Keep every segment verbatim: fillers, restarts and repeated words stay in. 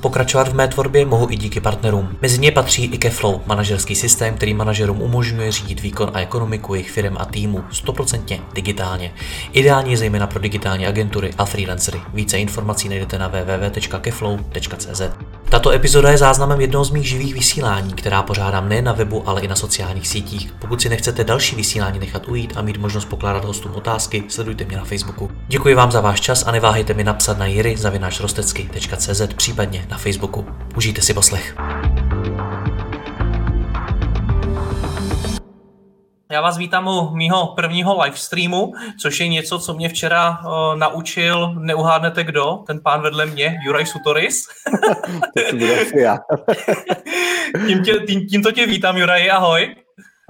Pokračovat v mé tvorbě mohu i díky partnerům. Mezi ně patří i Keflow, manažerský systém, který manažerům umožňuje řídit výkon a ekonomiku jejich firem a týmu sto procent digitálně. Ideální je zejména pro digitální agentury a freelancery. Více informací najdete na w w w tečka keflow tečka cé zet. Tato epizoda je záznamem jednoho z mých živých vysílání, která pořádám ne na webu, ale i na sociálních sítích. Pokud si nechcete další vysílání nechat ujít a mít možnost pokládat hostům otázky, sledujte mě na Facebooku. Děkuji vám za váš čas a neváhejte mi napsat na jiry zavináč rostecky tečka cé zet, případně na Facebooku. Užijte si poslech. Já vás vítám u mýho prvního livestreamu, což je něco, co mě včera uh, naučil, neuhádnete kdo, ten pán vedle mě, Juraj Šútoris. To bude asi já. tím tě, tím, tímto tě vítám, Juraj, ahoj.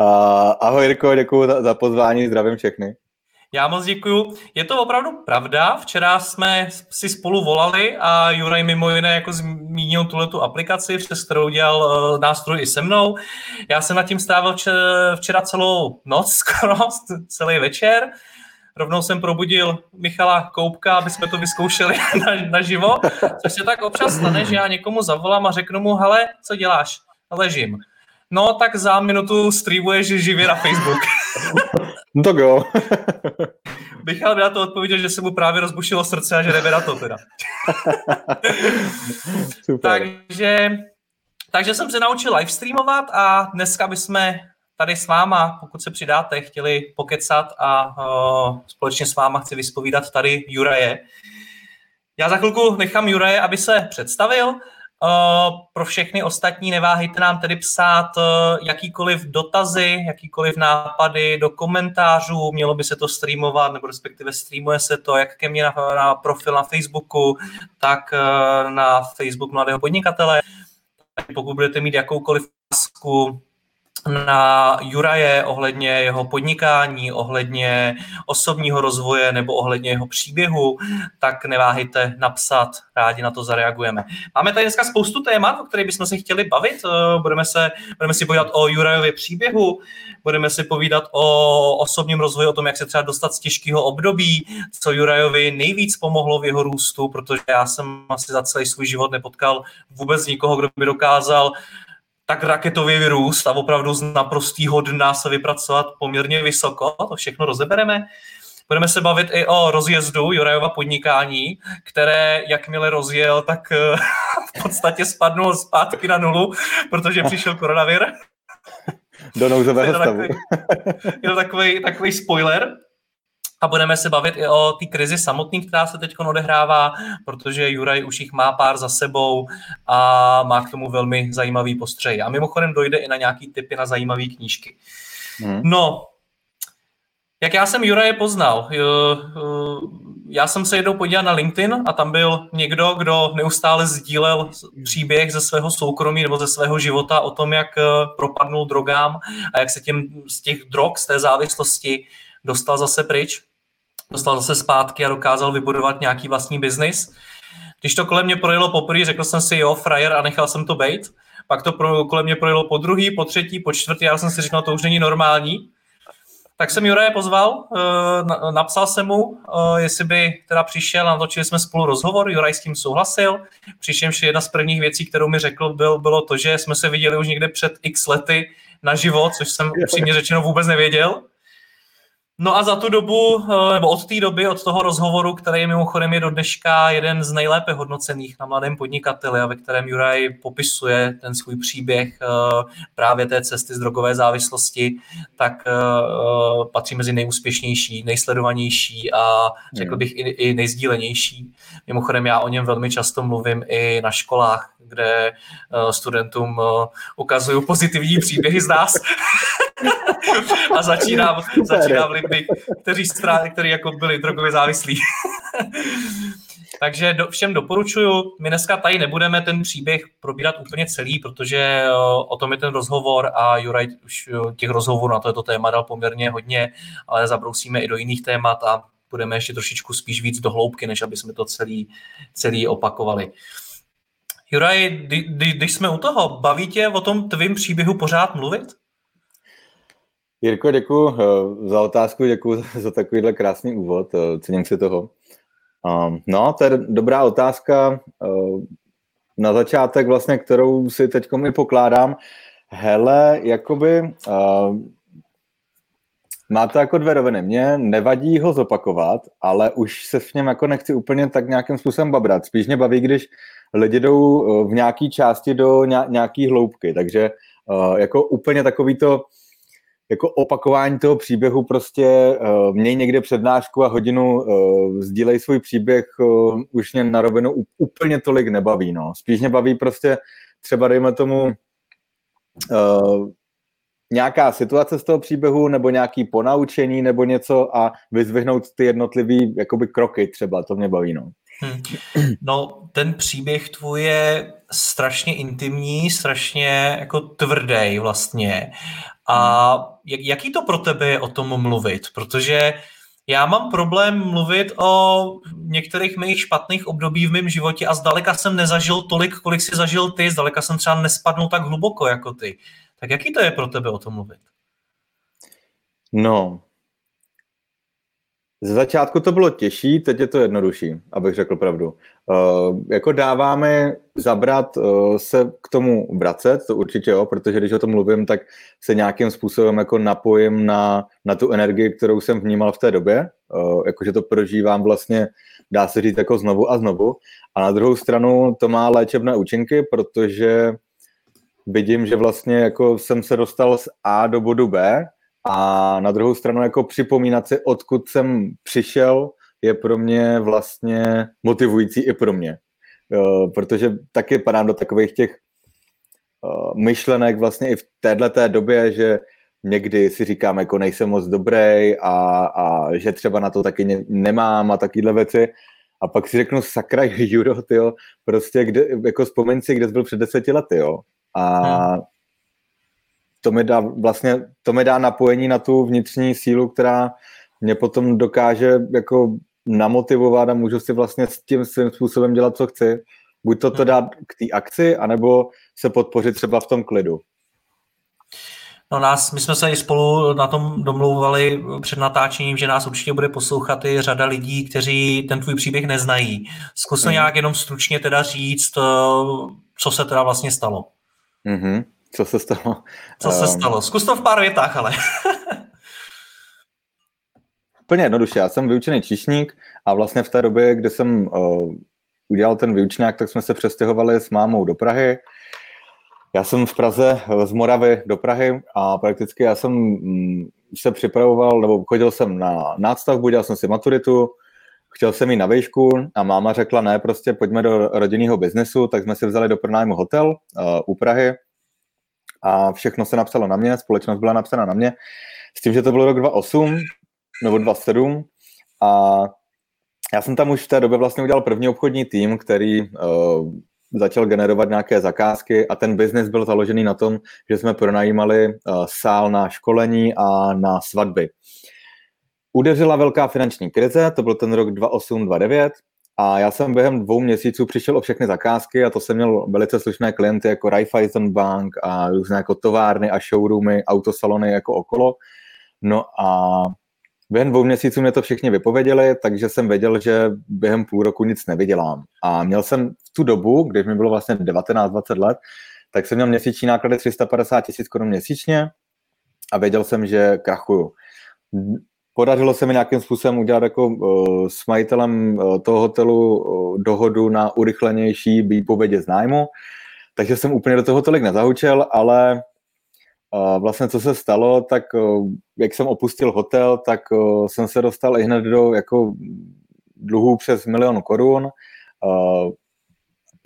Uh, ahoj, Jirko, děkuji za, za pozvání, zdravím všechny. Já moc děkuju. Je to opravdu pravda, včera jsme si spolu volali a Juraj mimo jiné jako zmínil tuhletu aplikaci, přes kterou dělal nástroj i se mnou. Já jsem nad tím strávil včera celou noc, skoro celý večer. Rovnou jsem probudil Michala Koubka, aby jsme to vyzkoušeli naživo, což se tak občas stane, že já někomu zavolám a řeknu mu, hele, co děláš? Ležím. No, tak za minutu streamuješ živě na Facebook. No tak jo. Michal by na to odpověděl, že se mu právě rozbušilo srdce a že nebe na to teda. Super. Takže, takže jsem se naučil live streamovat a dneska bychom tady s váma, pokud se přidáte, chtěli pokecat a uh, společně s váma chci vyspovídat tady Juraje. Já za chvilku nechám Juraje, aby se představil. Uh, pro všechny ostatní neváhejte nám tedy psát uh, jakýkoliv dotazy, jakýkoliv nápady do komentářů, mělo by se to streamovat, nebo respektive streamuje se to jak ke mně na, na profil na Facebooku, tak uh, na Facebook Mladého podnikatele. Pokud budete mít jakoukoliv otázku na Juraje ohledně jeho podnikání, ohledně osobního rozvoje nebo ohledně jeho příběhu, tak neváhejte napsat, rádi na to zareagujeme. Máme tady dneska spoustu témat, o kterých bychom se chtěli bavit. Budeme, se, budeme si povídat o Jurajově příběhu, budeme si povídat o osobním rozvoji, o tom, jak se třeba dostat z těžkého období, co Jurajovi nejvíc pomohlo v jeho růstu, protože já jsem asi za celý svůj život nepotkal vůbec nikoho, kdo by dokázal tak raketově vyrůst a opravdu z naprostýho dna se vypracovat poměrně vysoko, to všechno rozebereme. Budeme se bavit i o rozjezdu Jurajova podnikání, které jakmile rozjel, tak v podstatě spadnul zpátky na nulu, protože přišel koronavir. Do nouzového stavu. Je to takový, takový spoiler. A budeme se bavit i o té krizi samotné, která se teď odehrává, protože Juraj už jich má pár za sebou a má k tomu velmi zajímavý postřeh. A mimochodem dojde i na nějaký tipy na zajímavé knížky. Hmm. No, jak já jsem Juraje poznal? Já jsem se jednou podíval na LinkedIn a tam byl někdo, kdo neustále sdílel příběh ze svého soukromí nebo ze svého života o tom, jak propadnul drogám a jak se tím z těch drog, z té závislosti dostal zase pryč. Dostal zase zpátky a dokázal vybudovat nějaký vlastní biznis. Když to kolem mě projelo poprvé, řekl jsem si jo, frajer a nechal jsem to bejt. Pak to pro, kolem mě projelo po druhý, po třetí, po čtvrtý, já jsem si řekl, no, to už není normální. Tak jsem Juraje pozval, napsal jsem mu, jestli by teda přišel, natočili jsme spolu rozhovor, Juraj s tím souhlasil, přičemž jedna z prvních věcí, kterou mi řekl, byl, bylo to, že jsme se viděli už někde před x lety naživo, což jsem upřímně řečeno vůbec nevěděl. No a za tu dobu, nebo od té doby, od toho rozhovoru, který mimochodem je do dneška jeden z nejlépe hodnocených na Mladém podnikateli a ve kterém Juraj popisuje ten svůj příběh právě té cesty z drogové závislosti, tak patří mezi nejúspěšnější, nejsledovanější a řekl bych i nejsdílenější. Mimochodem já o něm velmi často mluvím i na školách, kde studentům ukazuju pozitivní příběhy z nás. A začínám, začínám lidi, kteří, kteří jako byli drogově závislí. Takže do, všem doporučuju. My dneska tady nebudeme ten příběh probírat úplně celý, protože o tom je ten rozhovor a Juraj už těch rozhovorů na toto téma dal poměrně hodně, ale zabrousíme i do jiných témat a půjdeme ještě trošičku spíš víc do hloubky, než aby jsme to celý, celý opakovali. Juraj, kdy, kdy, když jsme u toho, baví tě o tom tvým příběhu pořád mluvit? Jirko, děkuji za otázku, děkuji za takovýhle krásný úvod, cením si toho. No, to je dobrá otázka na začátek vlastně, kterou si teď mi pokládám. Hele, jakoby má to jako dvě roviny. Mně nevadí ho zopakovat, ale už se v něm jako nechci úplně tak nějakým způsobem babrat. Spíš mě baví, když lidi jdou v nějaké části do nějaké hloubky, takže jako úplně takový to jako opakování toho příběhu, prostě uh, měj někde přednášku a hodinu uh, sdílej svůj příběh, uh, už mě na rovinu úplně tolik nebaví, no. Spíš mě baví prostě třeba dejme tomu uh, nějaká situace z toho příběhu nebo nějaký ponaučení nebo něco a vyzvihnout ty jednotlivý jakoby kroky třeba, to mě baví, no. Hmm. No, ten příběh tvůj je strašně intimní, strašně jako tvrdý vlastně. A jaký to pro tebe je o tom mluvit? Protože já mám problém mluvit o některých mých špatných období v mém životě a zdaleka jsem nezažil tolik, kolik jsi zažil ty, zdaleka jsem třeba nespadnul tak hluboko jako ty. Tak jaký to je pro tebe o tom mluvit? No, ze začátku to bylo těžší, teď je to jednodušší, abych řekl pravdu. Uh, jako dáváme zabrat uh, se k tomu vracet, to určitě jo, protože když o tom mluvím, tak se nějakým způsobem jako napojím na, na tu energii, kterou jsem vnímal v té době. Uh, jakože to prožívám vlastně, dá se říct, jako znovu a znovu. A na druhou stranu to má léčebné účinky, protože vidím, že vlastně jako jsem se dostal z A do bodu B, a na druhou stranu jako připomínat si, odkud jsem přišel, je pro mě vlastně motivující i pro mě. Protože taky padám do takových těch myšlenek vlastně i v téhleté době, že někdy si říkám, jako nejsem moc dobrý a, a že třeba na to taky nemám a takovýhle věci. A pak si řeknu, sakra, judo, tyjo, prostě kde, jako vzpomeň si, kde jsi byl před deseti lety, jo. A hmm. To mi dá vlastně, to mi dá napojení na tu vnitřní sílu, která mě potom dokáže jako namotivovat a můžu si vlastně s tím svým způsobem dělat, co chci. Buď to, to dát k té akci, anebo se podpořit třeba v tom klidu. No nás, my jsme se i spolu na tom domlouvali před natáčením, že nás určitě bude poslouchat i řada lidí, kteří ten tvůj příběh neznají. Zkus to mm. nějak jenom stručně teda říct, co se teda vlastně stalo. Mhm. Co se stalo? Co se stalo? Zkus to v pár větách, ale. Úplně jednoduše. Já jsem vyučený číšník a vlastně v té době, kdy jsem uh, udělal ten výučňák, tak jsme se přestěhovali s mámou do Prahy. Já jsem v Praze z Moravy do Prahy a prakticky já jsem se připravoval, nebo chodil jsem na nástavbu, dělal jsem si maturitu, chtěl jsem jít na výšku a máma řekla ne, prostě pojďme do rodinného biznesu, tak jsme si vzali do pronájmu hotel uh, u Prahy. A všechno se napsalo na mě, společnost byla napsána na mě, s tím, že to bylo rok dva tisíce osm nebo dva tisíce sedm a já jsem tam už v té době vlastně udělal první obchodní tým, který uh, začal generovat nějaké zakázky a ten biznis byl založený na tom, že jsme pronajímali uh, sál na školení a na svatby. Udeřila velká finanční krize, to byl ten rok dva tisíce osm dva tisíce devět a já jsem během dvou měsíců přišel o všechny zakázky a to jsem měl velice slušné klienty jako Raiffeisen Bank a různé jako továrny a showroomy, autosalony jako okolo. No a během dvou měsíců mě to všichni vypověděli, takže jsem věděl, že během půl roku nic nevydělám. A měl jsem v tu dobu, když mi bylo vlastně devatenáct dvacet let, tak jsem měl měsíční náklady tři sta padesát tisíc korun měsíčně a věděl jsem, že krachuju. Podařilo se mi nějakým způsobem udělat jako uh, s majitelem uh, toho hotelu uh, dohodu na urychlenější výpovědi z nájmu, takže jsem úplně do toho tolik nezahučel, ale uh, vlastně co se stalo, tak uh, jak jsem opustil hotel, tak uh, jsem se dostal i hned do jako dluhů přes milion korun, uh,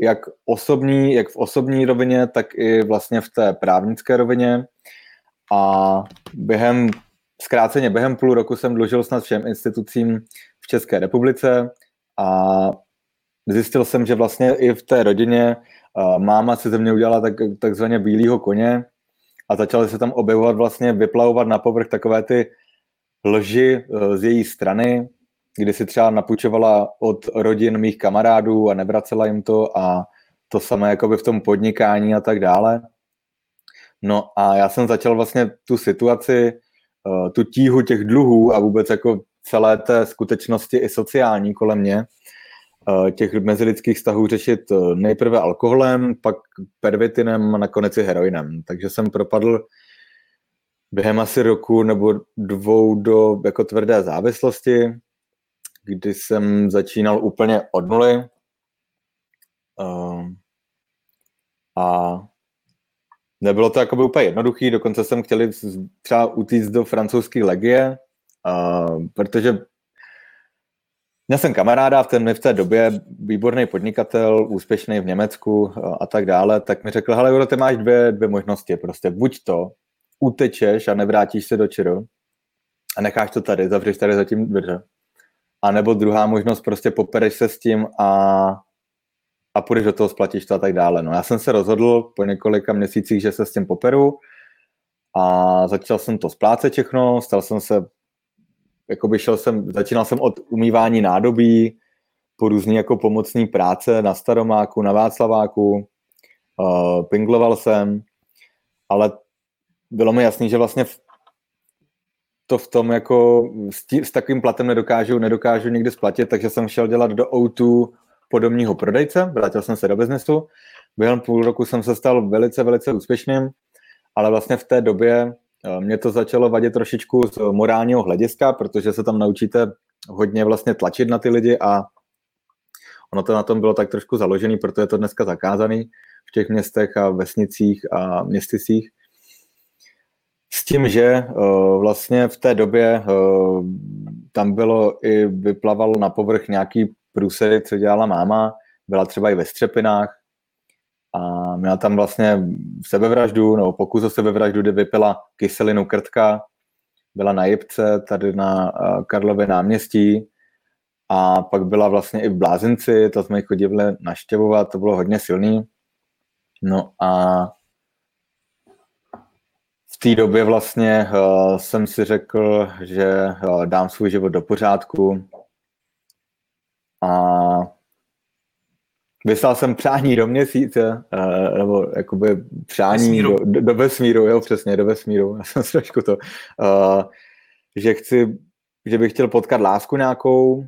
jak osobní, jak v osobní rovině, tak i vlastně v té právnické rovině a během Zkráceně během půl roku jsem dlužil snad všem institucím v České republice a zjistil jsem, že vlastně i v té rodině máma si ze mě udělala tak, takzvaně bílýho koně a začaly se tam objevovat vlastně vyplavovat na povrch takové ty lži z její strany kdy si třeba napůjčovala od rodin mých kamarádů a nevracela jim to a to samé jakoby v tom podnikání a tak dále. No a já jsem začal vlastně tu situaci, tu tíhu těch dluhů a vůbec jako celé té skutečnosti i sociální kolem mě, těch mezilidských vztahů řešit nejprve alkoholem, pak pervitinem a nakonec i heroinem. Takže jsem propadl během asi roku nebo dvou do jako tvrdé závislosti, kdy jsem začínal úplně od nuly a nebylo to jakoby úplně jednoduchý, dokonce jsem chtěl třeba utíct do francouzské legie, protože měl jsem kamaráda, v ten v té době výborný podnikatel, úspěšný v Německu a tak dále, tak mi řekl, hele Juro, ty máš dvě, dvě možnosti, prostě buď to utečeš a nevrátíš se do ČR a necháš to tady, zavřeš tady zatím dveře. A nebo druhá možnost, prostě popereš se s tím a, a půjdeš do toho, splatíš to a tak dále. No já jsem se rozhodl po několika měsících, že se s tím poperu a začal jsem to splácet všechno, stal jsem se, jakoby šel jsem, začínal jsem od umývání nádobí, po různý jako pomocný práce na Staromáku, na Václaváku, uh, pingloval jsem, ale bylo mi jasný, že vlastně to v tom jako s, tí, s takovým platem nedokážu, nedokážu nikdy splatit, takže jsem šel dělat do O dva podomního prodejce, vrátil jsem se do biznesu, během půl roku jsem se stal velice, velice úspěšným, ale vlastně v té době mě to začalo vadit trošičku z morálního hlediska, protože se tam naučíte hodně vlastně tlačit na ty lidi a ono to na tom bylo tak trošku založený, proto je to dneska zakázaný v těch městech a vesnicích a městicích. S tím, že vlastně v té době tam bylo i vyplaval na povrch nějaký průsery, co dělala máma, byla třeba i ve Střepinách a měla tam vlastně sebevraždu, nebo pokus o sebevraždu, kdy vypila kyselinu krtka, byla na Jipce, tady na Karlově náměstí a pak byla vlastně i v Blázinci, to jsme ji chodili naštěvovat, to bylo hodně silný. No a v té době vlastně uh, jsem si řekl, že uh, dám svůj život do pořádku a vyslal jsem přání do měsíce, uh, nebo jakoby přání do, do, do vesmíru, jo, přesně, do vesmíru, já jsem si trošku to, uh, že chci, že bych chtěl potkat lásku nějakou,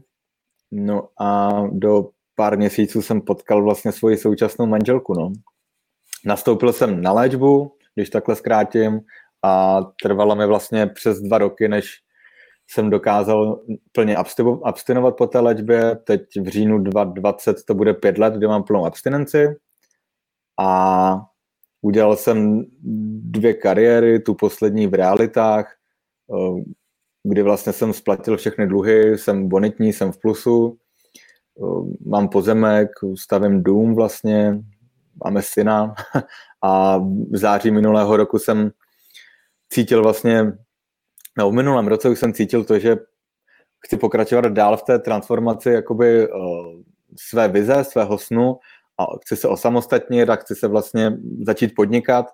no a do pár měsíců jsem potkal vlastně svoji současnou manželku, no. Nastoupil jsem na léčbu, když takhle zkrátím, a trvalo mi vlastně přes dva roky, než jsem dokázal plně abstinovat po té léčbě. Teď v říjnu dvacet dvacet to bude pět let, kdy mám plnou abstinenci. A udělal jsem dvě kariéry, tu poslední v realitách, kdy vlastně jsem splatil všechny dluhy, jsem bonitní, jsem v plusu, mám pozemek, stavím dům vlastně, máme syna a v září minulého roku jsem cítil vlastně, no v minulém roce už jsem cítil to, že chci pokračovat dál v té transformaci jakoby uh, své vize, svého snu a chci se osamostatnit a chci se vlastně začít podnikat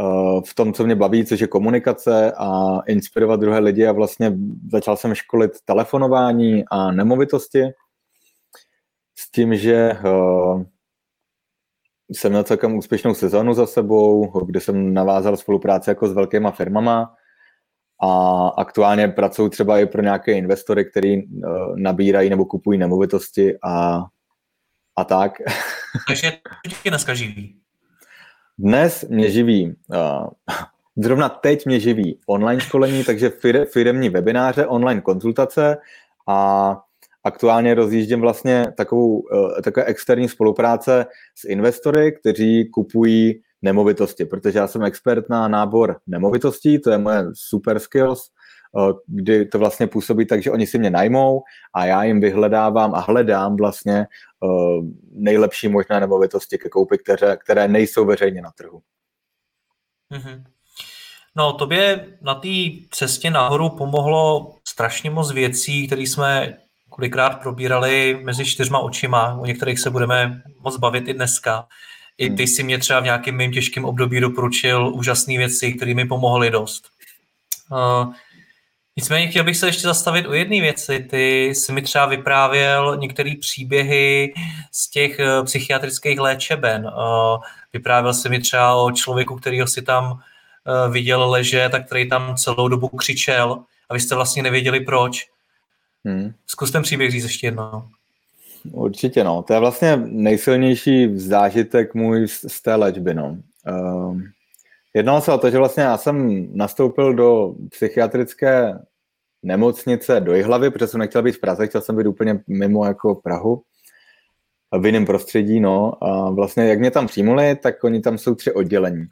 uh, v tom, co mě baví, což je komunikace a inspirovat druhé lidi a vlastně začal jsem školit telefonování a nemovitosti s tím, že uh, jsem měl celkem úspěšnou sezónu za sebou, kde jsem navázal spolupráci jako s velkýma firmama a aktuálně pracuji třeba i pro nějaké investory, který nabírají nebo kupují nemovitosti a, a tak. Takže tě dneska živí? Dnes mě živí, zrovna teď mě živí online školení, takže fir, firemní webináře, online konzultace a aktuálně rozjíždím vlastně takovou, takové externí spolupráce s investory, kteří kupují nemovitosti, protože já jsem expert na nábor nemovitostí, to je moje super skills, kdy to vlastně působí tak, že oni si mě najmou a já jim vyhledávám a hledám vlastně nejlepší možné nemovitosti ke koupi, které, které nejsou veřejně na trhu. Mm-hmm. No, tobě na té cestě nahoru pomohlo strašně moc věcí, které jsme kolikrát probírali mezi čtyřma očima, o některých se budeme moc bavit i dneska. I ty si mě třeba v nějakém mým těžkém období doporučil úžasné věci, které mi pomohly dost. Nicméně chtěl bych se ještě zastavit u jedné věci. Ty jsi mi třeba vyprávěl některé příběhy z těch psychiatrických léčeben. Vyprávěl jsi mi třeba o člověku, kterýho si tam viděl ležet a který tam celou dobu křičel a vy jste vlastně nevěděli proč. Hmm. Zkus ten příběh říct ještě jednou. Určitě no. To je vlastně nejsilnější zážitek můj z té léčby. No. Um. Jednalo se o to, že vlastně já jsem nastoupil do psychiatrické nemocnice do Jihlavy, protože jsem nechtěl být v Praze, chtěl jsem být úplně mimo jako Prahu, v jiném prostředí, no. A vlastně jak mě tam přijmuli, tak oni tam jsou tři oddělení.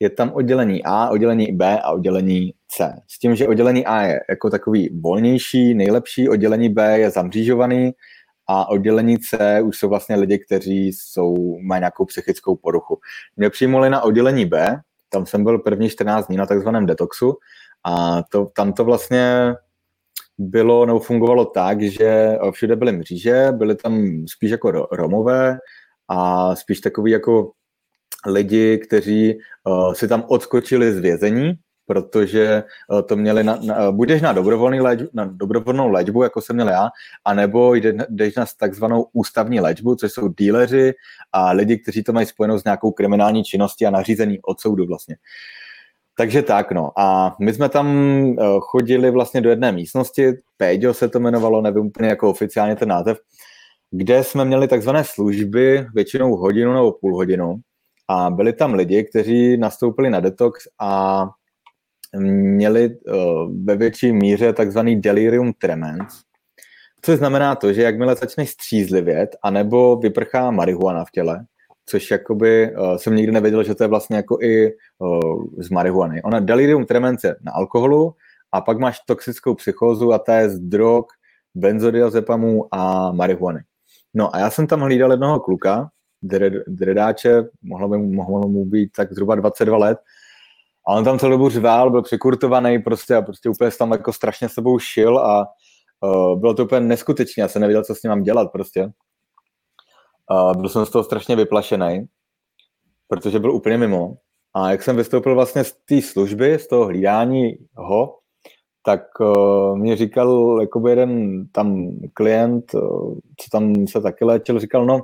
Je tam oddělení A, oddělení B a oddělení C. S tím, že oddělení A je jako takový volnější, nejlepší, oddělení B je zamřížovaný a oddělení C už jsou vlastně lidi, kteří jsou, mají nějakou psychickou poruchu. Mě přijmuli na oddělení B, tam jsem byl první čtrnáct dní na takzvaném detoxu a to, tam to vlastně bylo, nebo fungovalo tak, že všude byly mříže, byly tam spíš jako Romové a spíš takový jako lidi, kteří uh, si tam odskočili z vězení, protože uh, to měli, na, na, budeš na, dobrovolný léč, na dobrovolnou léčbu, jako jsem měl já, anebo jdeš na takzvanou ústavní léčbu, což jsou díleři a lidi, kteří to mají spojenou s nějakou kriminální činností a nařízení od soudu vlastně. Takže tak, no. A my jsme tam uh, chodili vlastně do jedné místnosti, Péďo se to jmenovalo, nevím úplně jako oficiálně ten název, kde jsme měli takzvané služby většinou hodinu nebo půl hodinu. A byli tam lidi, kteří nastoupili na detox a měli ve větší míře takzvaný delirium tremens, což znamená to, že jakmile začneš střízlivět, anebo vyprchá marihuana v těle, což jakoby jsem nikdy nevěděl, že to je vlastně jako i z marihuany. Ona delirium tremens je na alkoholu a pak máš toxickou psychózu a to je z drog, benzodiazepamů a marihuany. No a já jsem tam hlídal jednoho kluka, dredáče, mohlo, by, mohlo mu být tak zhruba dvacet dva let. A on tam celou dobu řvál, byl přikurtovaný prostě a prostě úplně tam jako strašně sebou šil a uh, bylo to úplně neskutečné. Já jsem nevěděl, co s ním mám dělat prostě. Uh, byl jsem z toho strašně vyplašený, protože byl úplně mimo. A jak jsem vystoupil vlastně z té služby, z toho hlídání ho, tak uh, mě říkal jakoby jeden tam klient, uh, co tam se taky léčil, říkal, no,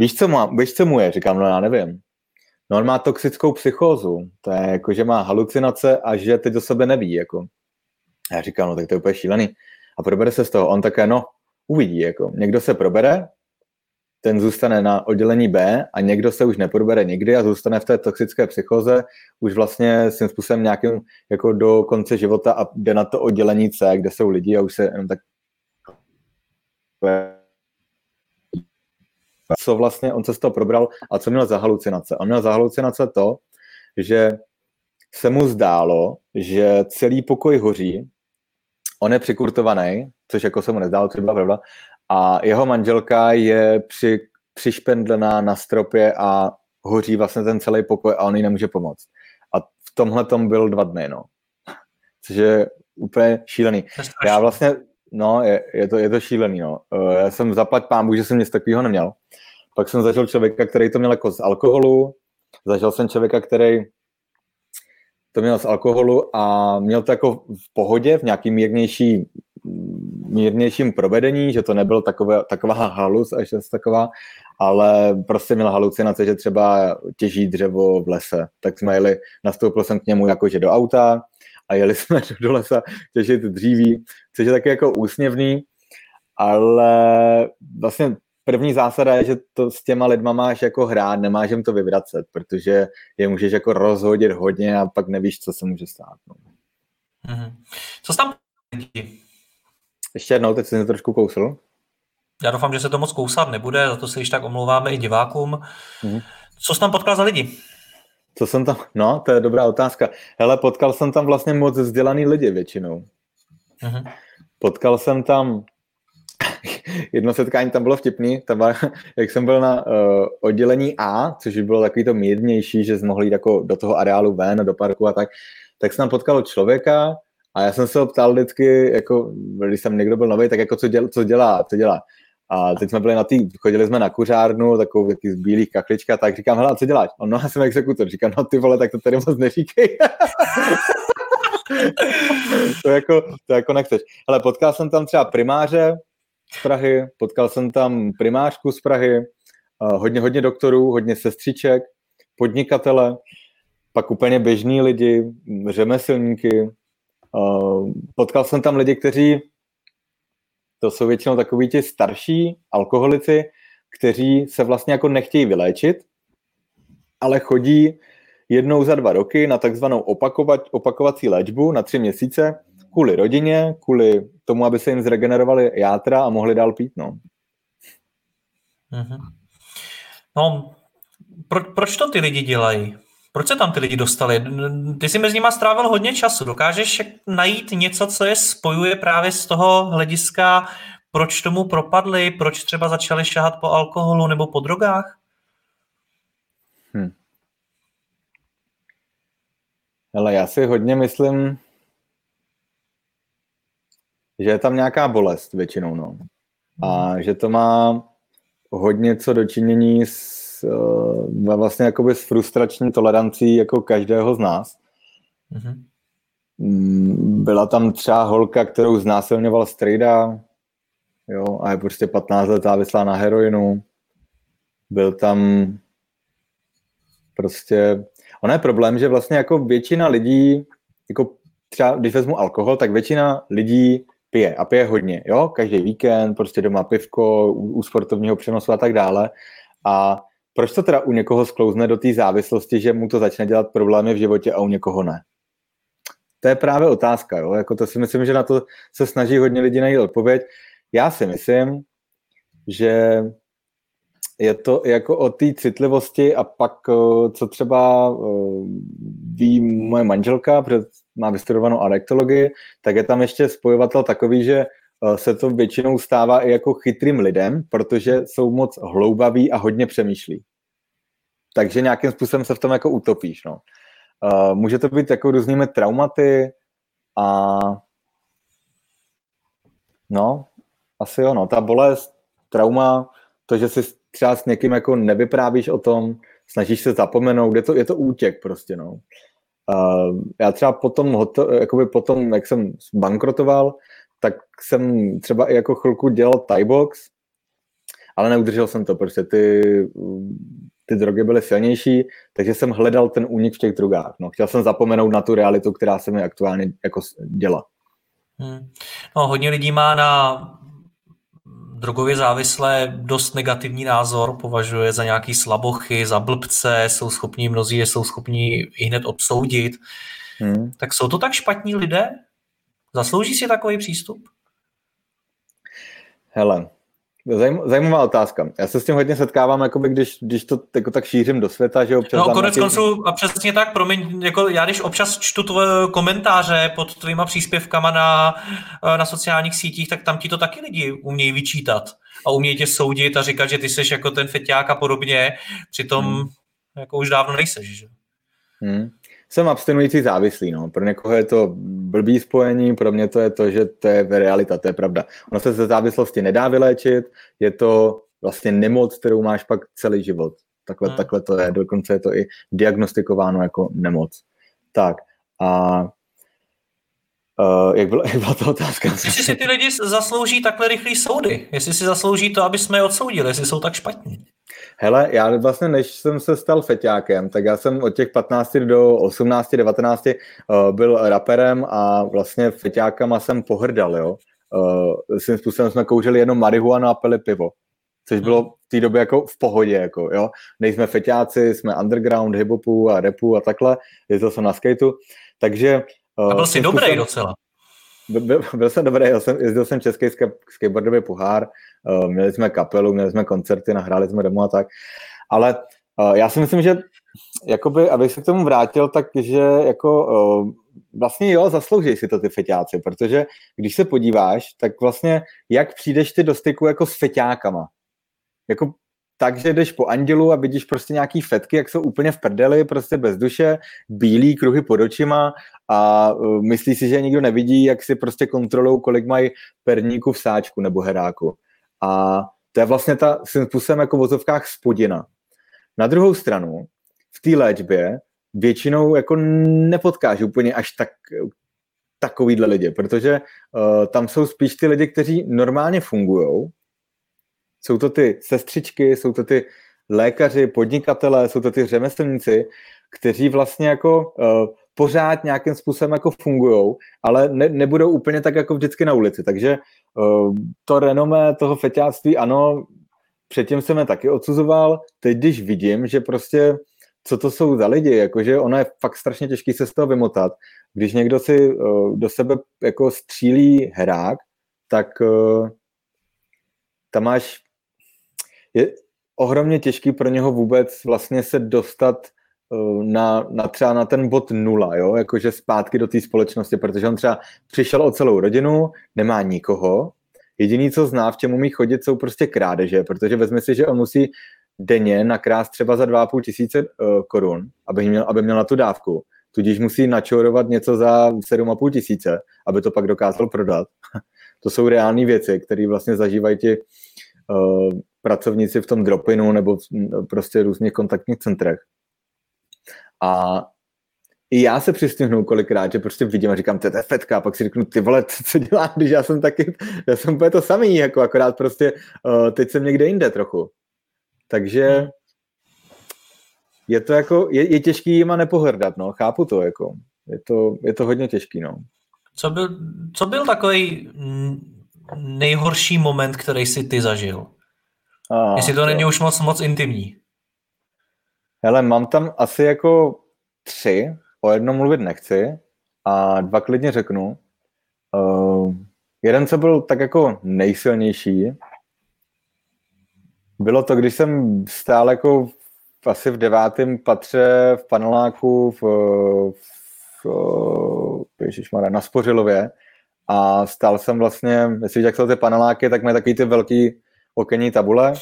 Víš co, má, víš, co mu je? Říkám, no já nevím. No on má toxickou psychózu. To je jako, že má halucinace a že teď do sebe neví, jako. Já říkám, no tak to je úplně šílený. A probere se z toho. On také, no, uvidí, jako. Někdo se probere, ten zůstane na oddělení B a někdo se už neprobere nikdy a zůstane v té toxické psychóze už vlastně svým způsobem nějakým, jako do konce života a jde na to oddělení C, kde jsou lidi a už se jenom tak... co vlastně on se z toho probral a co měl za halucinace. On měl za halucinace to, že se mu zdálo, že celý pokoj hoří, on je přikurtovaný, což jako se mu nezdálo, což byla pravda, a jeho manželka je při, přišpendlená na stropě a hoří vlastně ten celý pokoj a on jí nemůže pomoct. A v tomhle tom byl dva dny, no. Což je úplně šílený. Já vlastně... No, je, je, to, je to šílený, no. Já jsem zaplať pánbůh, že jsem nic takového neměl. Pak jsem zažil člověka, který to měl jako z alkoholu, zažil jsem člověka, který to měl z alkoholu a měl to jako v pohodě, v nějakým mírnější, mírnějším provedení, že to nebyl takové, taková halus, až taková, ale prostě měl halucinace, že třeba těží dřevo v lese. Tak jsme jeli, nastoupil jsem k němu jakože do auta, a jeli jsme do lesa těžit dříví, což je taky jako úsměvný, ale vlastně první zásada je, že to s těma lidma máš jako hrát, nemáš jim to vyvracet, protože je můžeš jako rozhodit hodně a pak nevíš, co se může stát. No. Mm-hmm. Co jsi tam lidi? Ještě jednou, teď jsem se trošku kousl. Já doufám, že se to moc kousat nebude, za to se již tak omlouváme i divákům. Mm-hmm. Co jsi tam potkal za lidi? Co jsem tam, no, to je dobrá otázka. Hele, potkal jsem tam vlastně moc vzdělaný lidi většinou. Aha. Potkal jsem tam, jedno setkání tam bylo vtipný, tam, jak jsem byl na uh, oddělení A, což bylo takový to mírnější, že jsme mohli jít jako do toho areálu ven, do parku a tak, tak jsem tam potkal člověka a já jsem se ho ptal vždycky, jako, když tam někdo byl nový, tak jako co dělá, co dělá, co dělá. A teď jsme byli na tý, chodili jsme na kuřárnu, takovou taky z bílých kachlička, tak říkám, hele, co děláš? On, no, já jsem exekutor. Říkám, no ty vole, tak to tady moc neříkej. to jako, to jako nechceš. Ale potkal jsem tam třeba primáře z Prahy, potkal jsem tam primářku z Prahy, hodně, hodně doktorů, hodně sestřiček, podnikatele, pak úplně běžní lidi, řemeslníky. Potkal jsem tam lidi, kteří, to jsou většinou takoví ti starší alkoholici, kteří se vlastně jako nechtějí vyléčit, ale chodí jednou za dva roky na takzvanou opakovat, opakovací léčbu na tři měsíce kvůli rodině, kvůli tomu, aby se jim zregenerovaly játra a mohli dál pít. No, mm-hmm. no pro, proč to ty lidi dělají? Proč se tam ty lidi dostali? Ty jsi mezi nima strávil hodně času. Dokážeš najít něco, co je spojuje právě z toho hlediska, proč tomu propadli, proč třeba začali šahat po alkoholu nebo po drogách? Hm. Ale já si hodně myslím, že je tam nějaká bolest většinou. No. A že to má hodně co dočinění s vlastně jakoby s frustrační tolerancí jako každého z nás. Mm-hmm. Byla tam třeba holka, kterou znásilňoval strejda, jo, a je prostě patnáct let závislá na heroinu. Byl tam prostě... Ono je problém, že vlastně jako většina lidí, jako třeba když vezmu alkohol, tak většina lidí pije a pije hodně, jo, každý víkend, prostě doma pivko, u sportovního přenosu a tak dále. A proč to teda u někoho sklouzne do té závislosti, že mu to začne dělat problémy v životě a u někoho ne? To je právě otázka, jo? Jako to si myslím, že na to se snaží hodně lidí najít odpověď. Já si myslím, že je to jako o té citlivosti a pak, co třeba ví moje manželka, protože má vystudovanou adektologii, tak je tam ještě spojovatel takový, že se to většinou stává i jako chytrým lidem, protože jsou moc hloubaví a hodně přemýšlí. Takže nějakým způsobem se v tom jako utopíš. No. Může to být jako různými traumaty a no, asi jo, no. Ta bolest, trauma, to, že si třeba s někým jako nevyprávíš o tom, snažíš se zapomenout, je to, je to útěk prostě, no. Já třeba potom, jakoby potom, jak jsem bankrotoval, tak jsem třeba i jako chvilku dělal Thai box, ale neudržel jsem to, protože ty, ty drogy byly silnější, takže jsem hledal ten únik v těch drogách. No, chtěl jsem zapomenout na tu realitu, která se mi aktuálně jako děla. Hmm. No, hodně lidí má na drogově závislé dost negativní názor, považuje za nějaký slabochy, za blbce, jsou schopní, mnozí je jsou schopní i hned obsoudit. Hmm. Tak jsou to tak špatní lidé? Zaslouží si takový přístup? Hele, zajímavá otázka. Já se s tím hodně setkávám, jakoby, když, když to jako tak šířím do světa, že občas... No konec konců, a přesně tak, promiň, jako já když občas čtu tvoje komentáře pod tvýma příspěvkama na, na sociálních sítích, tak tam ti to taky lidi umějí vyčítat a umějí tě soudit a říkat, že ty jsi jako ten feťák a podobně, přitom hmm. jako už dávno nejseš, že? Hmm. Jsem abstinující závislý, no. Pro někoho je to blbý spojení, pro mě to je to, že to je realita, to je pravda. Ono se ze závislosti nedá vyléčit, je to vlastně nemoc, kterou máš pak celý život. Takhle, hmm. takhle to je, dokonce je to i diagnostikováno jako nemoc. Tak a uh, jak, byla, jak byla ta otázka? Jestli si ty lidi zaslouží takhle rychlý soudy, jestli si zaslouží to, aby jsme je odsoudili, jestli jsou tak špatní. Hele, já vlastně, než jsem se stal feťákem, tak já jsem od těch patnácti do osmnácti, devatenácti uh, byl raperem a vlastně feťákama jsem pohrdal, jo. Uh, svým způsobem jsme kouřili jenom marihuanu a pili pivo, což bylo v té době jako v pohodě, jako, jo. Nejsme feťáci, jsme underground, hiphopu a rapu a takhle, jezdil jsem na skateu, takže... Uh, a byl jsi dobrý způsobem... docela. Byl, byl jsem dobrý, jezdil jsem, jezdil jsem český skateboardový pohár, uh, měli jsme kapelu, měli jsme koncerty, nahráli jsme demo a tak, ale uh, já si myslím, že jakoby, abych se k tomu vrátil, takže jako uh, vlastně jo, zaslouží si to ty feťáci, protože když se podíváš, tak vlastně jak přijdeš ty do styku jako s feťákama, jako takže jdeš po andělu a vidíš prostě nějaký fetky, jak jsou úplně v prdeli, prostě bez duše, bílý kruhy pod očima a myslí si, že nikdo nevidí, jak si prostě kontrolují, kolik mají perníku v sáčku nebo heráku. A to je vlastně ta svým způsobem jako v vozovkách spodina. Na druhou stranu, v té léčbě většinou jako nepotkáš úplně až tak takovýhle lidi, protože uh, tam jsou spíš ty lidi, kteří normálně fungujou. Jsou to ty sestřičky, jsou to ty lékaři, podnikatelé, jsou to ty řemeslníci, kteří vlastně jako uh, pořád nějakým způsobem jako fungujou, ale ne, nebudou úplně tak jako vždycky na ulici. Takže uh, to renomé toho feťáctví, ano, předtím jsem je taky odsuzoval, teď když vidím, že prostě co to jsou za lidi, jakože ono je fakt strašně těžký se z toho vymotat. Když někdo si uh, do sebe jako střílí herák, tak uh, tam máš, je ohromně těžký pro něho vůbec vlastně se dostat uh, na, na třeba na ten bod nula, jo, jakože zpátky do té společnosti, protože on třeba přišel o celou rodinu, nemá nikoho, jediný, co zná, v čem umí chodit, jsou prostě krádeže, protože vezmi si, že on musí denně nakrást třeba za dva a půl tisíce korun, aby měl, aby měl na tu dávku. Tudíž musí načorovat něco za sedm a půl tisíce, aby to pak dokázal prodat. To jsou reální věci, které vlastně zažívají ti uh, pracovníci v tom dropinu nebo prostě různých kontaktních centrech. A i já se přistihnu kolikrát, že prostě vidím a říkám, to je fetka, a pak si řeknu, ty vole, co dělám, když já jsem taky, já jsem úplně to samý, jako akorát prostě uh, teď jsem někde jinde trochu. Takže je to jako, je, je těžký jima nepohrdat, no, chápu to, jako, je to, je to hodně těžký, no. Co byl, co byl takový nejhorší moment, který jsi ty zažil? A, Jestli to není už moc, moc intimní. Hele, mám tam asi jako tři, o jednom mluvit nechci a dva klidně řeknu. Uh, jeden, co byl tak jako nejsilnější, bylo to, když jsem stál jako asi v devátém patře v paneláku v, v, v ježišmarja, na Spořilově a stál jsem vlastně, jestli jak jsou ty paneláky, tak mají takový ty velký okenní tabule,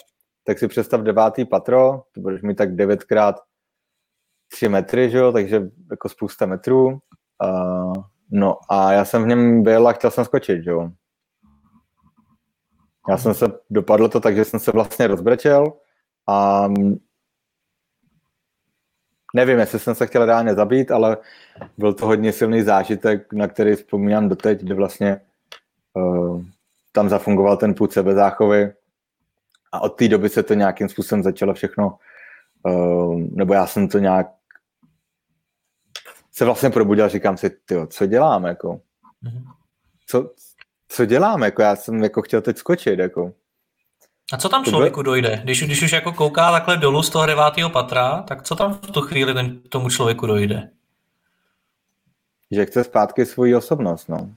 tak si představ devátý patro, to budeš mít tak devět krát tři metry, že jo, takže jako spousta metrů. A, no a já jsem v něm byl a chtěl jsem skočit, že jo. Já jsem se, dopadlo to tak, že jsem se vlastně rozbrečel a nevím, jestli jsem se chtěl reálně zabít, ale byl to hodně silný zážitek, na který vzpomínám doteď, kdy vlastně uh, tam zafungoval ten pud sebezáchovy a od té doby se to nějakým způsobem začalo všechno, uh, nebo já jsem to nějak se vlastně probudil a říkám si, tyjo, co dělám, jako, co... Co dělám? Jako já jsem jako chtěl teď skočit. Jako. A co tam člověku dojde? Když, když už jako kouká takhle dolů z toho devátého patra, tak co tam v tu chvíli ten, tomu člověku dojde? Že chce zpátky svoji osobnost. No.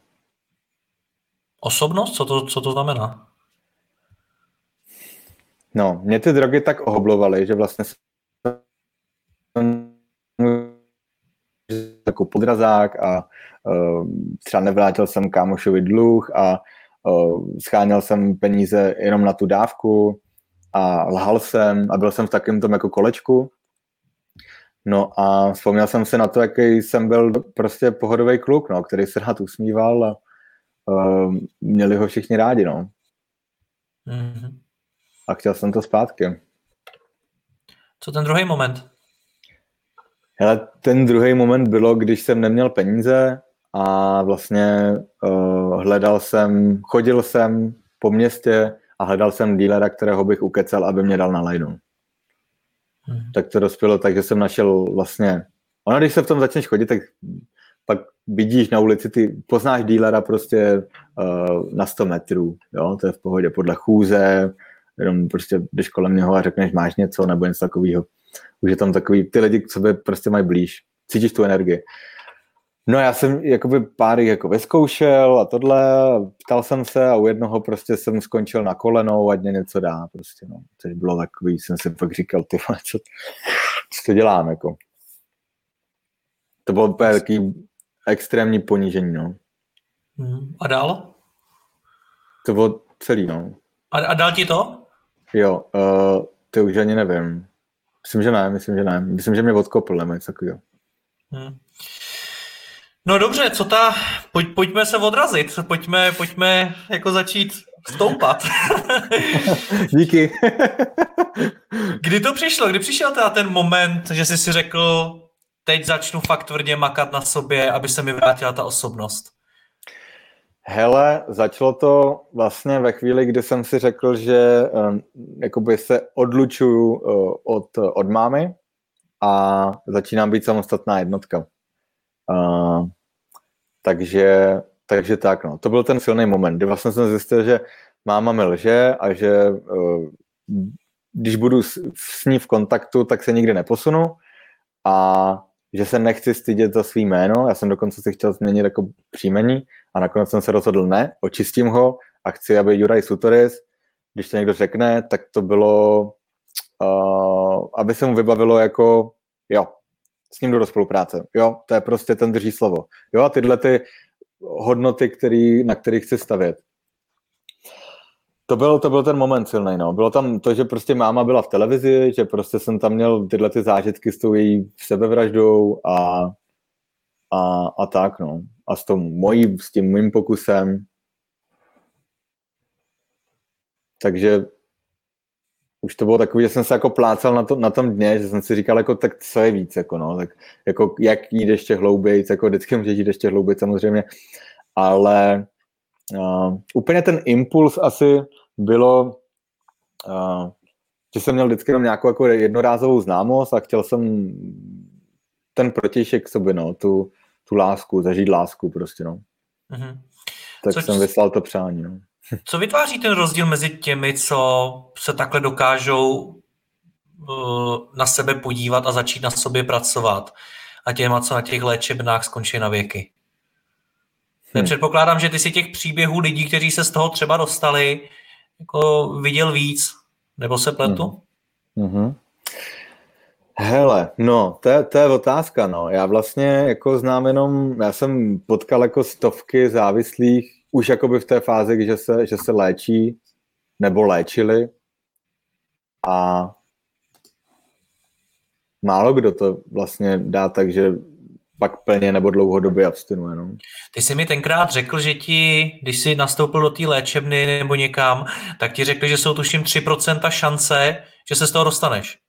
Osobnost? Co to, co to znamená? No, mě ty drogy tak ohoblovaly, že vlastně jsem jako podrazák a uh, třeba nevrátil jsem kámošovi dluh a uh, scháněl jsem peníze jenom na tu dávku a lhal jsem a byl jsem v takém tom jako kolečku. No a vzpomněl jsem se na to, jaký jsem byl prostě pohodový kluk, no, který se rád usmíval a uh, měli ho všichni rádi, no. Mm-hmm. A chtěl jsem to zpátky. Co ten druhý moment? Hele, ten druhý moment bylo, když jsem neměl peníze a vlastně uh, hledal jsem, chodil jsem po městě a hledal jsem dílera, kterého bych ukecal, aby mě dal na lajnu. Hmm. Tak to dospělo tak, že jsem našel vlastně, ono když se v tom začneš chodit, tak pak vidíš na ulici, ty poznáš dílera prostě uh, na sto metrů, jo, to je v pohodě, podle chůze, jenom prostě jdeš kolem něho a řekneš, máš něco nebo něco takového. Už je tam takový, ty lidi k sobě prostě mají blíž, cítíš tu energii. No já jsem jakoby pár jich jako vyzkoušel a tohle, ptal jsem se a u jednoho prostě jsem skončil na kolenou, ať mě něco dá prostě, no. Což bylo takový, jsem si pak říkal, ty vole, co, co to dělám, jako. To bylo úplně takový extrémní ponížení, no. A dál? To bylo celý, no. A, a dál ti to? Jo, uh, to už ani nevím. Myslím, že ne, myslím, že ne. Myslím, že mě odkopl, nebo něco takového. Hmm. No dobře, co ta... Pojď, pojďme se odrazit, pojďme, pojďme jako začít stoupat. Díky. Kdy to přišlo? Kdy přišel teda ten moment, že jsi si řekl, teď začnu fakt tvrdě makat na sobě, aby se mi vrátila ta osobnost? Hele, začalo to vlastně ve chvíli, kdy jsem si řekl, že um, jakoby se odlučuju uh, od, od mámy a začínám být samostatná jednotka. Uh, takže, takže tak, no. To byl ten silný moment, kdy vlastně jsem zjistil, že máma mi lže a že uh, když budu s, s ní v kontaktu, tak se nikdy neposunu a že se nechci stydět za svý jméno. Já jsem dokonce si chtěl změnit jako příjmení a nakonec jsem se rozhodl ne, očistím ho a chci, aby Juraj Šútoris, když to někdo řekne, tak to bylo, uh, aby se mu vybavilo jako, jo, s ním jdu do spolupráce, jo, to je prostě ten drží slovo, jo, a tyhle ty hodnoty, který, na kterých chci stavět. To byl, to byl ten moment silnej, no. Bylo tam to, že prostě máma byla v televizi, že prostě jsem tam měl tyhle ty zážitky s tou její sebevraždou a, a, a tak, no. A s, mojí, s tím mým pokusem. Takže už to bylo takový, že jsem se jako plácal na, to, na tom dně, že jsem si říkal, jako, tak co je víc, jako, no. Tak, jako, jak jít ještě hloubějc, jako vždycky můžeš jít ještě hloubějc, samozřejmě. Ale uh, úplně ten impuls asi bylo, uh, že jsem měl vždycky jenom nějakou jako jednorázovou známost a chtěl jsem ten protějšek k sobě, no, tu tu lásku, zažít lásku prostě, no. Mm-hmm. Tak co, jsem vyslal to přání, no. Co vytváří ten rozdíl mezi těmi, co se takhle dokážou uh, na sebe podívat a začít na sobě pracovat a těma, co na těch léčebnách skončí na věky? Hmm. Předpokládám, že ty si těch příběhů lidí, kteří se z toho třeba dostali, jako viděl víc, nebo se pletu? Mhm. Mm-hmm. Hele, no, to je, to je otázka, no. Já vlastně jako znám jenom, já jsem potkal jako stovky závislých, už jakoby v té fázi, když se, že se léčí, nebo léčili. A málo kdo to vlastně dá tak, že pak plně nebo dlouhodobě abstinuje, no. Ty jsi mi tenkrát řekl, že ti, když jsi nastoupil do té léčebny nebo někam, tak ti řekli, že jsou tuším tři procenta šance, že se z toho dostaneš.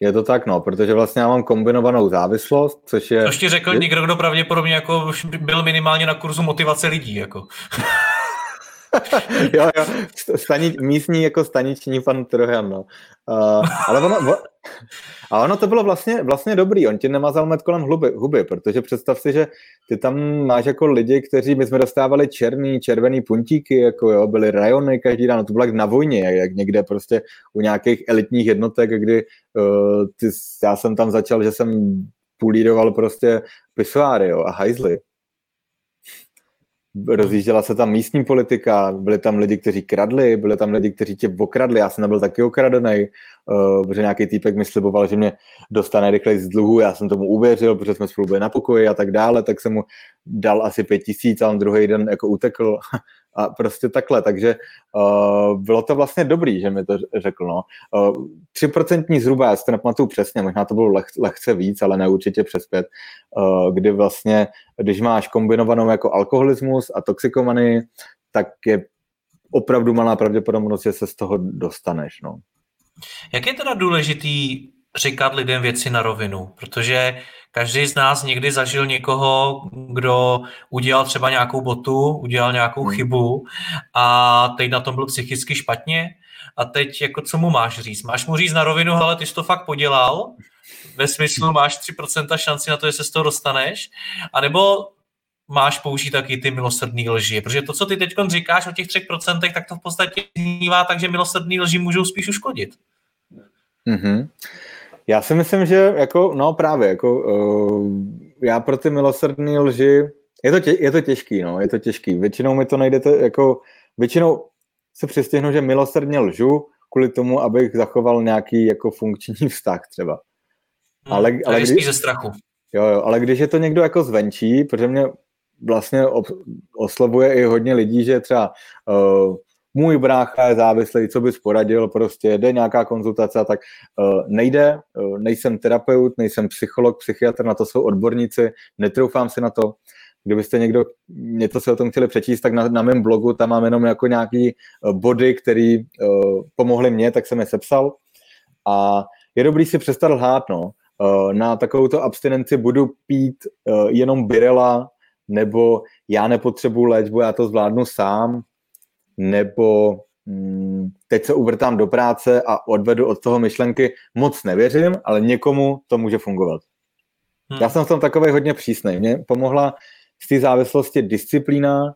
Je to tak, no, protože vlastně já mám kombinovanou závislost, což je... Což ti řekl někdo, kdo pravděpodobně jako byl minimálně na kurzu motivace lidí, jako. jo, jo, Stanič, místní jako staniční pan Trojan, no. Uh, ale ono, ale ono to bylo vlastně, vlastně dobrý, on ti nemazal med kolem huby, huby, protože představ si, že ty tam máš jako lidi, kteří, my jsme dostávali černý, červený puntíky, jako jo, byly rajony každý ráno, to bylo jak na vojně, jak někde prostě u nějakých elitních jednotek, kdy uh, ty, já jsem tam začal, že jsem pulíroval prostě pisoáry, jo, a hajzly. Rozjížděla se tam místní politika, byli tam lidi, kteří kradli, byli tam lidi, kteří tě okradli, já jsem nebyl taky okradenej, uh, protože nějaký týpek mi sliboval, že mě dostane rychleji z dluhu, já jsem tomu uvěřil, protože jsme spolu byli na pokoji a tak dále, tak jsem mu dal asi pět tisíc a on druhý den jako utekl a prostě takhle, takže uh, bylo to vlastně dobrý, že mi to řekl, no. Uh, tři procenta zhruba, já si to nepamatuju přesně, možná to bylo leh, lehce víc, ale ne určitě přes pět, uh, kdy vlastně, když máš kombinovanou jako alkoholismus a toxikomanii, tak je opravdu malá pravděpodobnost, že se z toho dostaneš, no. Jak je teda důležitý říkat lidem věci na rovinu, protože každý z nás někdy zažil někoho, kdo udělal třeba nějakou botu, udělal nějakou chybu a teď na tom byl psychicky špatně a teď jako co mu máš říct? Máš mu říct na rovinu, hele, ty jsi to fakt podělal, ve smyslu máš tři procenta šanci na to, že se z toho dostaneš, anebo máš použít taky ty milosrdný lži, protože to, co ty teď říkáš o těch tři procenta, tak to v podstatě znívá tak, že milosrdný lži můžou spíš uškodit. Mhm. Já si myslím, že jako, no právě, jako uh, já pro ty milosrdné lži, je to, tě, je to těžký, no, je to těžký. Většinou mi to najde, jako, většinou se přistihnu, že milosrdně lžu kvůli tomu, abych zachoval nějaký jako funkční vztah třeba. Ale, hmm, ale když, ze strachu. Jo, jo, ale když je to někdo jako zvenčí, protože mě vlastně ob, oslovuje i hodně lidí, že třeba uh, můj brácha je závislý, co bys poradil, prostě jde nějaká konzultace a tak uh, nejde, uh, nejsem terapeut, nejsem psycholog, psychiatr, na to jsou odborníci, netroufám si na to. Kdybyste někdo něco si o tom chtěli přečíst, tak na, na mém blogu tam mám jenom jako nějaký body, který uh, pomohly mně, tak jsem je sepsal. A je dobrý si přestat lhát, no. Uh, na takovouto abstinenci budu pít uh, jenom birela, nebo já nepotřebuji léčbu, já to zvládnu sám, nebo hm, teď se uvrtám do práce a odvedu od toho myšlenky, moc nevěřím, ale někomu to může fungovat. Hmm. Já jsem v tom takovej hodně přísnej. Mně pomohla z té závislosti disciplína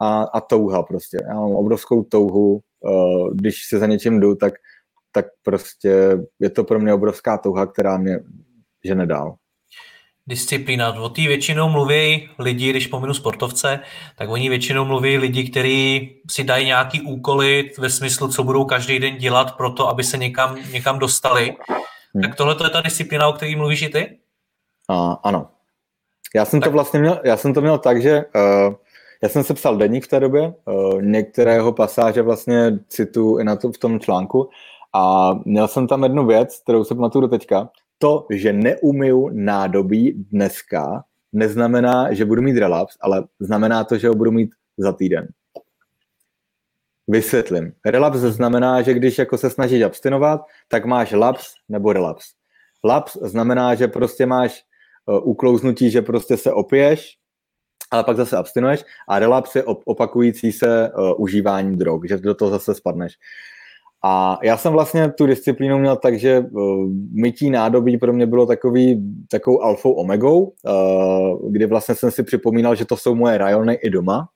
a, a touha prostě. Já mám obrovskou touhu, když se za něčím jdu, tak, tak prostě je to pro mě obrovská touha, která mě žene dál. Disciplína. O té většinou mluví lidi, když pominu sportovce, tak oni většinou mluví lidi, kteří si dají nějaký úkoly ve smyslu, co budou každý den dělat pro to, aby se někam, někam dostali. Hmm. Tak tohle je ta disciplína, o které mluvíš i ty? Uh, ano. Já jsem tak. to vlastně měl, já jsem to měl tak, že uh, já jsem se psal deník v té době, uh, některého pasáže vlastně cituju i na to v tom článku a měl jsem tam jednu věc, kterou se pamatuju do teďka. To, že neumiju nádobí dneska, neznamená, že budu mít relaps, ale znamená to, že ho budu mít za týden. Vysvětlím. Relaps znamená, že když jako se snažíš abstinovat, tak máš laps nebo relaps. Laps znamená, že prostě máš uklouznutí, že prostě se opiješ, ale pak zase abstinuješ, a relaps je opakující se uh, užívání drog, že do toho zase spadneš. A já jsem vlastně tu disciplínu měl tak, že uh, mytí nádobí pro mě bylo takový, takovou alfou omegou, uh, kdy vlastně jsem si připomínal, že to jsou moje rajony i doma.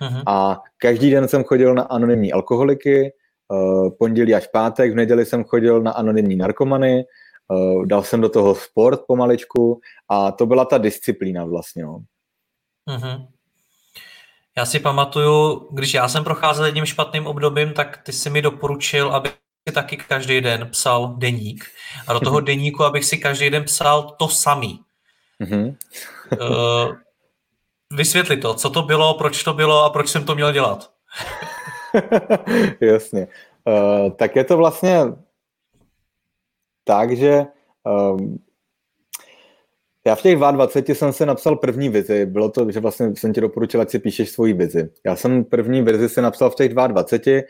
Aha. A každý den jsem chodil na anonymní alkoholiky, uh, pondělí až pátek, v neděli jsem chodil na anonymní narkomany, uh, dal jsem do toho sport pomaličku a to byla ta disciplína vlastně. No. Uhum. Já si pamatuju, když já jsem procházel jedním špatným obdobím, tak ty jsi mi doporučil, abych si taky každý den psal deník. A do toho deníku, abych si každý den psal to samý. Uh, vysvětli to, co to bylo, proč to bylo a proč jsem to měl dělat. Jasně. Uh, tak je to vlastně tak, že... Um... Já v těch dvaceti dvou jsem se napsal první vizi. Bylo to, že vlastně jsem ti doporučil, ať si píšeš svoji vizi. Já jsem první vizi si napsal v těch dvaceti dvou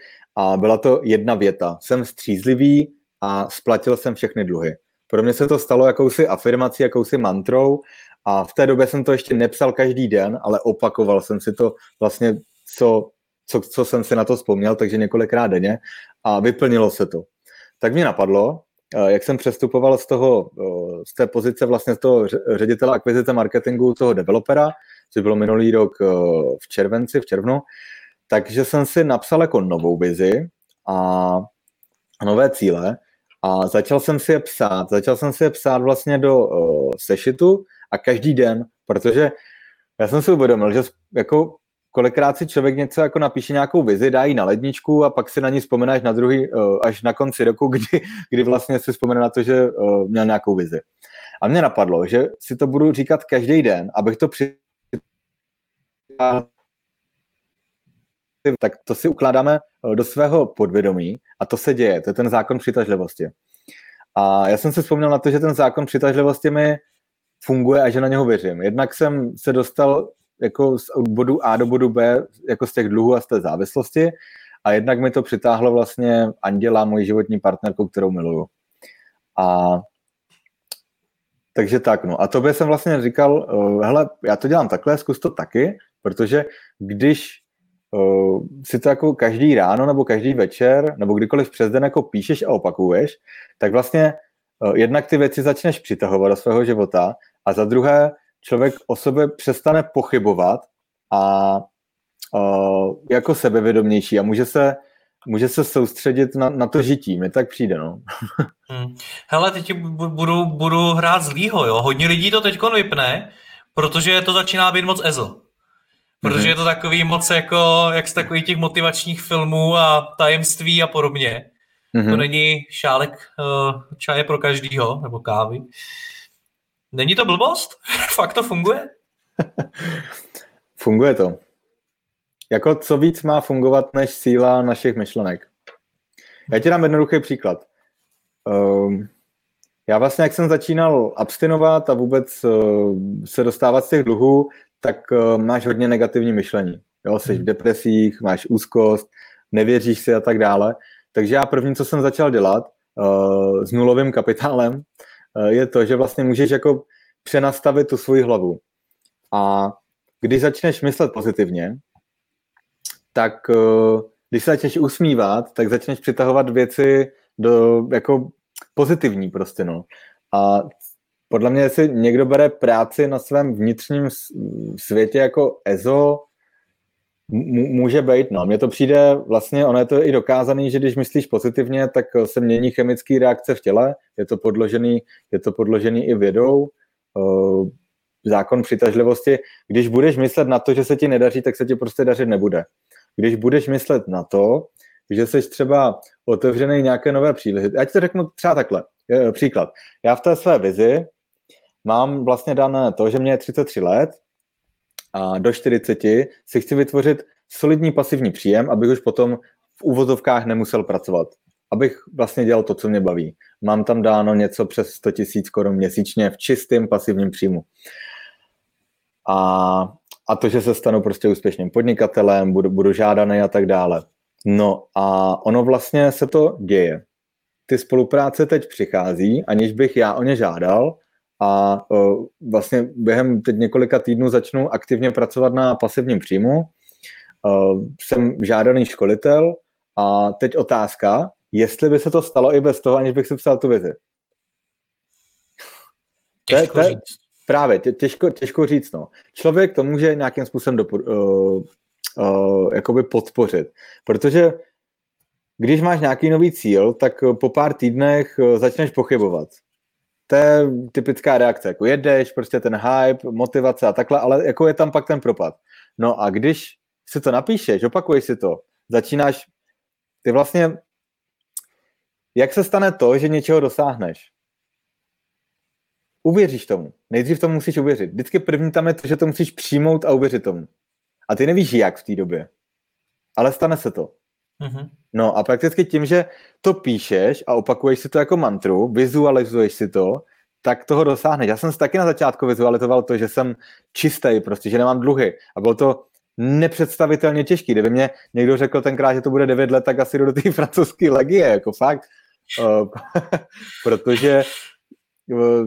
a byla to jedna věta. Jsem střízlivý a splatil jsem všechny dluhy. Pro mě se to stalo jakousi afirmací, jakousi mantrou a v té době jsem to ještě nepsal každý den, ale opakoval jsem si to vlastně, co, co, co jsem si na to vzpomněl, takže několikrát denně a vyplnilo se to. Tak mě napadlo, jak jsem přestupoval z toho, z té pozice vlastně z toho ředitele akvizice marketingu, toho developera, což bylo minulý rok v červenci, v červnu, takže jsem si napsal jako novou vizi a nové cíle a začal jsem si je psát, začal jsem si je psát vlastně do sešitu a každý den, protože já jsem si uvědomil, že jako kolikrát si člověk něco jako napíše nějakou vizi, dá ji na ledničku a pak si na ní vzpomenáš na druhý, až na konci roku, kdy, kdy vlastně si vzpomene na to, že měl nějakou vizi. A mě napadlo, že si to budu říkat každý den, abych to při... Tak to si ukládáme do svého podvědomí a to se děje, to je ten zákon přitažlivosti. A já jsem si vzpomněl na to, že ten zákon přitažlivosti mi funguje a že na něho věřím. Jednak jsem se dostal jako z bodu A do bodu B, jako z těch dluhů a z té závislosti. A jednak mi to přitáhlo vlastně Anděla, moji životní partnerku, kterou miluju. A takže tak, no. A tobě jsem vlastně říkal, uh, hele, já to dělám takhle, zkus to taky, protože když uh, si to jako každý ráno, nebo každý večer, nebo kdykoliv přes den jako píšeš a opakuješ, tak vlastně uh, jednak ty věci začneš přitahovat do svého života a za druhé člověk o sobě přestane pochybovat a uh, jako sebevědomější a může se, může se soustředit na, na to žití. Mně tak přijde, no. Hmm. Hele, teď budu, budu hrát zlýho, jo. Hodně lidí to teďkon vypne, protože to začíná být moc ezo. Protože hmm. je to takový moc jako, jak z takových těch motivačních filmů a tajemství a podobně. Hmm. To není šálek uh, čaje pro každýho, nebo kávy. Není to blbost? Fakt to funguje? Funguje to. Jako co víc má fungovat, než síla našich myšlenek. Já ti dám jednoduchý příklad. Já vlastně, jak jsem začínal abstinovat a vůbec se dostávat z těch dluhů, tak máš hodně negativní myšlení. Jo, jsi v depresích, máš úzkost, nevěříš si a tak dále. Takže já první, co jsem začal dělat s nulovým kapitálem, je to, že vlastně můžeš jako přenastavit tu svoji hlavu. A když začneš myslet pozitivně, tak když se začneš usmívat, tak začneš přitahovat věci do jako pozitivní prostě, no. A podle mě, jestli někdo bere práci na svém vnitřním světě jako EZO, může být, no. Mně to přijde, vlastně ono je to i dokázaný, že když myslíš pozitivně, tak se mění chemické reakce v těle, je to podložený, je to podložený i vědou, zákon přitažlivosti. Když budeš myslet na to, že se ti nedaří, tak se ti prostě dařit nebude. Když budeš myslet na to, že jsi třeba otevřený nějaké nové příležitosti. Já ti to řeknu třeba takhle, příklad. Já v té své vizi mám vlastně dané to, že mě je třicet tři let a do čtyřiceti si chci vytvořit solidní pasivní příjem, abych už potom v úvozovkách nemusel pracovat. Abych vlastně dělal to, co mě baví. Mám tam dáno něco přes sto tisíc korun měsíčně v čistém pasivním příjmu. A, a to, že se stanu prostě úspěšným podnikatelem, budu, budu žádaný a tak dále. No a ono vlastně se to děje. Ty spolupráce teď přichází, aniž bych já o ně žádal, a uh, vlastně během teď několika týdnů začnu aktivně pracovat na pasivním příjmu. Uh, jsem žádaný školitel a teď otázka, jestli by se to stalo i bez toho, aniž bych si psal tu vizi. Těžko říct. Právě, těžko, těžko říct, no. Člověk to může nějakým způsobem do, uh, uh, jakoby podpořit, protože když máš nějaký nový cíl, tak po pár týdnech začneš pochybovat. To je typická reakce, jako jedeš, prostě ten hype, motivace a takhle, ale jako je tam pak ten propad. No a když si to napíšeš, opakuješ si to, začínáš, ty vlastně, jak se stane to, že něčeho dosáhneš? Uvěříš tomu. Nejdřív tomu musíš uvěřit. Vždycky první tam je to, že to musíš přijmout a uvěřit tomu. A ty nevíš, jak v té době. Ale stane se to. Mm-hmm. No a prakticky tím, že to píšeš a opakuješ si to jako mantru, vizualizuješ si to, tak toho dosáhneš. Já jsem si taky na začátku vizualizoval to, že jsem čistý prostě, že nemám dluhy. A bylo to nepředstavitelně těžký. Kdyby mě někdo řekl tenkrát, že to bude devět let, tak asi jdu do té francouzské legie, jako fakt. Protože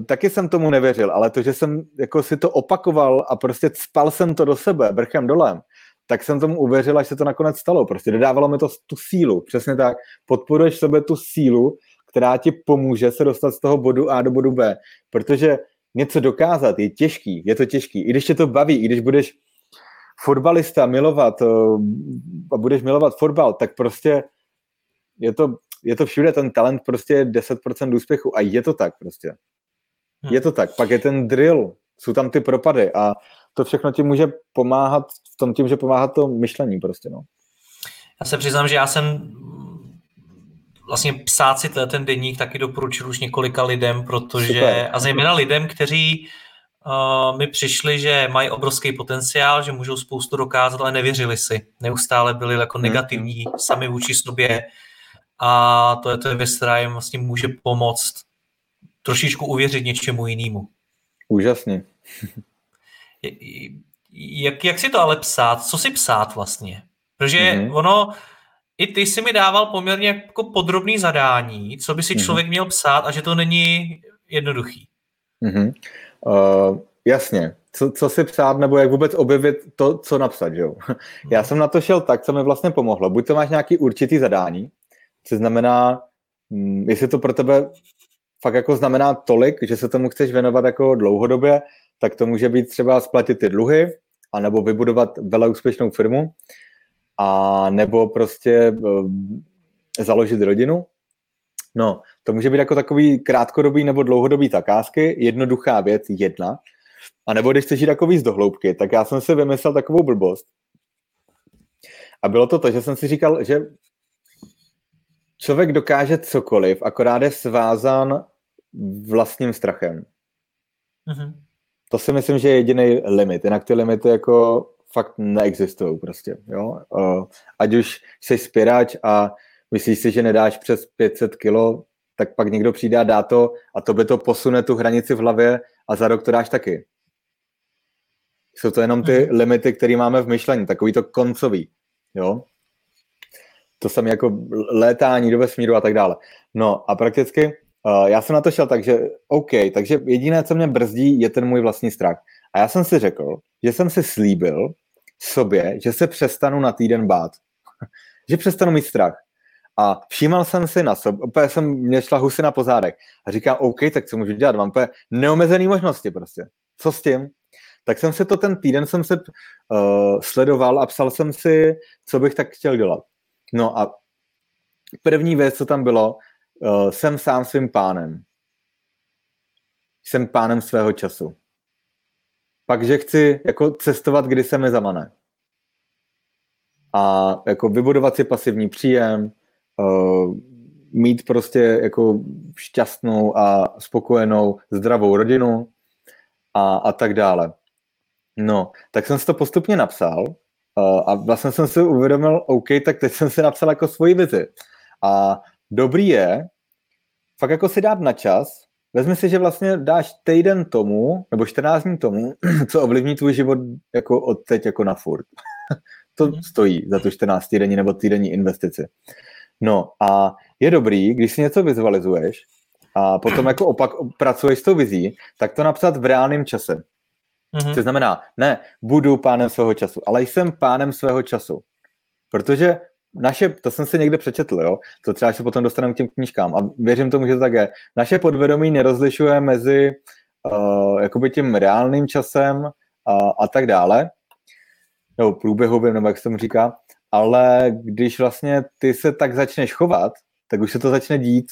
taky jsem tomu nevěřil, ale to, že jsem jako si to opakoval a prostě cpal jsem to do sebe, brchem dolem, tak jsem tomu uvěřil, až se to nakonec stalo. Prostě dodávalo mi to tu sílu. Přesně tak. Podporuješ sobě tu sílu, která ti pomůže se dostat z toho bodu A do bodu B. Protože něco dokázat je těžký. Je to těžký. I když tě to baví, i když budeš fotbalista milovat a budeš milovat fotbal, tak prostě je to, je to všude. Ten talent prostě je deset procent úspěchu. A je to tak prostě. Je to tak. Pak je ten drill. Jsou tam ty propady a to všechno ti může pomáhat v tom tím, že pomáhá to myšlení prostě, no. Já se přiznám, že já jsem vlastně psát si ten deník taky doporučil už několika lidem, protože super. A zejména lidem, kteří uh, mi přišli, že mají obrovský potenciál, že můžou spoustu dokázat, ale nevěřili si. Neustále byli jako negativní hmm. sami vůči sobě a to je to věc, která jim vlastně může pomoct trošičku uvěřit něčemu jinému. Úžasně. Jak, jak si to ale psát? Co si psát vlastně? Protože mm-hmm. ono, i ty jsi mi dával poměrně jako podrobný zadání, co by si mm-hmm. člověk měl psát a že to není jednoduchý. Mm-hmm. Uh, jasně. Co, co si psát nebo jak vůbec objevit to, co napsat, jo? Já jsem na to šel tak, co mi vlastně pomohlo. Buď to máš nějaký určitý zadání, co znamená, hm, jestli to pro tebe fakt jako znamená tolik, že se tomu chceš věnovat jako dlouhodobě, tak to může být třeba splatit ty dluhy, anebo vybudovat veleúspěšnou firmu, a nebo prostě um, založit rodinu. No, to může být jako takový krátkodobý nebo dlouhodobý zakázky, jednoduchá věc, jedna. A nebo když chceš jít jako víc do hloubky, tak já jsem si vymyslel takovou blbost. A bylo to to, že jsem si říkal, že člověk dokáže cokoliv, akorát je svázán vlastním strachem. Mhm. To si myslím, že je jediný limit, jinak ty limity jako fakt neexistují prostě, jo. Ať už jsi spěrač a myslíš si, že nedáš přes pět set kilo, tak pak někdo přijde a dá to a to by to posune tu hranici v hlavě a za rok to dáš taky. Jsou to jenom ty limity, které máme v myšlení, takový to koncový, jo. To samé jako létání do vesmíru a tak dále. No a prakticky já jsem na to šel, takže OK, takže jediné, co mě brzdí, je ten můj vlastní strach. A já jsem si řekl, že jsem si slíbil sobě, že se přestanu na týden bát. Že přestanu mít strach. A všímal jsem si na sobě, úplně jsem mě šla husina po zádech. A říkám, OK, tak co můžu dělat? Mám úplně neomezený možnosti prostě. Co s tím? Tak jsem si to ten týden jsem se uh, sledoval a psal jsem si, co bych tak chtěl dělat. No a první věc, co tam bylo, uh, jsem sám svým pánem. Jsem pánem svého času. Pak, že chci jako cestovat, kdy se mi zamane. A jako vybudovat si pasivní příjem, uh, mít prostě jako šťastnou a spokojenou, zdravou rodinu a, a tak dále. No, tak jsem si to postupně napsal uh, a vlastně jsem si uvědomil, OK, tak teď jsem si napsal jako svoji vizi. A dobrý je fakt jako si dát na čas. Vezmi si, že vlastně dáš týden tomu, nebo čtrnáct dní tomu, co ovlivní tvůj život jako od teď jako na furt. To stojí za tu čtrnáctidenní nebo týdenní investici. No a je dobrý, když si něco vizualizuješ a potom jako opak pracuješ s tou vizí, tak to napsat v reálném čase. Mhm. To znamená, ne, budu pánem svého času, ale jsem pánem svého času. Protože naše, to jsem si někde přečetl, jo, to třeba se potom dostaneme k těm knížkám a věřím tomu, že to tak je. Naše podvědomí nerozlišuje mezi uh, jakoby tím reálným časem uh, a tak dále, nebo průběhovým, nebo jak se tomu říká, ale když vlastně ty se tak začneš chovat, tak už se to začne dít.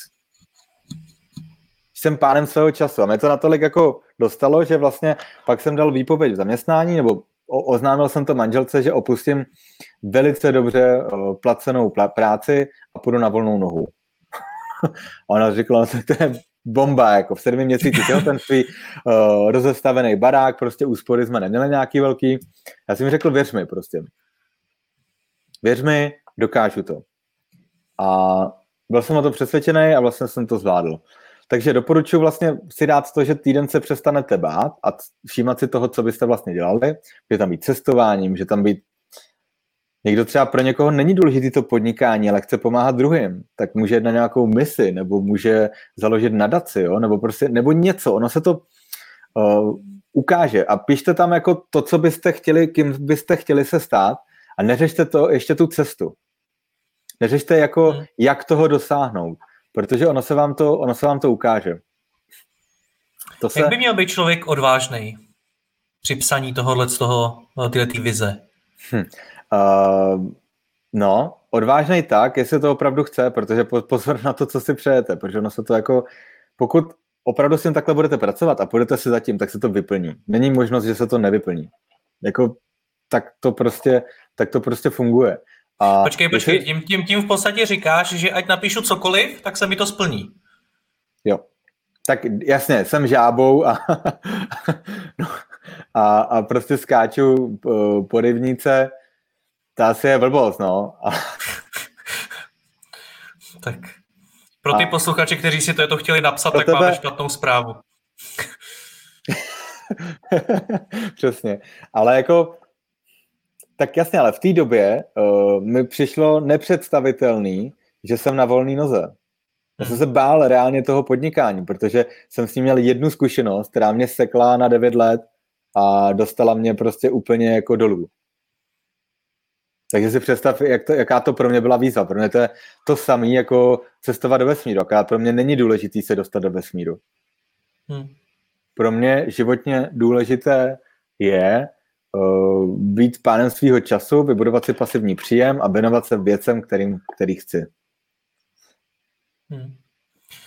Jsem pánem svého času a mě to natolik jako dostalo, že vlastně pak jsem dal výpověď v zaměstnání, nebo oznámil jsem to manželce, že opustím velice dobře placenou práci a půjdu na volnou nohu. A ona řekla, že to je bomba, jako v sedmi měsících těhotenství, uh, rozestavený barák, prostě úspory jsme neměli nějaký velký. Já jsem řekl, věř mi prostě. Věř mi, dokážu to. A byl jsem o to přesvědčený a vlastně jsem to zvládl. Takže doporučuji vlastně si dát to, že týden se přestanete bát a všímat si toho, co byste vlastně dělali. Může tam být cestování, může tam být... Někdo třeba pro někoho není důležitý to podnikání, ale chce pomáhat druhým, tak může jít na nějakou misi, nebo může založit nadaci, jo? Nebo, prostě, nebo něco. Ono se to uh, ukáže. A pište tam jako to, co byste chtěli, kým byste chtěli se stát a neřešte to ještě tu cestu. Neřešte jako, jak toho dosáhnout. Protože ono se vám to, ono se vám to ukáže. To se... Jak by měl být člověk odvážnej při psaní tohohle z toho, tyhletý vize? Hm. Uh, no, odvážnej tak, jestli to opravdu chce, protože pozor na to, co si přejete, protože ono se to jako, pokud opravdu s tím takhle budete pracovat a půjdete si za tím, tak se to vyplní. Není možnost, že se to nevyplní. Jako, tak to prostě, tak to prostě funguje. A počkej, počkej, tím, tím, tím v podstatě říkáš, že ať napíšu cokoliv, tak se mi to splní. Jo, tak jasně, jsem žábou a, no, a, a prostě skáču po rybníce, to asi je blbost, no. Tak, pro ty a posluchače, kteří si to, to chtěli napsat, tak tebe... máme špatnou zprávu. Přesně, ale jako... Tak jasně, ale v té době uh, mi přišlo nepředstavitelný, že jsem na volné noze. Já jsem se bál reálně toho podnikání, protože jsem s ním měl jednu zkušenost, která mě sekla na devět let a dostala mě prostě úplně jako dolů. Takže si představ, jak to, jaká to pro mě byla výzva. Pro mě to je to samé jako cestovat do vesmíru. A pro mě není důležitý se dostat do vesmíru. Hmm. Pro mě životně důležité je Uh, být pánem svýho času, vybudovat si pasivní příjem a věnovat se věcem, kterým, který chci. Hmm.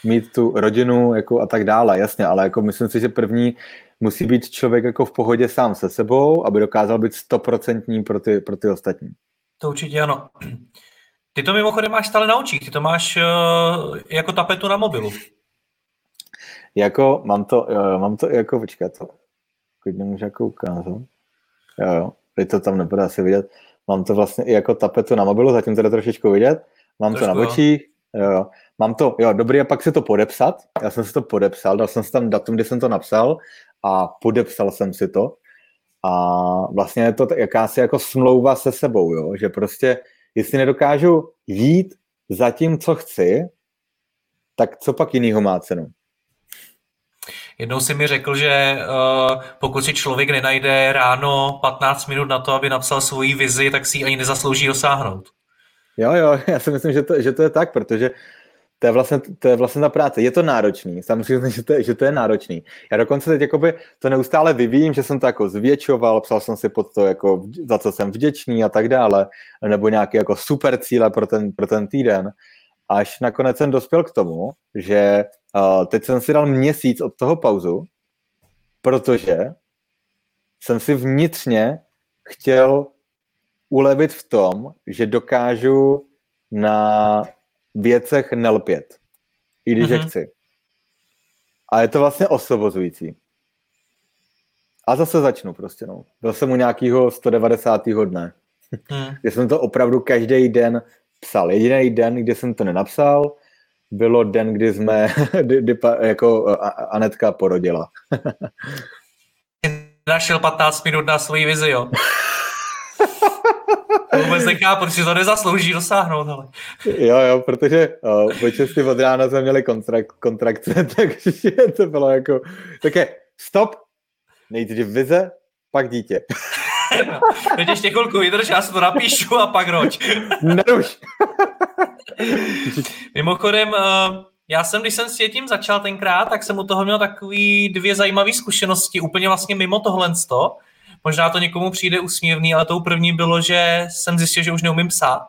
Mít tu rodinu jako a tak dále, jasně, ale jako myslím si, že první musí být člověk jako v pohodě sám se sebou, aby dokázal být stoprocentní pro ty, pro ty ostatní. To určitě ano. Ty to mimochodem máš stále na očích, ty to máš uh, jako tapetu na mobilu. Jako, mám to, uh, mám to jako, počkej, to klidně můžu jako ukázat. Jo, jo, teď to tam nebude asi vidět. Mám to vlastně i jako tapetu na mobilu, zatím to jde trošičku vidět. Mám Trošku, to na očích, jo, jo. Mám to, jo, dobrý, a pak si to podepsat. Já jsem si to podepsal, dal jsem si tam datum, kdy jsem to napsal a podepsal jsem si to. A vlastně je to jakási jako smlouva se sebou, jo, že prostě, jestli nedokážu jít za tím, co chci, tak co pak jinýho má cenu? Jednou si mi řekl, že uh, pokud si člověk nenajde ráno patnáct minut na to, aby napsal svoji vizi, tak si ji ani nezaslouží dosáhnout. Jo, jo, já si myslím, že to, že to je tak, protože to je vlastně, to je vlastně ta práce. Je to náročný, samozřejmě, že to, že to je náročný. Já dokonce teď jakoby to neustále vyvíjím, že jsem to jako zvětšoval, psal jsem si pod to, jako, za co jsem vděčný a tak dále, nebo nějaké jako super cíle pro ten, pro ten týden. Až nakonec jsem dospěl k tomu, že uh, teď jsem si dal měsíc od toho pauzu, protože jsem si vnitřně chtěl ulevit v tom, že dokážu na věcech nelpět, i když mm-hmm. chci. A je to vlastně osvobozující. A zase začnu prostě, no. Byl jsem u nějakého sto devadesátého dne, mm. kde jsem to opravdu každý den psal. Jediný den, kde jsem to nenapsal, bylo den, kdy jsme kdy, kdy, jako Anetka porodila. Našel patnáct minut na svoji vizi, jo? Vůbec nechápu, protože to nezaslouží dosáhnout, ale... Jo, jo, protože počasí od rána jsme měli kontrakt, kontrakce, takže to bylo jako... Také, stop, nejdřív vize, pak dítě. No, teď ještě chvilku vydrž, já si to napíšu a pak roč. Neruš. Mimochodem, já jsem, když jsem s tím začal tenkrát, tak jsem u toho měl takový dvě zajímavé zkušenosti, úplně vlastně mimo tohlensto. Možná to někomu přijde úsměvný, ale tou první bylo, že jsem zjistil, že už neumím psát.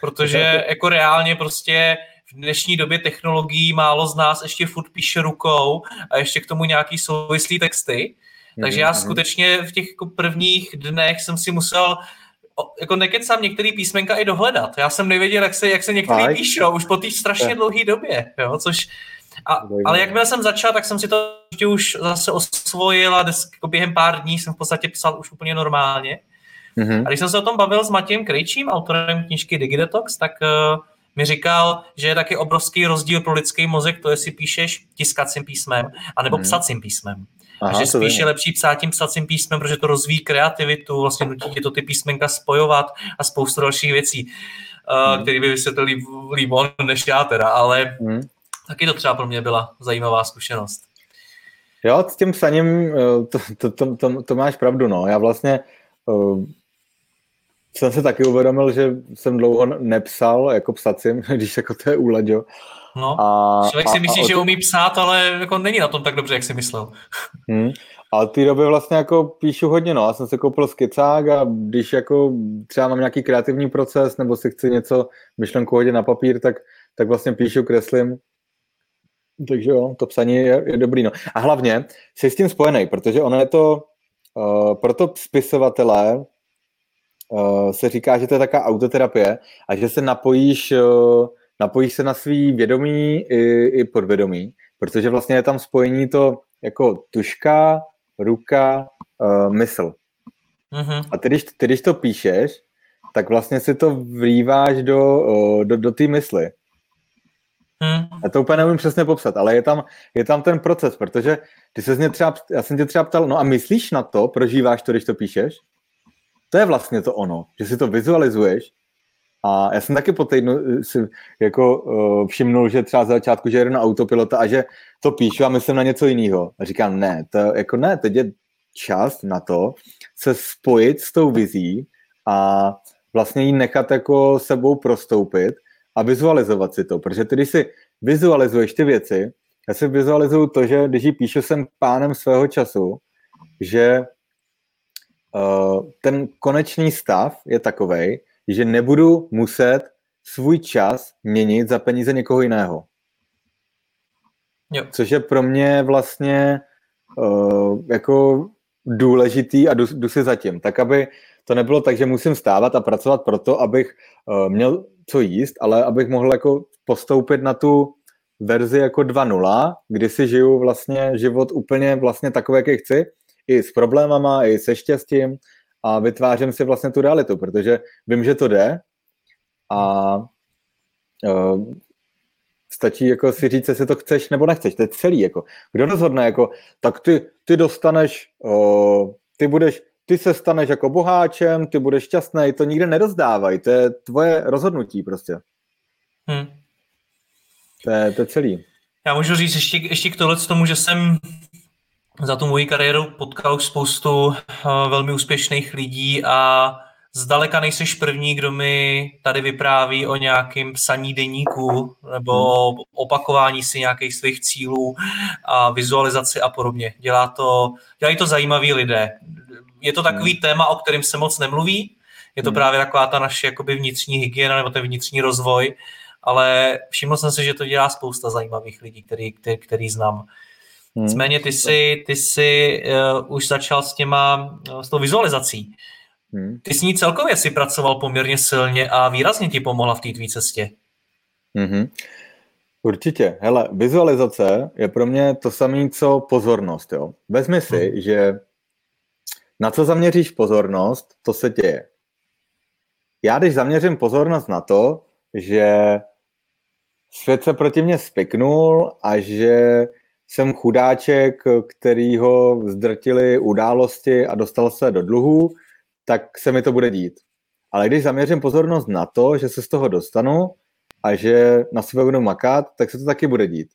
Protože jako reálně prostě v dnešní době technologií málo z nás ještě furt píše rukou a ještě k tomu nějaký souvislý texty. Takže já skutečně v těch jako prvních dnech jsem si musel, jako nekecám, některý písmenka i dohledat. Já jsem nevěděl, jak se, jak se některý píšou, už po té strašně dlouhé době, jo, což... A, ale jakmile jsem začal, tak jsem si to už zase osvojil a des, jako během pár dní jsem v podstatě psal už úplně normálně. Mm-hmm. A když jsem se o tom bavil s Matějem Krejčím, autorem knížky DigiDetox, tak uh, mi říkal, že je taky obrovský rozdíl pro lidský mozek, to jestli píšeš tiskacím písmem, anebo mm-hmm. psacím písmem. Aha, a že spíš je lepší psát tím psacím písmem, protože to rozvíjí kreativitu, vlastně nutí tě to ty písmenka spojovat a spoustu dalších věcí, uh, mm-hmm. které by vysvětlil líb, líb on než já teda, ale... Mm-hmm. Taky to třeba pro mě byla zajímavá zkušenost. Jo, s tím psaním, to, to, to, to máš pravdu, no. Já vlastně uh, jsem se taky uvědomil, že jsem dlouho nepsal, jako psacím, když jako to je úleďo. No, a, člověk si myslí, a, a že umí psát, ale jako není na tom tak dobře, jak si myslel. Hmm. A od té doby vlastně jako píšu hodně, no. Já jsem si koupil skicák a když jako třeba mám nějaký kreativní proces, nebo si chci něco myšlenku hodit na papír, tak, tak vlastně píšu, kreslím. Takže jo, to psaní je, je dobrý. No. A hlavně jsi s tím spojený, protože ono je to, uh, proto spisovatelé uh, se říká, že to je taková autoterapie a že se napojíš, uh, napojíš se na svý vědomí i, i podvědomí, protože vlastně je tam spojení to jako tuška, ruka, uh, mysl. Uh-huh. A ty když, ty, když to píšeš, tak vlastně si to vrýváš do, uh, do, do té mysli. Já to úplně neumím přesně popsat, ale je tam, je tam ten proces, protože ty se mě třeba, já jsem tě třeba ptal, no a myslíš na to, prožíváš to, když to píšeš? To je vlastně to ono, že si to vizualizuješ a já jsem taky po týdnu si jako uh, všimnul, že třeba za začátku, že jedu na autopilota a že to píšu a myslím na něco jiného. A říkám, ne, to jako ne, teď je čas na to se spojit s tou vizí a vlastně ji nechat jako sebou prostoupit a vizualizovat si to, protože ty, když si vizualizuješ ty věci, já si vizualizuju to, že když ji píšu, jsem pánem svého času, že uh, ten konečný stav je takovej, že nebudu muset svůj čas měnit za peníze někoho jiného. Jo. Což je pro mě vlastně uh, jako důležitý a jdu, jdu si zatím. Tak, aby to nebylo tak, že musím stávat a pracovat proto, abych uh, měl co jíst, ale abych mohl jako postoupit na tu verzi jako dva tečka nula, kdy si žiju vlastně život úplně vlastně takový, jaký chci, i s problémama, i se štěstím a vytvářím si vlastně tu realitu, protože vím, že to jde a uh, stačí jako si říct, jestli to chceš nebo nechceš, to je celý jako. Kdo rozhodne jako, tak ty, ty dostaneš, uh, ty budeš ty se staneš jako boháčem, ty budeš šťastný, to nikde nerozdávají, to je tvoje rozhodnutí prostě. Hmm. To, je, to je celý. Já můžu říct ještě, ještě k tohle tomu, že jsem za tu moji kariéru potkal spoustu uh, velmi úspěšných lidí a zdaleka nejseš první, kdo mi tady vypráví o nějakém psaní deníku nebo opakování si nějakých svých cílů a vizualizaci a podobně. Dělá to, dělají to zajímaví lidé. Je to takový téma, o kterém se moc nemluví. Je to právě taková ta naše jakoby vnitřní hygiena nebo ten vnitřní rozvoj, ale všiml jsem si, že to dělá spousta zajímavých lidí, který, který, který znám. Nicméně ty jsi, ty jsi uh, už začal s těma, s tou vizualizací. Hmm. Ty s ní celkově si pracoval poměrně silně a výrazně ti pomohla v té tvý cestě. Mm-hmm. Určitě. Hele, vizualizace je pro mě to samé, co pozornost. Jo? Vezmi si, hmm. že na co zaměříš pozornost, to se děje. Já když zaměřím pozornost na to, že svět se proti mně spiknul a že jsem chudáček, kterýho zdrtili události a dostal se do dluhů, tak se mi to bude dít. Ale když zaměřím pozornost na to, že se z toho dostanu a že na sebe budu makat, tak se to taky bude dít.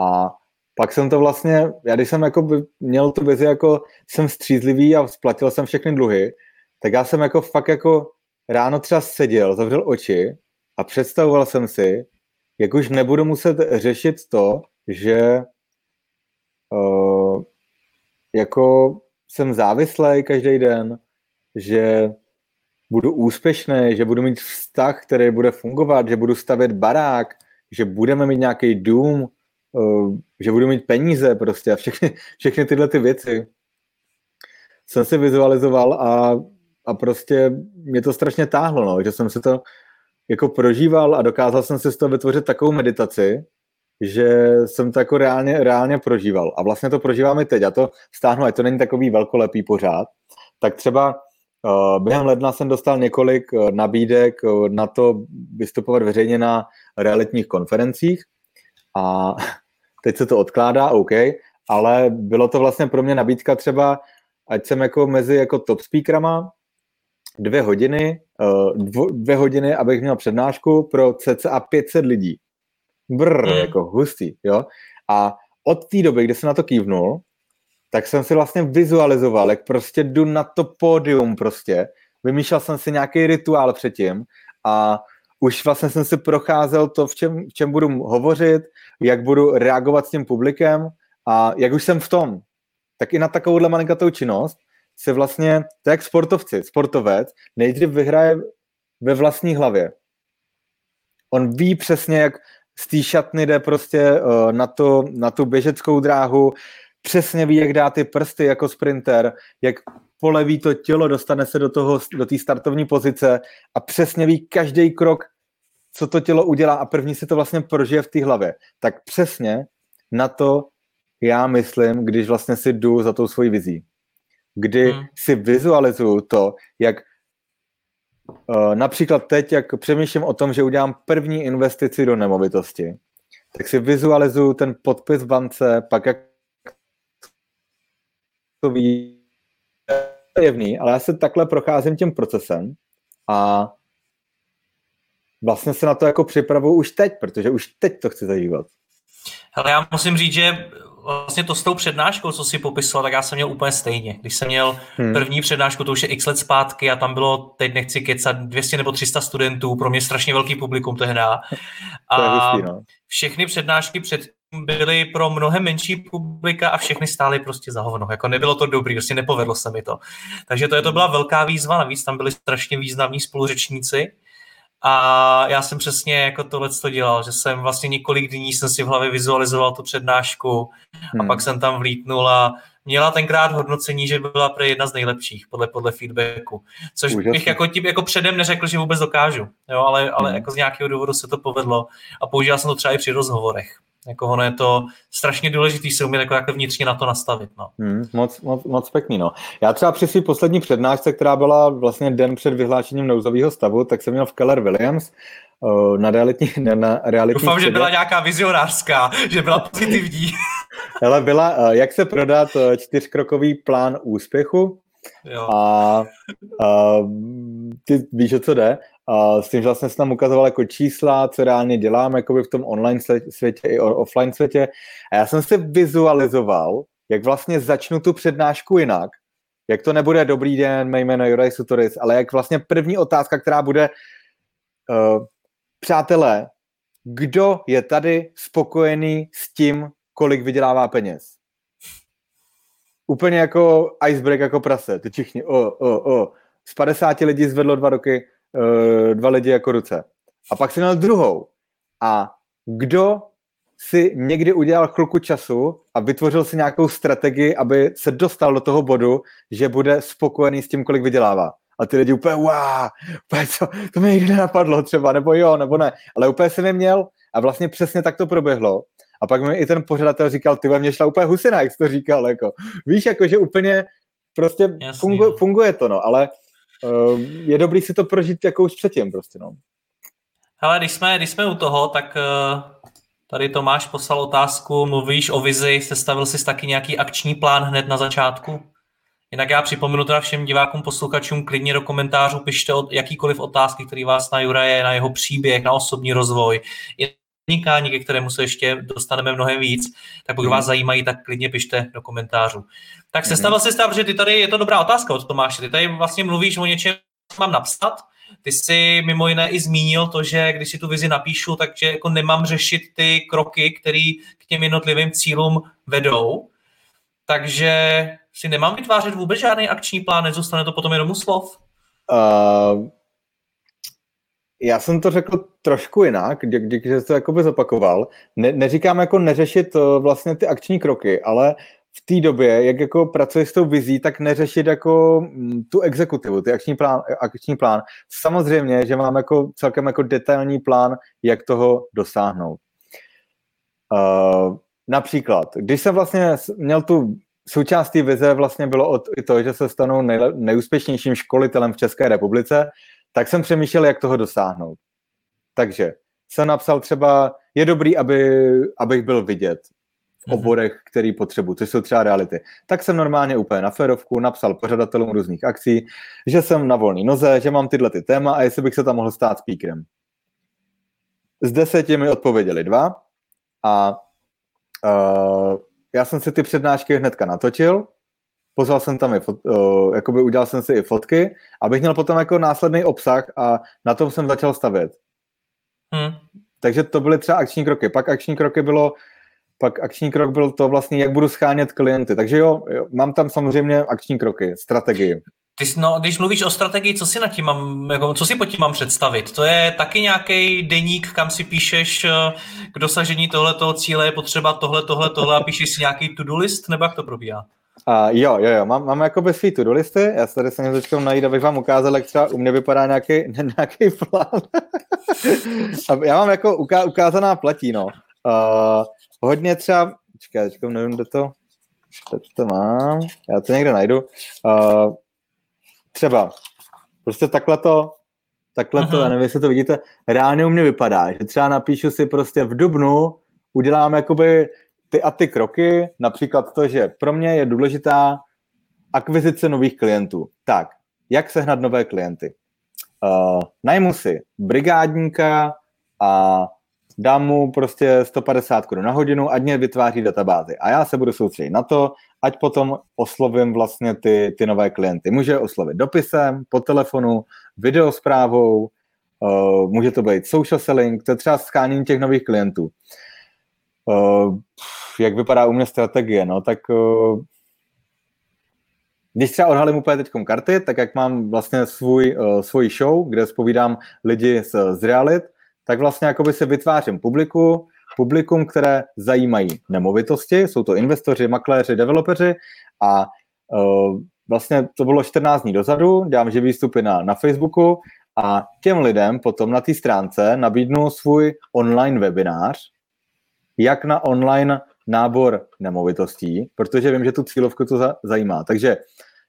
A pak jsem to vlastně, já když jsem jako měl tu vizi, jako jsem střízlivý a splatil jsem všechny dluhy, tak já jsem jako fakt jako ráno třeba seděl, zavřel oči a představoval jsem si, jak už nebudu muset řešit to, že uh, jako jsem závislý každý den, že budu úspěšný, že budu mít vztah, který bude fungovat, že budu stavět barák, že budeme mít nějaký dům, že budu mít peníze prostě a všechny, všechny tyhle ty věci jsem si vizualizoval a, a prostě mě to strašně táhlo, no, že jsem si to jako prožíval a dokázal jsem si z toho vytvořit takovou meditaci, že jsem to jako reálně, reálně prožíval a vlastně to prožívám i teď a to stáhnu, ať to není takový velkolepý pořád, tak třeba během ledna jsem dostal několik nabídek na to vystupovat veřejně na realitních konferencích a teď se to odkládá, OK, ale bylo to vlastně pro mě nabídka třeba, ať jsem jako mezi jako top speakerama dvě hodiny, dvo, dvě hodiny, abych měl přednášku pro cca pět set lidí. Brr, jako hustý, jo. A od té doby, kdy jsem na to kývnul, tak jsem si vlastně vizualizoval, jak prostě jdu na to pódium prostě. Vymýšlel jsem si nějaký rituál předtím a už vlastně jsem si procházel to, v čem, v čem budu hovořit, jak budu reagovat s tím publikem a jak už jsem v tom. Tak i na takovouhle malinkatou činnost se vlastně, to jak sportovci, sportovec, nejdřív vyhraje ve vlastní hlavě. On ví přesně, jak z té šatny jde prostě na, to, na tu běžeckou dráhu, přesně ví, jak dá ty prsty jako sprinter, jak poleví to tělo, dostane se do toho, do té startovní pozice a přesně ví každý krok, co to tělo udělá a první si to vlastně prožije v té hlavě. Tak přesně na to já myslím, když vlastně si jdu za tou svojí vizí. Kdy hmm. si vizualizuju to, jak například teď, jak přemýšlím o tom, že udělám první investici do nemovitosti, tak si vizualizuju ten podpis v bance, pak jak to ví, jevný, ale já se takhle procházím tím procesem a vlastně se na to jako připravuju už teď, protože už teď to chci zažívat. Hele, já musím říct, že vlastně to s tou přednáškou, co jsi popisal, tak já jsem měl úplně stejně. Když jsem měl hmm. první přednášku, to už je x let zpátky a tam bylo, teď nechci kecat, dvě stě nebo tři sta studentů, pro mě strašně velký publikum tehdy. A hustý, no? Všechny přednášky před byly pro mnohem menší publika a všechny stály prostě za hovno. Jako nebylo to dobrý, prostě nepovedlo se mi to. Takže to, je, to byla velká výzva, navíc tam byli strašně významní spoluřečníci a já jsem přesně jako tohleto dělal, že jsem vlastně několik dní jsem si v hlavě vizualizoval tu přednášku a hmm. pak jsem tam vlítnul a měla tenkrát hodnocení, že byla pro jedna z nejlepších podle, podle feedbacku, což Užasný. Bych jako, tím, jako předem neřekl, že vůbec dokážu, jo, ale, ale hmm. jako z nějakého důvodu se to povedlo a používal jsem to třeba i při rozhovorech. Jako ono je to strašně důležitý se umět jako takhle vnitřně na to nastavit. No. Hmm, moc, moc, moc pěkný, no. Já třeba při svý poslední přednášce, která byla vlastně den před vyhlášením nouzového stavu, tak jsem měl v Keller Williams uh, na realitní, na, na realitní Doufám, středě. Že byla nějaká vizionářská, že byla pozitivní. Ale byla, uh, jak se prodat uh, čtyřkrokový plán úspěchu. Jo. A uh, ty víš, o co jde. Uh, s tím, že vlastně jsem tam ukazoval jako čísla, co reálně dělám jakoby v tom online světě i offline světě. A já jsem si vizualizoval, jak vlastně začnu tu přednášku jinak, jak to nebude dobrý den, mé jméno Juraj Šútoris, ale jak vlastně první otázka, která bude uh, přátelé, kdo je tady spokojený s tím, kolik vydělává peněz? Úplně jako iceberg, jako prase. Ty všichni, o, o, o. Z padesáti lidí zvedlo dva roky, dva lidi jako ruce. A pak si měl druhou. A kdo si někdy udělal chvilku času a vytvořil si nějakou strategii, aby se dostal do toho bodu, že bude spokojený s tím, kolik vydělává. A ty lidi úplně, wow, úplně co, to mě nikdy nenapadlo třeba, nebo jo, nebo ne. Ale úplně jsem je měl a vlastně přesně tak to proběhlo. A pak mi i ten pořadatel říkal, ty ve mně šla úplně husina, jak jsi to říkal, jako. Víš, jako, že úplně prostě funguje, funguje to, no, ale uh, je dobrý si to prožít jako už předtím, prostě, no. Hele, když jsme, když jsme u toho, tak uh, tady Tomáš poslal otázku, mluvíš o vizi, sestavil jsi taky nějaký akční plán hned na začátku? Jinak já připomenu teda všem divákům, posluchačům, klidně do komentářů pište jakýkoliv otázky, které vás na Juraje, na jeho příběh, na osobní rozvoj, podnikání, ke kterému se ještě dostaneme mnohem víc, tak pokud vás zajímají, tak klidně pište do komentářů. Tak sestavil jsi stav, že ty tady, je to dobrá otázka od Tomáše, ty tady vlastně mluvíš o něčem, co mám napsat, ty jsi mimo jiné i zmínil to, že když si tu vizi napíšu, takže jako nemám řešit ty kroky, které k těm jednotlivým cílům vedou, takže si nemám vytvářet vůbec žádný akční plán, nezůstane to potom jenom u slov? Uh... Já jsem to řekl trošku jinak, díky, že jsi to jakoby zopakoval. Ne, neříkám jako neřešit vlastně ty akční kroky, ale v té době, jak jako pracuješ s tou vizí, tak neřešit jako tu exekutivu, ty akční plán, akční plán. Samozřejmě, že mám jako celkem jako detailní plán, jak toho dosáhnout. Uh, například, když jsem vlastně měl tu součástí vize, vlastně bylo i to, že se stanu nejle, nejúspěšnějším školitelem v České republice, tak jsem přemýšlel, jak toho dosáhnout. Takže jsem napsal třeba, je dobrý, aby, abych byl vidět v oborech, který potřebuji, což jsou třeba reality. Tak jsem normálně úplně na férovku napsal pořadatelům různých akcí, že jsem na volný noze, že mám tyhle ty téma a jestli bych se tam mohl stát speakerem. Z deseti mi odpověděli dva a uh, já jsem si ty přednášky hnedka natočil. Pozval jsem tam i, uh, jakoby udělal jsem si i fotky, abych měl potom jako následný obsah a na tom jsem začal stavět. Hmm. Takže to byly třeba akční kroky. Pak akční kroky bylo, pak akční krok byl to vlastně, jak budu schánět klienty. Takže jo, jo mám tam samozřejmě akční kroky, strategii. Ty, no, když mluvíš o strategii, co si nad tím mám, jako, co si pod tím mám představit? To je taky nějaký deník, kam si píšeš k dosažení tohletoho cíle je potřeba tohle, tohle, tohle a píšeš si nějaký to-do list, nebo jak to probíhá? Uh, jo, jo, jo, mám, mám jakoby svý to-do listy, já se tady se mě začkám najít, abych vám ukázal, jak třeba u mě vypadá nějaký, nějaký plán. Já mám jako uká, ukázaná platí, no. Uh, hodně třeba, čekaj, začkám, nevím, kde to, teď to mám, já to někde najdu. Uh, třeba, prostě takhle to, takhle Aha. to, já nevím, jestli to vidíte, reálně u mě vypadá, že třeba napíšu si prostě v dubnu, udělám jakoby ty a ty kroky, například to, že pro mě je důležitá akvizice nových klientů. Tak, jak sehnat nové klienty? Uh, najmu si brigádníka a dám mu prostě sto padesát korun na hodinu, ať mě vytváří databázy. A já se budu soustředit na to, ať potom oslovím vlastně ty, ty nové klienty. Může oslovit dopisem, po telefonu, videosprávou, uh, může to být social selling, to je třeba shánění těch nových klientů. Uh, jak vypadá u mě strategie, no, tak uh, když třeba odhalím úplně teďkom karty, tak jak mám vlastně svůj, uh, svůj show, kde zpovídám lidi z, z realit, tak vlastně jakoby se vytvářím publiku, publikum, které zajímají nemovitosti, jsou to investoři, makléři, developeři a uh, vlastně to bylo čtrnáct dní dozadu, dělám živý výstupy na, na Facebooku a těm lidem potom na té stránce nabídnu svůj online webinář, jak na online nábor nemovitostí, protože vím, že tu cílovku to za, zajímá. Takže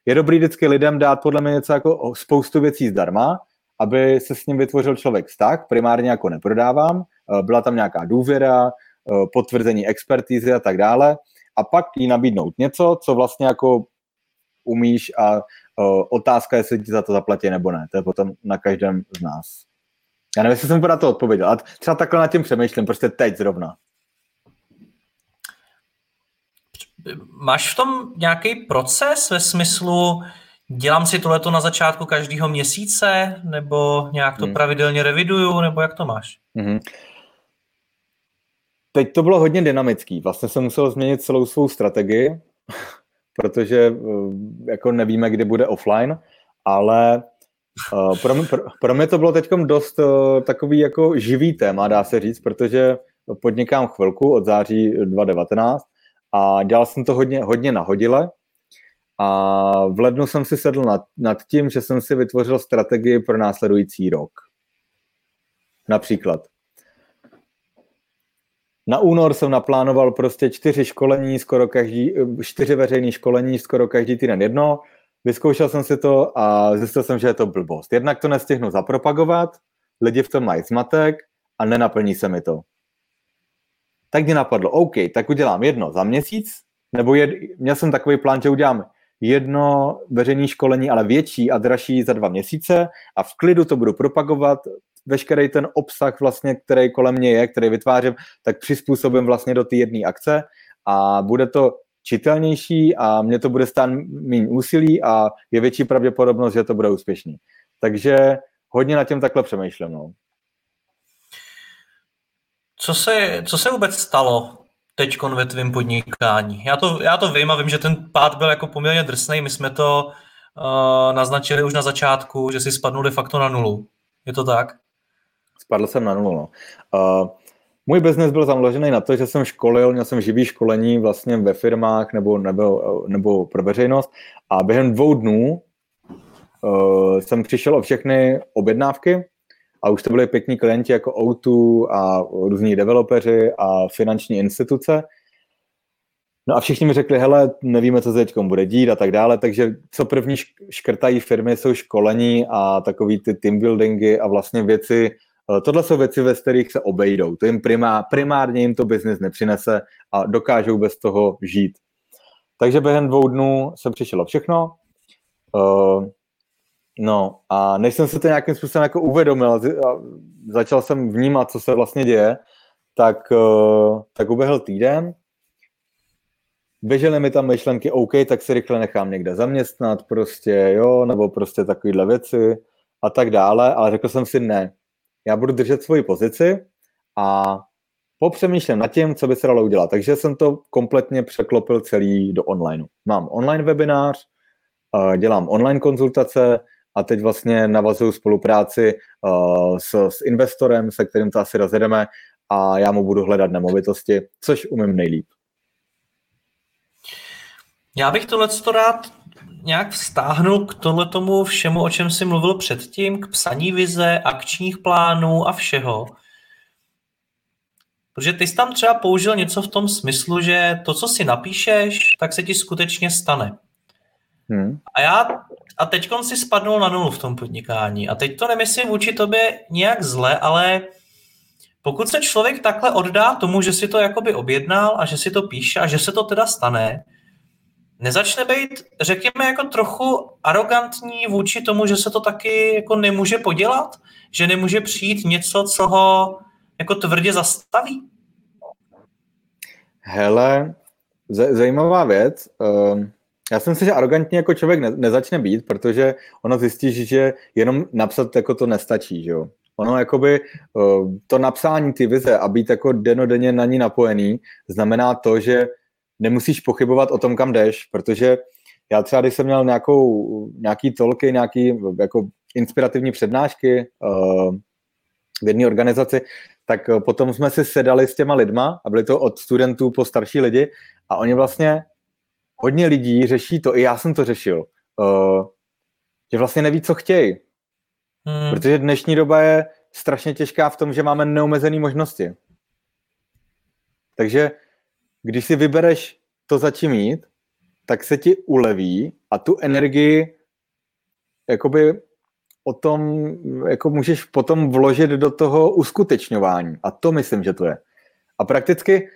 je dobrý vždycky lidem dát podle mě něco jako spoustu věcí zdarma, aby se s ním vytvořil člověk vztah, primárně jako neprodávám, byla tam nějaká důvěra, potvrzení expertízy a tak dále. A pak jí nabídnout něco, co vlastně jako umíš a Otázka, jestli ti za to zaplatí nebo ne. To je potom na každém z nás. Já nevím, jestli jsem na to odpověděl, ale třeba takhle nad tím přemýšlím, prostě teď zrovna. Máš v tom nějaký proces ve smyslu, dělám si tohleto na začátku každého měsíce, nebo nějak to hmm. pravidelně reviduju, nebo jak to máš? Hmm. Teď to bylo hodně dynamický. Vlastně jsem musel změnit celou svou strategii, protože jako nevíme, kdy bude offline, ale pro mě, pro mě to bylo teďkom dost takový jako živý téma, dá se říct, protože podnikám chvilku od září dva tisíce devatenáct a dělal jsem to hodně, hodně nahodile a v lednu jsem si sedl nad, nad tím, že jsem si vytvořil strategii pro následující rok. Například. Na únor jsem naplánoval prostě čtyři školení, skoro každý, čtyři veřejné školení, skoro každý týden jedno. Vyzkoušel jsem si to a zjistil jsem, že je to blbost. Jednak to nestihnu zapropagovat, lidi v tom mají zmatek a nenaplní se mi to. Tak mě napadlo, OK, tak udělám jedno za měsíc, nebo jed, měl jsem takový plán, že udělám jedno veřejné školení, ale větší a dražší za dva měsíce a v klidu to budu propagovat, veškerý ten obsah vlastně, který kolem mě je, který vytvářím, tak přizpůsobím vlastně do té jedné akce a bude to čitelnější a mě to bude stát méně úsilí a je větší pravděpodobnost, že to bude úspěšný. Takže hodně nad tím takhle přemýšlím. No. Co se, co se vůbec stalo teďkon ve tvým podnikání? Já to, já to vím a vím, že ten pád byl jako poměrně drsnej. My jsme to uh, naznačili už na začátku, že si spadnul de facto na nulu. Je to tak? Spadl jsem na nulu. Uh, můj biznes byl založený na to, že jsem školil, měl jsem živý školení vlastně ve firmách nebo, nebo, nebo pro veřejnost a během dvou dnů uh, jsem přišel o všechny objednávky a už to byli pěkní klienti jako O dva a různí developeři a finanční instituce. No a všichni mi řekli, hele, nevíme, co se teď bude dít a tak dále, takže co první škrtají firmy, jsou školení a takový ty teambuildingy a vlastně věci, tohle jsou věci, ve kterých se obejdou. To jim primá, primárně jim to biznis nepřinese a dokážou bez toho žít. Takže během dvou dnů se přišlo všechno. No a než jsem se to nějakým způsobem jako uvědomil a začal jsem vnímat, co se vlastně děje, tak, tak uběhl týden. Běžely mi tam myšlenky, OK, tak si rychle nechám někde zaměstnat, prostě, jo, nebo prostě takovýhle věci a tak dále, ale řekl jsem si ne. Já budu držet svoji pozici a popřemýšlím nad tím, co by se dalo udělat. Takže jsem to kompletně překlopil celý do online. Mám online webinář, dělám online konzultace a teď vlastně navazuju spolupráci s, s investorem, se kterým to asi rozjedeme a já mu budu hledat nemovitosti, což umím nejlíp. Já bych tohleto rád nějak vztáhnul k tohletomu všemu, o čem jsi mluvil předtím, k psaní vize, akčních plánů a všeho. Protože ty jsi tam třeba použil něco v tom smyslu, že to, co si napíšeš, tak se ti skutečně stane. Hmm. A já a teďkon si spadnul na nulu v tom podnikání. A teď to nemyslím vůči tobě nějak zle, ale pokud se člověk takhle oddá tomu, že si to jakoby objednal a že si to píše a že se to teda stane, nezačne být, řekněme, jako trochu arrogantní vůči tomu, že se to taky jako nemůže podělat? Že nemůže přijít něco, co ho jako tvrdě zastaví? Hele, zajímavá věc. Já si myslím, že arrogantní jako člověk nezačne být, protože ono zjistíš, že jenom napsat jako to nestačí, že jo? Ono jakoby to napsání ty vize a být jako denodenně na ní napojený znamená to, že nemusíš pochybovat o tom, kam jdeš, protože já třeba, když jsem měl nějakou, nějaký tolky, nějaký jako inspirativní přednášky uh, v jedné organizaci, tak potom jsme si sedali s těma lidma a byli to od studentů po starší lidi a oni vlastně, hodně lidí řeší to, i já jsem to řešil, uh, že vlastně neví, co chtějí. Hmm. Protože dnešní doba je strašně těžká v tom, že máme neomezené možnosti. Takže když si vybereš to, za čím jít, tak se ti uleví a tu energii jakoby o tom, jako můžeš potom vložit do toho uskutečňování. A to myslím, že to je. A prakticky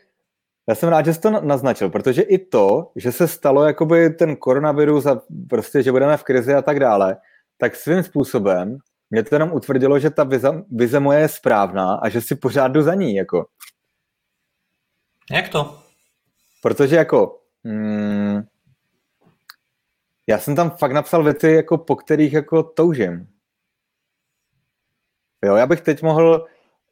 Já jsem rád, že jsi to naznačil, protože i to, že se stalo jakoby ten koronavirus a prostě, že budeme v krizi a tak dále, tak svým způsobem mě to jenom utvrdilo, že ta vize, vize moje je správná a že si pořád jdu za ní, jako. Jak to? Protože jako... Mm, já jsem tam fakt napsal věci, jako, po kterých jako toužím. Jo, já bych teď mohl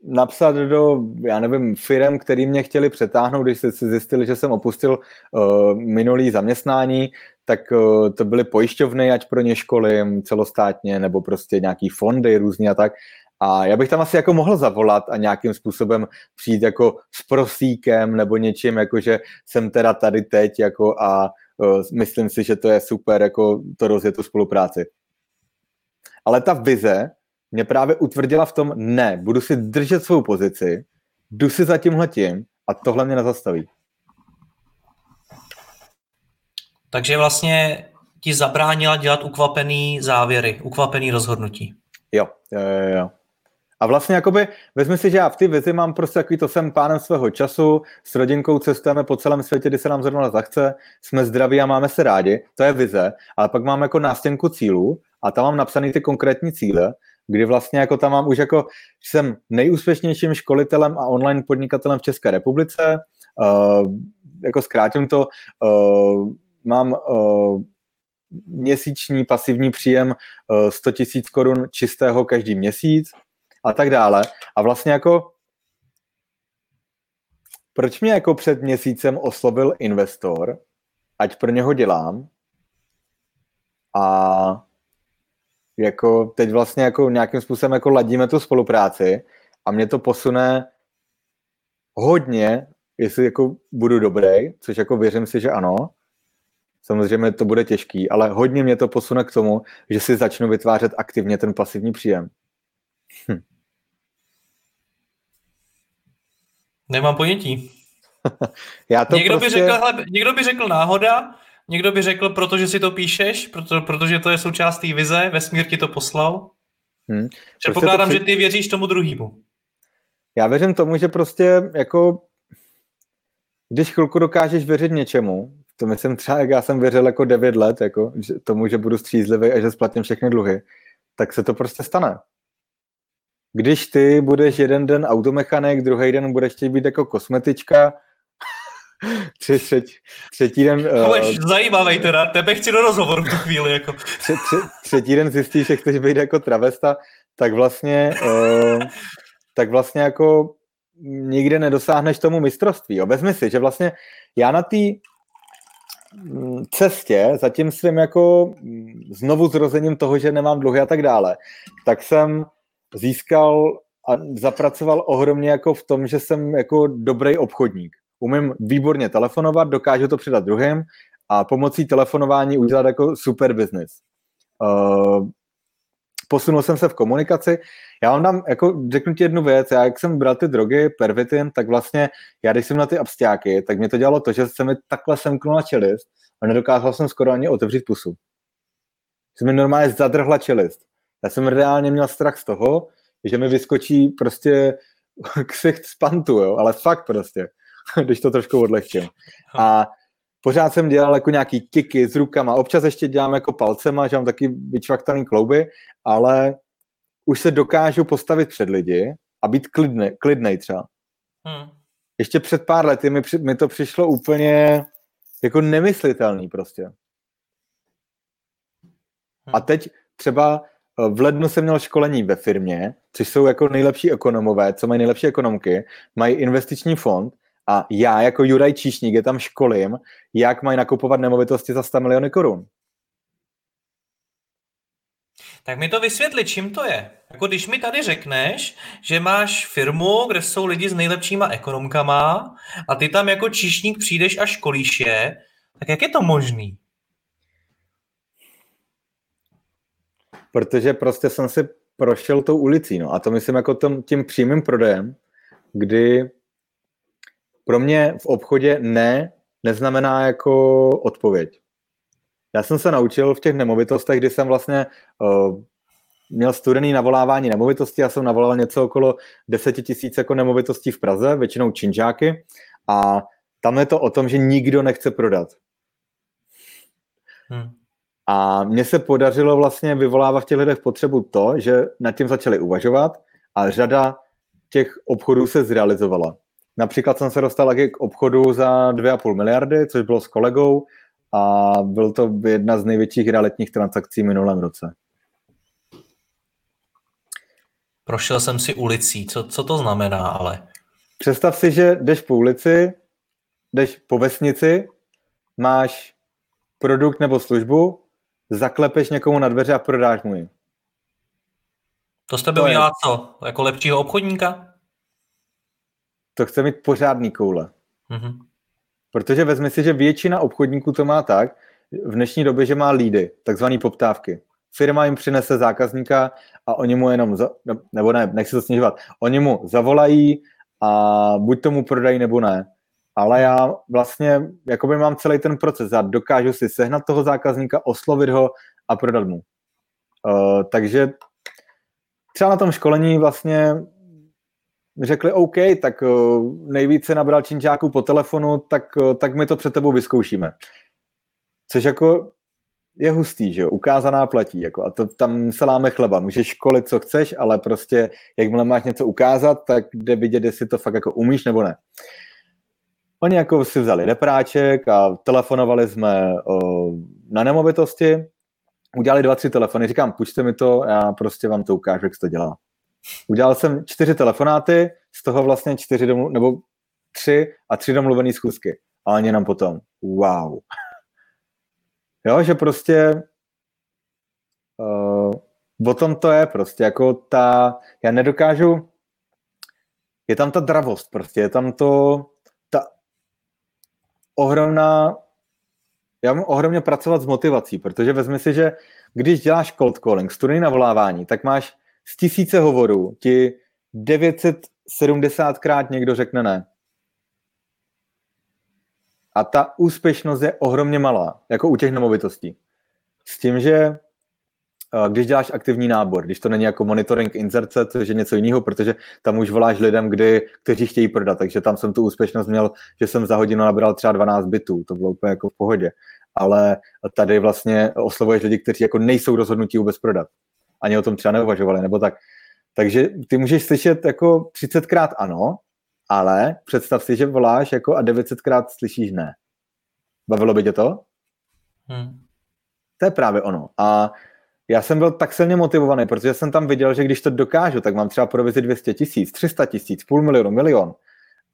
napsat do, já nevím, firem, který mě chtěli přetáhnout, když si zjistili, že jsem opustil uh, minulý zaměstnání, tak uh, to byly pojišťovny, ať pro ně školy celostátně, nebo prostě nějaký fondy různě a tak. A já bych tam asi jako mohl zavolat a nějakým způsobem přijít jako s prosíkem nebo něčím, jako že jsem teda tady teď jako a uh, myslím si, že to je super, jako to rozjet tu spolupráci. Ale ta vize mě právě utvrdila v tom, ne, budu si držet svou pozici, jdu si za tímhletím a tohle mě nezastaví. Takže vlastně ti zabránila dělat ukvapený závěry, ukvapený rozhodnutí. Jo, jo, jo. A vlastně jakoby, vezmi si, že já v ty vizi mám prostě takový, to jsem pánem svého času, s rodinkou cestujeme po celém světě, kdy se nám zrovna zachce, jsme zdraví a máme se rádi, to je vize, ale pak mám jako nástěnku cílů a tam mám napsaný ty konkrétní cíle, kdy vlastně jako tam mám už jako, jsem nejúspěšnějším školitelem a online podnikatelem v České republice, uh, jako zkrátím to, uh, mám uh, měsíční pasivní příjem uh, sto tisíc korun čistého každý měsíc a tak dále. A vlastně jako, proč mě jako před měsícem oslovil investor, ať pro něho dělám a jako teď vlastně jako nějakým způsobem jako ladíme tu spolupráci a mě to posune hodně, jestli jako budu dobrý, což jako věřím si, že ano. Samozřejmě to bude těžký, ale hodně mě to posune k tomu, že si začnu vytvářet aktivně ten pasivní příjem. Hm. Nemám ponětí. Já to někdo, prostě... by řekl, hele, někdo by řekl náhoda, někdo by řekl, protože si to píšeš, proto, protože to je součást té vize, vesmír ti to poslal. Hmm. Předpokládám, prostě to... že ty věříš tomu druhému. Já věřím tomu, že prostě jako, když chvilku dokážeš věřit něčemu, to myslím třeba, jak já jsem věřil jako devět let, jako že tomu, že budu střízlivý a že splatím všechny dluhy, tak se to prostě stane. Když ty budeš jeden den automechanik, druhý den budeš chtít být jako kosmetička, Tři, třetí, třetí den... Aleš, uh, zajímavej teda, tebe chci do rozhovoru v tu chvíli, jako. Tři, tři, třetí den zjistíš, že chceš být jako travesta, tak vlastně, uh, tak vlastně jako nikde nedosáhneš tomu mistrovství, jo. Vezmi si, že vlastně já na té cestě, za tím svým jako znovu zrozením toho, že nemám dluhy a tak dále, tak jsem získal a zapracoval ohromně jako v tom, že jsem jako dobrý obchodník. Umím výborně telefonovat, dokážu to předat druhým a pomocí telefonování udělat jako super business. Uh, posunul jsem se v komunikaci. Já vám dám, jako řeknu ti jednu věc, já jak jsem bral ty drogy, pervitin, tak vlastně já když jsem na ty abstiáky, tak mě to dělalo to, že se mi takhle semknula čelist a nedokázal jsem skoro ani otevřít pusu. Se mi normálně zadrhla čelist. Já jsem reálně měl strach z toho, že mi vyskočí prostě ksicht z pantu, jo? Ale fakt prostě. Když to trošku odlehčím. A pořád jsem dělal jako nějaký kiky s rukama, občas ještě dělám jako palcema, že mám taky vyčvaktaný klouby, ale už se dokážu postavit před lidi a být klidnej, klidnej třeba. Hmm. Ještě před pár lety mi, mi to přišlo úplně jako nemyslitelný prostě. Hmm. A teď třeba v lednu jsem měl školení ve firmě, což jsou jako nejlepší ekonomové, co mají nejlepší ekonomky, mají investiční fond, a já jako Juraj Číšník je tam školím, jak mají nakupovat nemovitosti za sto miliony korun. Tak mi to vysvětli, čím to je. Jako když mi tady řekneš, že máš firmu, kde jsou lidi s nejlepšíma ekonomkama a ty tam jako číšník přijdeš a školíš je, tak jak je to možný? Protože prostě jsem si prošel tou ulicí, no a to myslím jako tom, tím přímým prodejem, kdy pro mě v obchodě ne, neznamená jako odpověď. Já jsem se naučil v těch nemovitostech, kdy jsem vlastně uh, měl studený navolávání nemovitostí, já jsem navolal něco okolo deseti tisíc jako nemovitostí v Praze, většinou činžáky a tam je to o tom, že nikdo nechce prodat. Hmm. A mně se podařilo vlastně vyvolávat v těch lidech potřebu to, že nad tím začali uvažovat a řada těch obchodů se zrealizovala. Například jsem se dostal taky k obchodu za dvě a půl miliardy, což bylo s kolegou a byl to jedna z největších realitních transakcí minulém roce. Prošel jsem si ulicí. Co, co to znamená ale? Představ si, že jdeš po ulici, jdeš po vesnici, máš produkt nebo službu, zaklepeš někomu na dveře a prodáš mu ji. To jste byl dělat co? Jako lepšího obchodníka? To chce mít pořádný koule. Mm-hmm. Protože vezmi si, že většina obchodníků to má tak, v dnešní době, že má lídy, takzvaný poptávky. Firma jim přinese zákazníka a oni mu jenom, za, nebo ne, nechci to snižovat, oni mu zavolají a buď tomu prodají, nebo ne. Ale já vlastně jakoby mám celý ten proces. Já dokážu si sehnat toho zákazníka, oslovit ho a prodat mu. Uh, takže třeba na tom školení vlastně řekli OK, tak uh, nejvíce nabral činžáků po telefonu, tak, uh, tak my to před tebou vyzkoušíme. Což jako je hustý, že jo? Ukázaná platí. Jako, a to tam se láme chleba. Můžeš školit, co chceš, ale prostě jakmile máš něco ukázat, tak jde vidět, jestli to fakt jako umíš nebo ne. Oni jako si vzali repráček a telefonovali jsme o, na nemovitosti, udělali dva, tři telefony, říkám, půjčte mi to, já prostě vám to ukážu, jak se to dělá. Udělal jsem čtyři telefonáty, z toho vlastně čtyři, domlu- nebo tři a tři domluvený schůzky. A oni nám potom, wow. Jo, že prostě o, o tom to je prostě, jako ta, já nedokážu, je tam ta dravost prostě, je tam to, ohromná, já mám ohromně pracovat s motivací, protože vezmi si, že když děláš cold calling, studijní navolávání, tak máš z tisíce hovorů ti devět set sedmdesát krát někdo řekne ne. A ta úspěšnost je ohromně malá, jako u těch nemovitostí. S tím, že když děláš aktivní nábor, když to není jako monitoring inzerce, což je něco jiného, protože tam už voláš lidem, kdy, kteří chtějí prodat, takže tam jsem tu úspěšnost měl, že jsem za hodinu nabral třeba dvanáct bytů, to bylo úplně jako v pohodě, ale tady vlastně oslovuješ lidi, kteří jako nejsou rozhodnutí vůbec prodat, ani o tom třeba neuvažovali, nebo tak. Takže ty můžeš slyšet jako třicetkrát ano, ale představ si, že voláš jako a devět set krát slyšíš ne. Bavilo by tě to? Hmm. To je právě ono. A já jsem byl tak silně motivovaný, protože jsem tam viděl, že když to dokážu, tak mám třeba provizi dvě stě tisíc, tři sta tisíc, půl milionu, milion.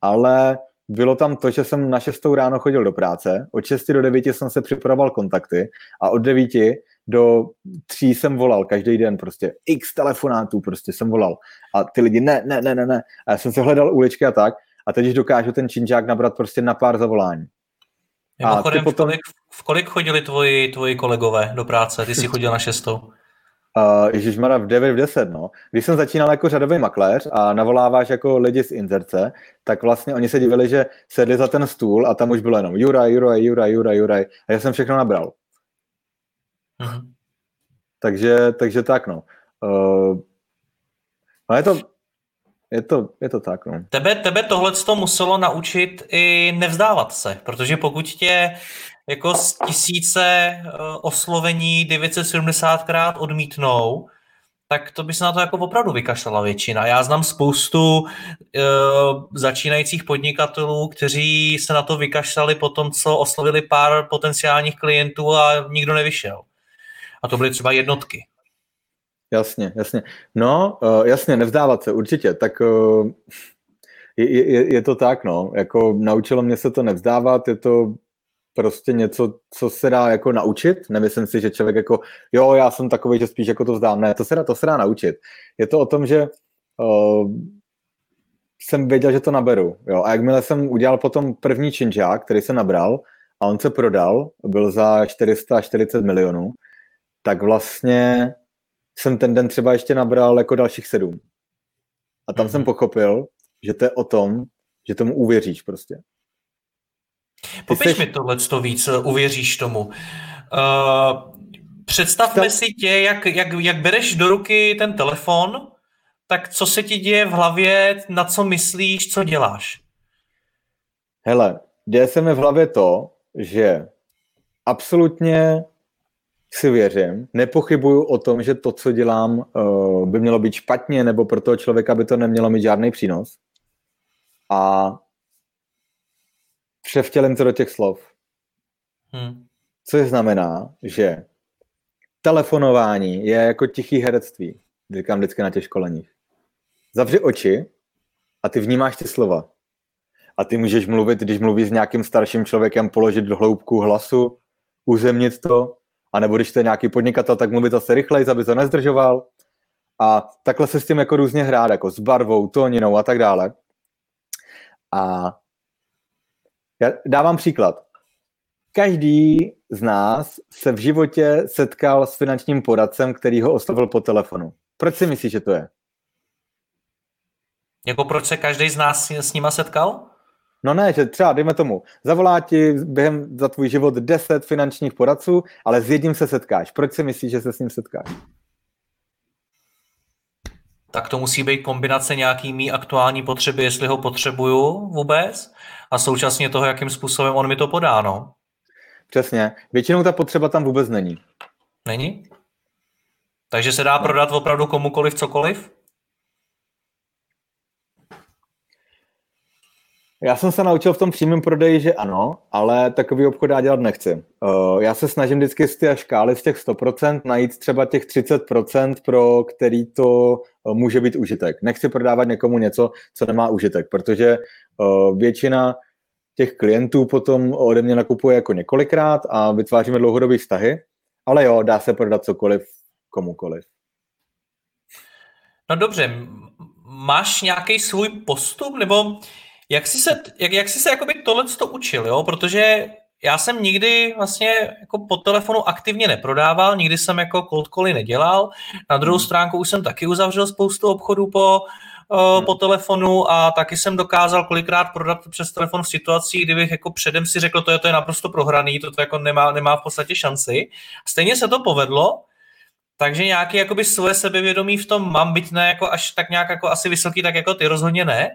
Ale bylo tam to, že jsem na šestou ráno chodil do práce, od šesti do devíti jsem se připravoval kontakty a od devíti do tří jsem volal každý den prostě x telefonátů prostě jsem volal. A ty lidi ne, ne, ne, ne, ne. A já jsem se hledal uličky a tak a teď už dokážu ten činžák nabrat prostě na pár zavolání. Mimochodem, a potom... v, kolik, v kolik chodili tvoji, tvoji kolegové do práce? Ty jsi chodil na šestou. Uh, Ježišmarja, v devět, v deset, no. Když jsem začínal jako řadový makléř a navoláváš jako lidi z inzerce, tak vlastně oni se divili, že sedli za ten stůl a tam už bylo jenom Juraj, Juraj, Juraj, Juraj, Juraj. A já jsem všechno nabral. Uh-huh. Takže, takže tak, no. Uh, no je to... Je to, je to tak, no. Tebe, tebe tohleto muselo naučit i nevzdávat se, protože pokud tě jako z tisíce oslovení devět set sedmdesátkrát odmítnou, tak to by se na to jako opravdu vykašlala většina. Já znám spoustu e, začínajících podnikatelů, kteří se na to vykašlali po tom, co oslovili pár potenciálních klientů a nikdo nevyšel. A to byly třeba jednotky. Jasně, jasně. No, jasně, nevzdávat se, určitě. Tak je, je, je to tak, no. Jako naučilo mě se to nevzdávat, je to prostě něco, co se dá jako naučit. Nemyslím si, že člověk jako, jo, já jsem takový, že spíš jako to vzdám. Ne, to se dá, to se dá naučit. Je to o tom, že uh, jsem věděl, že to naberu. Jo. A jakmile jsem udělal potom první činžák, který jsem nabral a on se prodal, byl za čtyři sta čtyřicet milionů, tak vlastně... jsem ten den třeba ještě nabral jako dalších sedm. A tam jsem pochopil, že to je o tom, že tomu uvěříš prostě. Popiš jsi... mi tohleto víc, uvěříš tomu. Uh, představme Ta... si tě, jak, jak, jak bereš do ruky ten telefon, tak co se ti děje v hlavě, na co myslíš, co děláš? Hele, děje se mi v hlavě to, že absolutně si věřím, nepochybuju o tom, že to, co dělám, by mělo být špatně, nebo pro toho člověka by to nemělo mít žádný přínos. A převtělím to do těch slov. Hmm. Což znamená, že telefonování je jako tichý herectví. Říkám vždycky na těch školeních. Zavři oči a ty vnímáš ty slova. A ty můžeš mluvit, když mluvíš s nějakým starším člověkem, položit do hloubku hlasu, uzemnit to, anebo když to je nějaký podnikatel, tak mluvit zase rychleji, aby to nezdržoval. A takhle se s tím jako různě hrát, jako s barvou, tóninou a tak dále. A já dávám příklad. Každý z nás se v životě setkal s finančním poradcem, který ho oslovil po telefonu. Proč si myslíš, že to je? Jako proč se každý z nás s nima setkal? No ne, že třeba, dejme tomu, zavolá ti během za tvůj život deset finančních poradců, ale s jedním se setkáš. Proč si myslíš, že se s ním setkáš? Tak to musí být kombinace nějaký mý aktuální potřeby, jestli ho potřebuju vůbec, a současně toho, jakým způsobem on mi to podá, no. Přesně. Většinou ta potřeba tam vůbec není. Není? Takže se dá prodat opravdu komukoliv cokoliv? Já jsem se naučil v tom přímém prodeji, že ano, ale takový obchod já dělat nechci. Já se snažím vždycky z té škály, z těch sto procent najít třeba těch třicet procent, pro který to může být užitek. Nechci prodávat někomu něco, co nemá užitek, protože většina těch klientů potom ode mě nakupuje jako několikrát a vytváříme dlouhodobé vztahy, ale jo, dá se prodat cokoliv, komukoliv. No dobře, máš nějaký svůj postup, nebo jak jsi se, jak, jak jsi se jakoby tohleto učil, jo? Protože já jsem nikdy vlastně jako po telefonu aktivně neprodával, nikdy jsem jako cold cally nedělal, na druhou stránku už jsem taky uzavřel spoustu obchodů po po telefonu a taky jsem dokázal kolikrát prodat přes telefon v situacích, kdybych jako předem si řekl, to je, to je naprosto prohraný, to, to jako nemá, nemá v podstatě šanci. Stejně se to povedlo, takže nějaké jakoby svoje sebevědomí v tom mám, byť ne jako až tak nějak jako asi vysoký, tak jako ty rozhodně ne,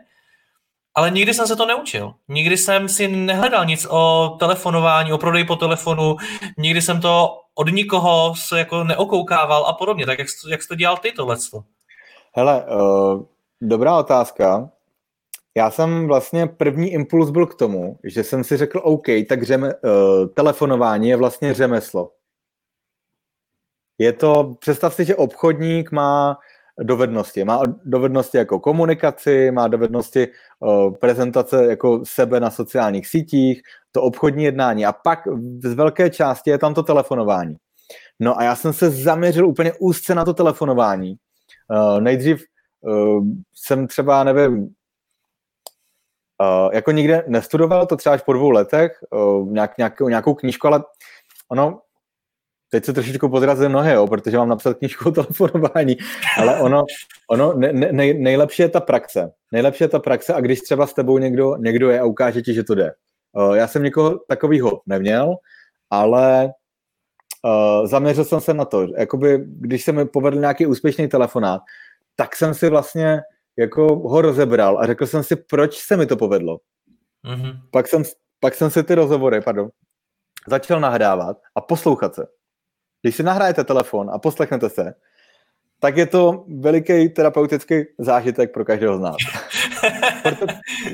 ale nikdy jsem se to neučil. Nikdy jsem si nehledal nic o telefonování, o prodeji po telefonu, nikdy jsem to od nikoho se jako neokoukával a podobně. Tak jak, jak jsi to dělal ty tohleto? Hele, uh... dobrá otázka. Já jsem vlastně první impuls byl k tomu, že jsem si řekl OK, tak řeme, uh, telefonování je vlastně řemeslo. Je to, představ si, že obchodník má dovednosti. Má dovednosti jako komunikaci, má dovednosti uh, prezentace jako sebe na sociálních sítích, to obchodní jednání a pak z velké části je tam to telefonování. No a já jsem se zaměřil úplně úzce na to telefonování. Uh, nejdřív Uh, jsem třeba, nevím, uh, jako nikde nestudoval, to třeba až po dvou letech, uh, nějak, nějakou, nějakou knížku, ale ono, teď se trošičku podrazím nohy, jo, protože mám napsat knížku o telefonování, ale ono, ono ne, ne, nejlepší je ta praxe. Nejlepší je ta praxe a když třeba s tebou někdo, někdo je a ukáže ti, že to jde. Uh, já jsem někoho takového neměl, ale uh, zaměřil jsem se na to, jakoby, když se mi povedl nějaký úspěšný telefonát, tak jsem si vlastně jako ho rozebral a řekl jsem si, proč se mi to povedlo. Mm-hmm. Pak, jsem, pak jsem si ty rozhovory, pardon, začal nahrávat a poslouchat se. Když si nahrájete telefon a poslechnete se, tak je to veliký terapeutický zážitek pro každého z nás. Proto,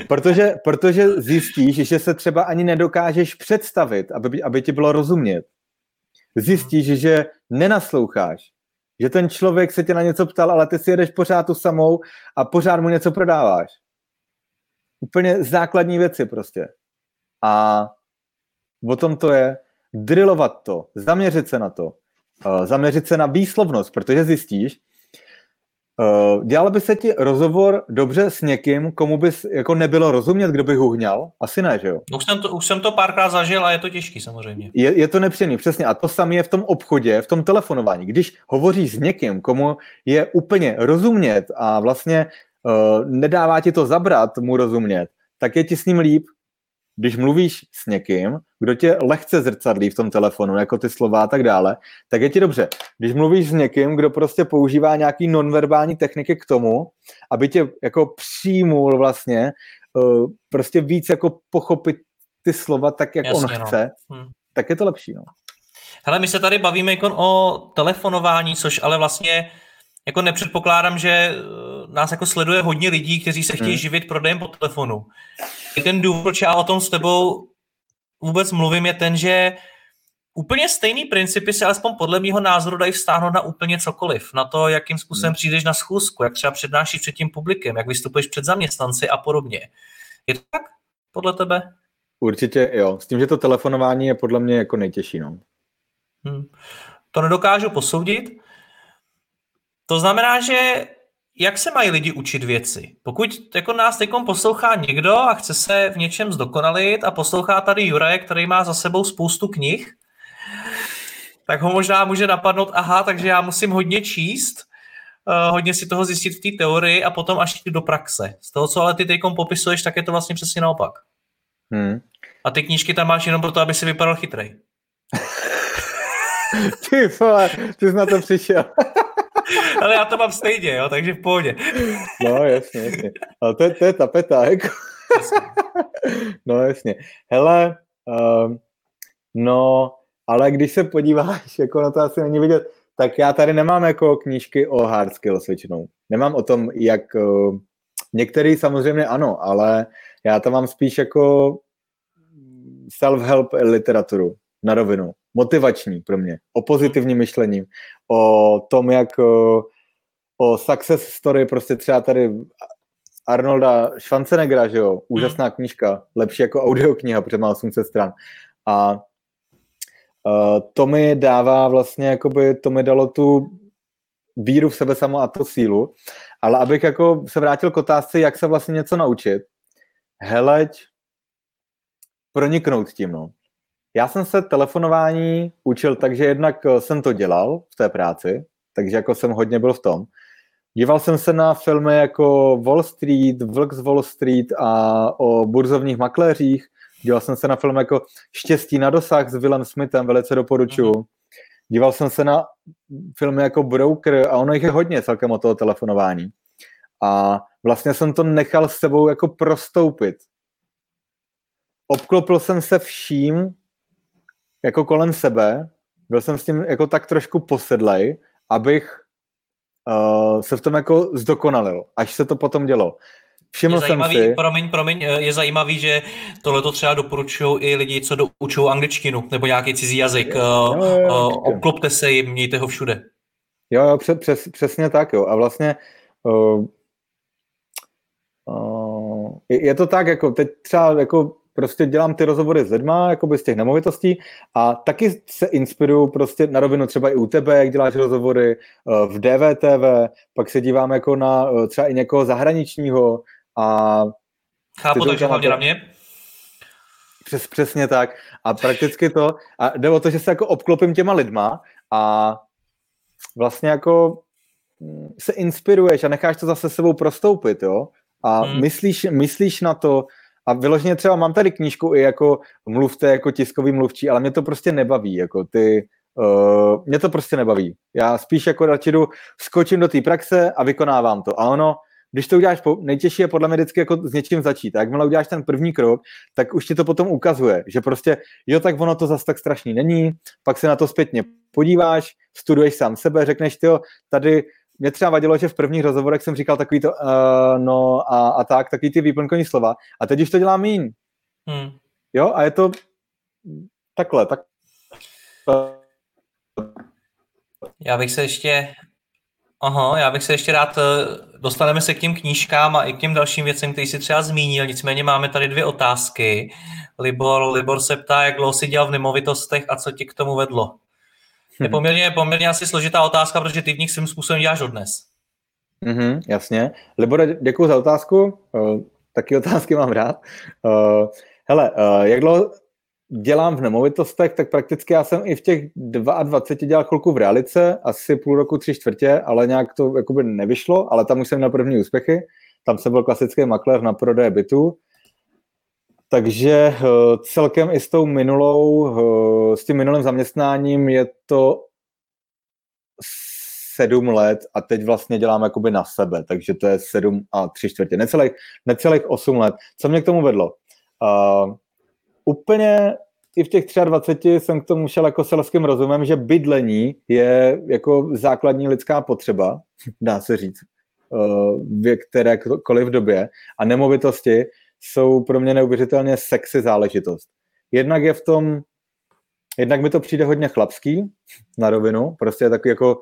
protože, protože zjistíš, že se třeba ani nedokážeš představit, aby, aby ti bylo rozumět. Zjistíš, že nenasloucháš. Že ten člověk se tě na něco ptal, ale ty si jedeš pořád tu samou a pořád mu něco prodáváš. Úplně základní věci prostě. A o tom to je drillovat to, zaměřit se na to, zaměřit se na výslovnost, protože zjistíš, dělal by se ti rozhovor dobře s někým, komu bys jako nebylo rozumět, kdo by huhňal? Asi ne, že jo? Už jsem to, už jsem to párkrát zažil a je to těžký samozřejmě. Je, je to nepříjemný, přesně. A to samé je v tom obchodě, v tom telefonování. Když hovoříš s někým, komu je úplně rozumět a vlastně uh, nedává ti to zabrat mu rozumět, tak je ti s ním líp. Když mluvíš s někým, kdo tě lehce zrcadlí v tom telefonu, jako ty slova a tak dále, tak je ti dobře. Když mluvíš s někým, kdo prostě používá nějaký nonverbální techniky k tomu, aby tě jako přijmul vlastně, prostě víc jako pochopit ty slova tak, jak jasně, on no. chce, hmm. tak je to lepší. No. Hele, my se tady bavíme jako o telefonování, což ale vlastně jako nepředpokládám, že nás jako sleduje hodně lidí, kteří se chtějí hmm. živit prodejem po telefonu. I ten důvod, já o tom s tebou vůbec mluvím, je ten, že úplně stejný principy se alespoň podle mýho názoru dají vztáhnout na úplně cokoliv. Na to, jakým způsobem hmm. přijdeš na schůzku, jak třeba přednášíš před tím publikem, jak vystupuješ před zaměstnanci a podobně. Je to tak podle tebe? Určitě jo. S tím, že to telefonování je podle mě jako nejtěžší. No. Hmm. To nedokážu posoudit. To znamená, že jak se mají lidi učit věci? Pokud jako nás teďkom poslouchá někdo a chce se v něčem zdokonalit a poslouchá tady Juraje, který má za sebou spoustu knih, tak ho možná může napadnout, aha, takže já musím hodně číst, hodně si toho zjistit v té teorii a potom až jít do praxe. Z toho, co ale ty teďkom popisuješ, tak je to vlastně přesně naopak. Hmm. A ty knížky tam máš jenom proto, aby si vypadal chytrej. Ty vole, ty jsi na to přišel. Ale já to mám stejně, jo, takže v pohodě. No, jasně, jasně. Ale to je, to je tapeta, jako. Jasně. No, jasně. Hele, um, no, ale když se podíváš, jako na to asi není vidět, tak já tady nemám jako knížky o hard skills většinou. Nemám o tom, jak... Uh, některý samozřejmě ano, ale já tam mám spíš jako self-help literaturu na rovinu. Motivační pro mě, o pozitivním myšlení, o tom, jak o, o success story, prostě třeba tady Arnolda Schwarzeneggera, že jo, úžasná knížka, lepší jako audiokniha, protože má osm set stran. A, a to mi dává vlastně, jakoby, to mi dalo tu víru v sebe samo a tu sílu, ale abych jako se vrátil k otázce, jak se vlastně něco naučit, heleď, proniknout tím, no. Já jsem se telefonování učil, takže jednak jsem to dělal v té práci, takže jako jsem hodně byl v tom. Díval jsem se na filmy jako Wall Street, Vlk z Wall Street a o burzovních makléřích. Díval jsem se na film jako Štěstí na dosah s Willem Smithem, velice doporučuju. Díval jsem se na filmy jako Broker a ono jich je hodně celkem o toho telefonování. A vlastně jsem to nechal s sebou jako prostoupit. Obklopil jsem se vším, jako kolem sebe, byl jsem s tím jako tak trošku posedlej, abych uh, se v tom jako zdokonalil, až se to potom dělo. Všiml jsem si... Promiň, promiň, je zajímavý, že tohleto třeba doporučují i lidi, co doučují angličtinu, nebo nějaký cizí jazyk. Jo, jo, jo, jo. Obklopte se jim, mějte ho všude. Jo, jo přes, přesně tak, jo. A vlastně... Uh, uh, je, je to tak, jako teď třeba... Jako, prostě dělám ty rozhovory s lidma, jakoby z těch nemovitostí a taky se inspiruju prostě na rovinu třeba i u tebe, jak děláš rozhovory v D V T V, pak se dívám jako na třeba i někoho zahraničního a... Chápu, takže hlavně na mě. Přes, přesně tak. A prakticky to, a jde o to, že se jako obklopím těma lidma a vlastně jako se inspiruješ a necháš to zase sebou prostoupit, jo? A hmm. myslíš, myslíš na to, a vyloženě třeba mám tady knížku i jako mluvte jako tiskový mluvčí, ale mě to prostě nebaví, jako ty, uh, mě to prostě nebaví. Já spíš jako radši jdu, skočím do té praxe a vykonávám to. A ono, když to uděláš, nejtěžší je podle mě vždycky jako s něčím začít. A jakmile uděláš ten první krok, tak už ti to potom ukazuje, že prostě jo, tak ono to zase tak strašný není, pak se na to zpětně podíváš, studuješ sám sebe, řekneš ty jo, tady... Mě třeba vadilo, že v prvních rozhovorech jsem říkal takový to, uh, no a, a tak, takový ty výplňkový slova. A teď už to dělám míň. Hmm. Jo, a je to takhle, tak. Já bych se ještě, aha, já bych se ještě rád, dostaneme se k těm knížkám a i k těm dalším věcem, který jsi třeba zmínil, nicméně máme tady dvě otázky. Libor, Libor se ptá, jak dlouho jsi dělal v nemovitostech a co ti k tomu vedlo? Je poměrně, poměrně asi složitá otázka, protože ty v nich svým způsobem děláš dodnes. Mm-hmm, jasně. Libore, děkuji za otázku. Uh, taky otázky mám rád. Uh, hele, uh, jak dlouho dělám v nemovitostech, tak prakticky já jsem i v těch dvacet dva dělal chvilku v realice, asi půl roku, tři čtvrtě, ale nějak to jakoby nevyšlo, ale tam už jsem na první úspěchy. Tam jsem byl klasický makléř na prodeje bytů. Takže celkem i s tou minulou, s tím minulým zaměstnáním je to sedm let a teď vlastně dělám jakoby na sebe, takže to je sedm a tři čtvrtě, necelých, necelých osm let. Co mě k tomu vedlo? úplně i v těch dvaceti třech jsem k tomu šel jako selským rozumem, že bydlení je jako základní lidská potřeba, dá se říct, v kterékoliv době. A nemovitosti jsou pro mě neuvěřitelně sexy záležitost. Jednak je v tom, jednak mi to přijde hodně chlapský, na rovinu, prostě takový jako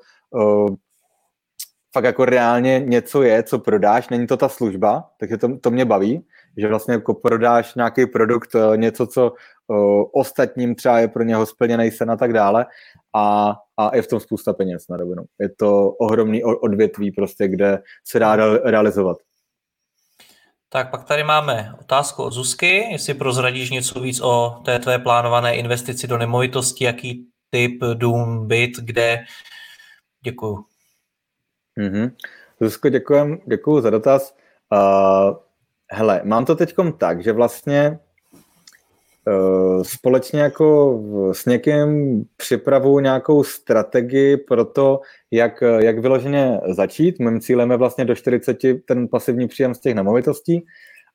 fakt jako reálně něco je, co prodáš, není to ta služba, takže to, to mě baví, že vlastně jako prodáš nějaký produkt, něco, co o, ostatním třeba je pro něho splněnej sen a tak dále a, a je v tom spousta peněz na rovinu. Je to ohromný odvětví prostě, kde se dá realizovat. Tak pak tady máme otázku od Zuzky, jestli prozradíš něco víc o té tvé plánované investici do nemovitosti, jaký typ, dům, byt, kde. Děkuju. Mm-hmm. Zuzko, děkujem, děkuju za dotaz. Uh, hele, mám to teďkom tak, že vlastně uh, společně jako s někým připravuju nějakou strategii pro to, jak, jak vyloženě začít. Mým cílem je vlastně do čtyřiceti ten pasivní příjem z těch nemovitostí.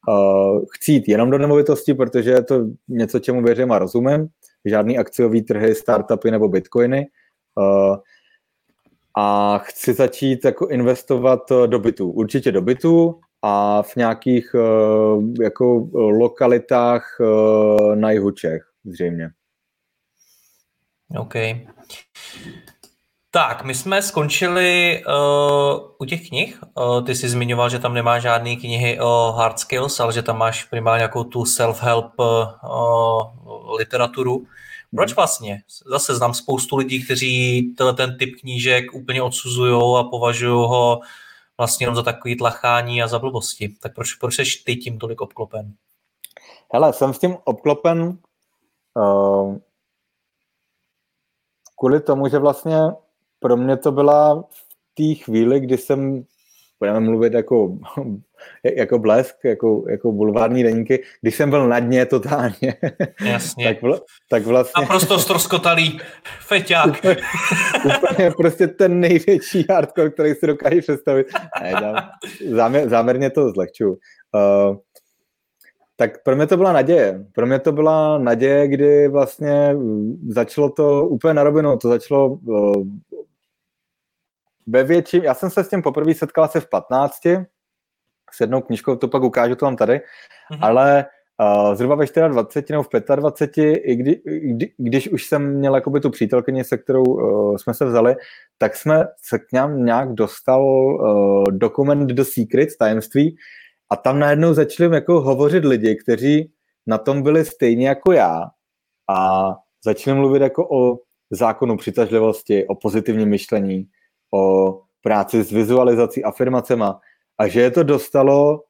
Uh, chci jít jenom do nemovitostí, protože je to něco, čemu věřím a rozumím. Žádný akciový trhy, startupy nebo bitcoiny. Uh, A chci začít jako investovat do bytů. Určitě do bytů a v nějakých jako lokalitách na jihu Čech, zřejmě. OK. Tak, my jsme skončili uh, u těch knih. Uh, ty jsi zmiňoval, že tam nemáš žádné knihy o hard skills, ale že tam máš primárně nějakou tu self-help uh, literaturu. Proč vlastně? Zase znám spoustu lidí, kteří ten typ knížek úplně odsuzujou a považují ho vlastně jenom za takový tlachání a za blbosti. Tak proč, proč jsi ty tím tolik obklopen? Hele, jsem s tím obklopen uh, kvůli tomu, že vlastně pro mě to byla v té chvíli, kdy jsem, budeme mluvit jako, jako blesk, jako, jako bulvární deníky, když jsem byl na dně totálně. Jasně. tak, vl, tak vlastně... Naprosto ztroskotalý feťák. Úplně, úplně prostě ten největší hardcore, který si dokážu představit. Ne, záměr, záměrně to zlehčuju. Uh, tak pro mě to byla naděje. Pro mě to byla naděje, kdy vlastně začalo to úplně na rovinu. To začalo... Uh, Ve větším, já jsem se s tím poprvé setkal se v patnácti s jednou knížkou, to pak ukážu, to mám tady, mm-hmm. ale uh, zhruba ve dvaceti čtyřech nebo v dvaceti pěti, i kdy, kdy, když už jsem měl jakoby tu přítelkyni, se kterou uh, jsme se vzali, tak jsme se k nám nějak dostal uh, dokument The Secret, tajemství, a tam najednou začali jako hovořit lidi, kteří na tom byli stejně jako já a začali mluvit jako o zákonu přitažlivosti, o pozitivním myšlení, o práci s vizualizací, afirmacema a že je to dostalo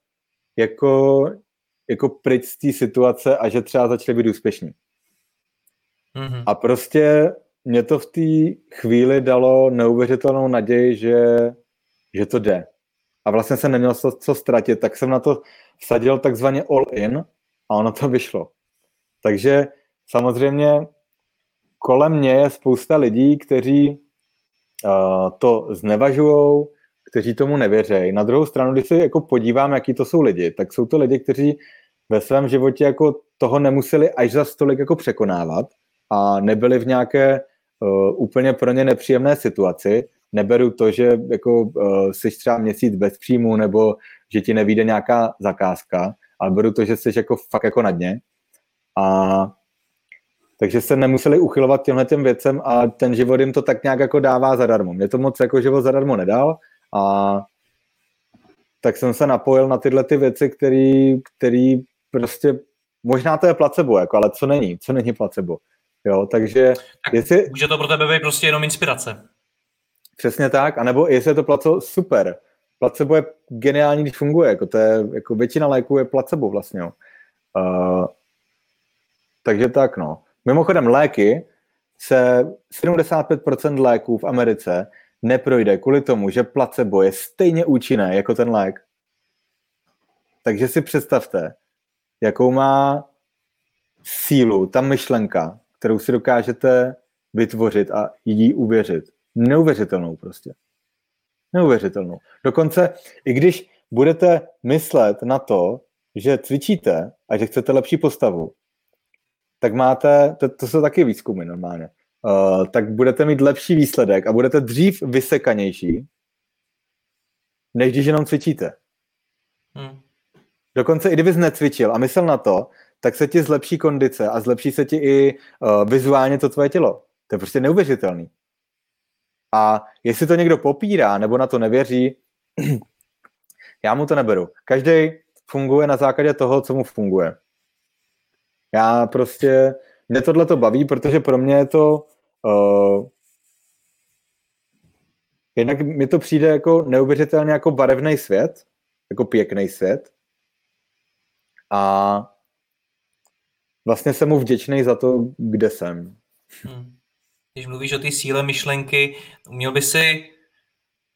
jako, jako pryč z té situace a že třeba začali být úspěšní. Mm-hmm. A prostě mě to v té chvíli dalo neuvěřitelnou naději, že, že to jde. A vlastně jsem neměl co, co ztratit, tak jsem na to vsadil takzvaně all in a ono to vyšlo. Takže samozřejmě kolem mě je spousta lidí, kteří to znevažujou, kteří tomu nevěří. Na druhou stranu, když se jako podívám, jaký to jsou lidi, tak jsou to lidi, kteří ve svém životě jako toho nemuseli až za stolik jako překonávat a nebyli v nějaké uh, úplně pro ně nepříjemné situaci. Neberu to, že jako uh, jsi třeba měsíc bez příjmu nebo že ti nevyjde nějaká zakázka, ale beru to, že jsi jako fakt jako na dně. A takže se nemuseli uchylovat těmhle těm věcem a ten život jim to tak nějak jako dává zadarmo. Mě to moc jako život zadarmo nedal a tak jsem se napojil na tyhle ty věci, který, který prostě, možná to je placebo, jako, ale co není, co není placebo. Jo, takže tak jestli... Může to pro tebe být prostě jenom inspirace. Přesně tak, anebo jestli je to placebo, super. Placebo je geniální, když funguje, jako, to je, jako většina léků je placebo vlastně. Jo. Uh, takže tak, no. Mimochodem léky, se sedmdesát pět procent léků v Americe neprojde kvůli tomu, že placebo je stejně účinné jako ten lék. Takže si představte, jakou má sílu ta myšlenka, kterou si dokážete vytvořit a jí uvěřit. Neuvěřitelnou prostě. Neuvěřitelnou. Dokonce, i když budete myslet na to, že cvičíte a že chcete lepší postavu, tak máte, to, to jsou taky výzkumy normálně, uh, tak budete mít lepší výsledek a budete dřív vysekanější, než když jenom cvičíte. Hmm. Dokonce i kdybys necvičil a myslel na to, tak se ti zlepší kondice a zlepší se ti i uh, vizuálně to tvoje tělo. To je prostě neuvěřitelný. A jestli to někdo popírá nebo na to nevěří, já mu to neberu. Každej funguje na základě toho, co mu funguje. Já prostě, mě tohle to baví, protože pro mě je to, uh, jednak mi to přijde jako neuvěřitelně jako barevný svět, jako pěkný svět. A vlastně jsem mu vděčný za to, kde jsem. Hmm. Když mluvíš o té síle myšlenky, měl by si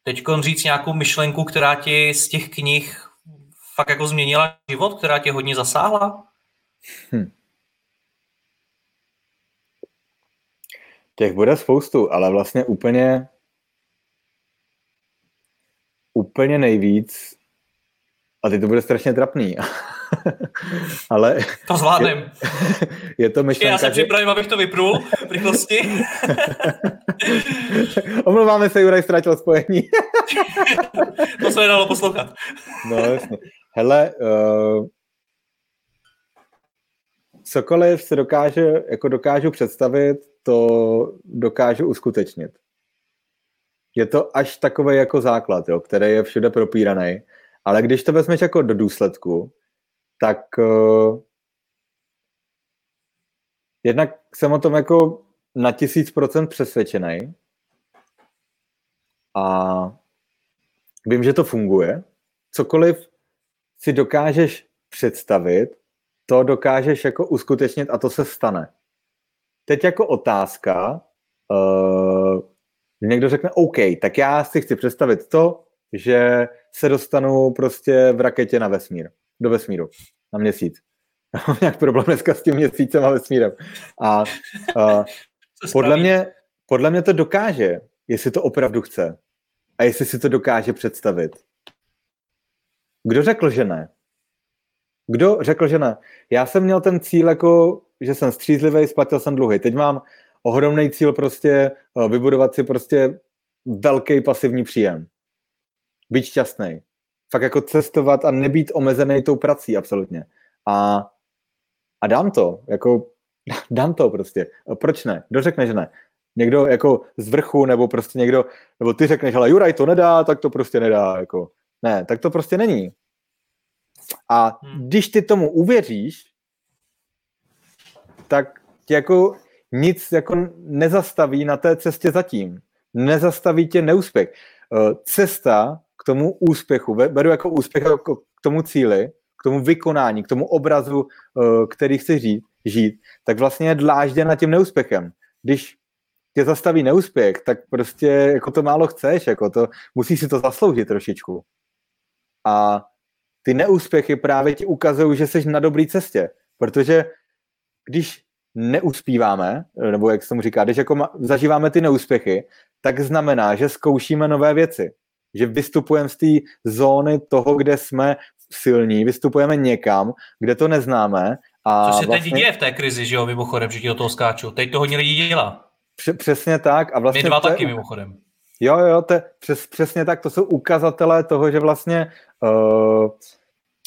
teďkon říct nějakou myšlenku, která ti z těch knih fakt jako změnila život, která tě hodně zasáhla? Hm. Těch bude spoustu, ale vlastně úplně úplně nejvíc, a teď to bude strašně trapný, ale... To zvládnem. Je, je to myšlenka... Já se připravím, abych to vyprul v rychlosti. Omlouváme se, Juraj ztratil spojení. To se nedalo poslouchat. No jasně. Hele, uh... cokoliv se dokáže, jako dokážu představit, to dokážu uskutečnit. Je to až takový jako základ, jo, který je všude propíraný. Ale když to vezmeš jako do důsledku, tak uh, jednak jsem o tom jako na tisíc procent přesvědčený a vím, že to funguje. Cokoliv si dokážeš představit, to dokážeš jako uskutečnit a to se stane. Teď jako otázka, uh, někdo řekne, OK, tak já si chci představit to, že se dostanu prostě v raketě na vesmír, do vesmíru, na měsíc. Já mám nějak problém dneska s tím měsícem a vesmírem. A, a podle, mě, podle mě to dokáže, jestli to opravdu chce. A jestli si to dokáže představit. Kdo řekl, že ne? Kdo řekl, že ne? Já jsem měl ten cíl jako, že jsem střízlivý, splatil jsem dluhy. Teď mám ohromný cíl prostě vybudovat si prostě velký pasivní příjem. Být šťastný. Fakt jako cestovat a nebýt omezený tou prací absolutně. A, a dám to. Jako, dám to prostě. Proč ne? Kdo řekne, že ne? Někdo jako z vrchu, nebo prostě někdo, nebo ty řekneš, hele, Juraj to nedá, tak to prostě nedá. Jako. Ne, tak to prostě není. A když ty tomu uvěříš, tak tě jako nic jako nezastaví na té cestě zatím. Nezastaví tě neúspěch. Cesta k tomu úspěchu, beru jako úspěch jako k tomu cíli, k tomu vykonání, k tomu obrazu, který chci žít, žít, tak vlastně je dlážděna tím neúspěchem. Když tě zastaví neúspěch, tak prostě jako to málo chceš, jako to, musíš si to zasloužit trošičku. A ty neúspěchy právě ti ukazují, že jsi na dobré cestě, protože když neuspíváme, nebo jak se tomu říká, když jako zažíváme ty neúspěchy, tak znamená, že zkoušíme nové věci. Že vystupujeme z té zóny toho, kde jsme silní, vystupujeme někam, kde to neznáme. A co se vlastně... teď děje v té krizi, že jo, mimochodem, že ti do toho skáču. Teď to hodně lidí dělá. Přesně tak. A vlastně my dva taky, je... mimochodem. Jo, jo, to je... Přes, přesně tak. To jsou ukazatelé toho, že vlastně... Uh...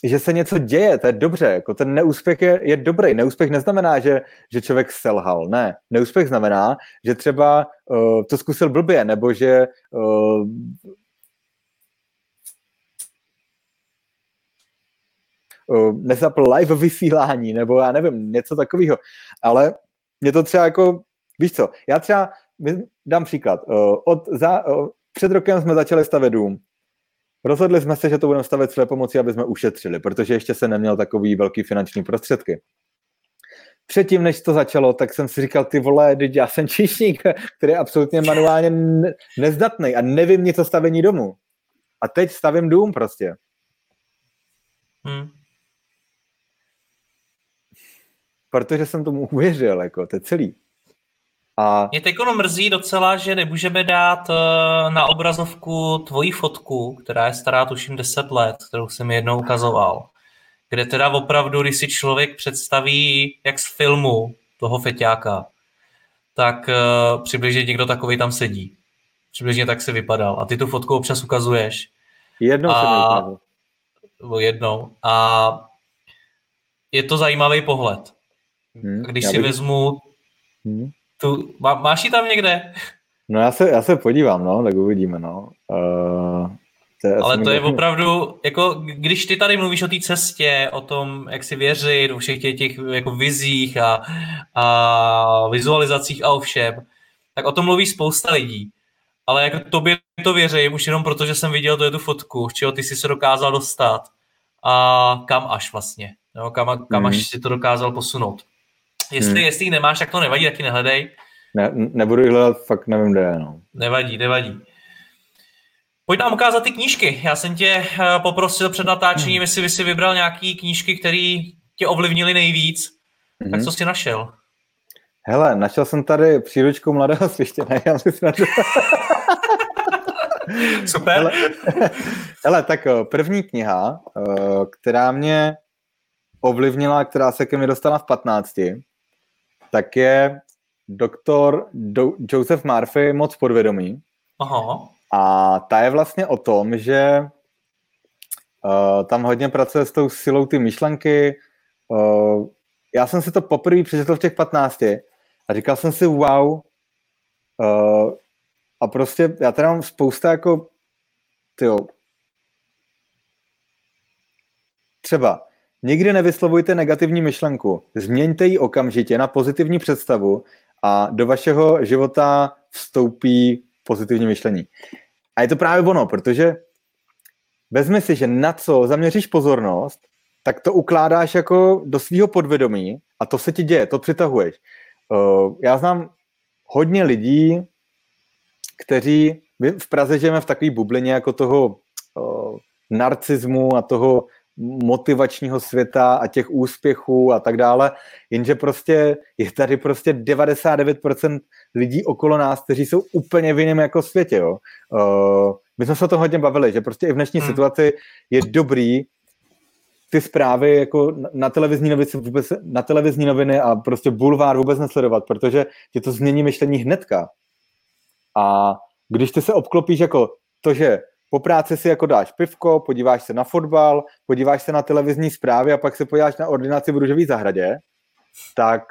že se něco děje, to je dobře, jako ten neúspěch je, je dobrý. Neúspěch neznamená, že, že člověk selhal, ne. Neúspěch znamená, že třeba uh, to zkusil blbě, nebo že uh, uh, nezapl live vysílání, nebo já nevím, něco takového. Ale mě to třeba jako, víš co, já třeba, dám příklad, uh, od, za, uh, před rokem jsme začali stavět dům. Rozhodli jsme se, že to budeme stavět své pomoci, aby jsme ušetřili, protože ještě se neměl takový velký finanční prostředky. Předtím, než to začalo, tak jsem si říkal, ty vole, teď já jsem číšník, který je absolutně manuálně nezdatný a nevím nic o stavění domu. A teď stavím dům prostě. Hmm. Protože jsem tomu uvěřil, jako, to je celý. A... Mě teď ono mrzí docela, že nemůžeme dát na obrazovku tvoji fotku, která je stará tuším deset let, kterou jsem jednou ukazoval, kde teda opravdu, když si člověk představí jak z filmu, toho feťáka, tak uh, přibližně někdo takovej tam sedí. Přibližně tak si vypadal. A ty tu fotku občas ukazuješ. Jednou se neukázal. Jednou. A je to zajímavý pohled. Hmm, Když si bych... vezmu... Hmm. Tu... Má, máš ji tam někde? No já se, já se podívám, no, tak uvidíme, no. Uh... To ale to je opravdu, jako když ty tady mluvíš o té cestě, o tom, jak si věřit, o všech těch, těch jako vizích a, a vizualizacích a o všem, tak o tom mluví spousta lidí. Ale jako tobě to věřím, už jenom proto, že jsem viděl tu fotku, čeho ty jsi se dokázal dostat a kam až vlastně, no, kam, kam mm. až si to dokázal posunout. Jestli, mm. jestli ji nemáš, tak to nevadí, taky nehledej. Ne, nebudu ji hledat, fakt nevím, kde je. No. Nevadí, nevadí. Pojď nám ukázat ty knížky. Já jsem tě poprosil před natáčením, jestli bys si vybral nějaký knížky, které tě ovlivnily nejvíc. Mm-hmm. Tak co jsi našel? Hele, našel jsem tady příručku mladého svěštěna. Já myslím, že... Super. Hele, hele, tak první kniha, která mě ovlivnila, která se ke mně dostala v patnácti, tak je doktor Do- Joseph Murphy Moc podvědomí. Aha. A ta je vlastně o tom, že uh, tam hodně pracuje s tou silou ty myšlenky. Uh, já jsem si to poprvé přečetl v těch patnácti a říkal jsem si wow. Uh, a prostě já tady mám spousta jako tyjo. Třeba nikdy nevyslovujte negativní myšlenku. Změňte ji okamžitě na pozitivní představu a do vašeho života vstoupí pozitivní myšlení. A je to právě ono, protože vezmi si, že na co zaměříš pozornost, tak to ukládáš jako do svého podvědomí a to se ti děje, to přitahuješ. Já znám hodně lidí, kteří v Praze žijeme v takové bublině jako toho narcismu a toho motivačního světa a těch úspěchů a tak dále, jenže prostě je tady prostě devadesát devět procent lidí okolo nás, kteří jsou úplně v jiném jako světě, jo. Uh, my jsme se o tom hodně bavili, že prostě i v dnešní hmm. situaci je dobrý ty zprávy jako na televizní noviny, vůbec, na televizní noviny a prostě bulvár vůbec nesledovat, protože ti to změní myšlení hnedka. A když ty se obklopíš jako to, že po práci si jako dáš pivko, podíváš se na fotbal, podíváš se na televizní zprávy a pak se podíváš na ordinaci v Růžové zahradě, tak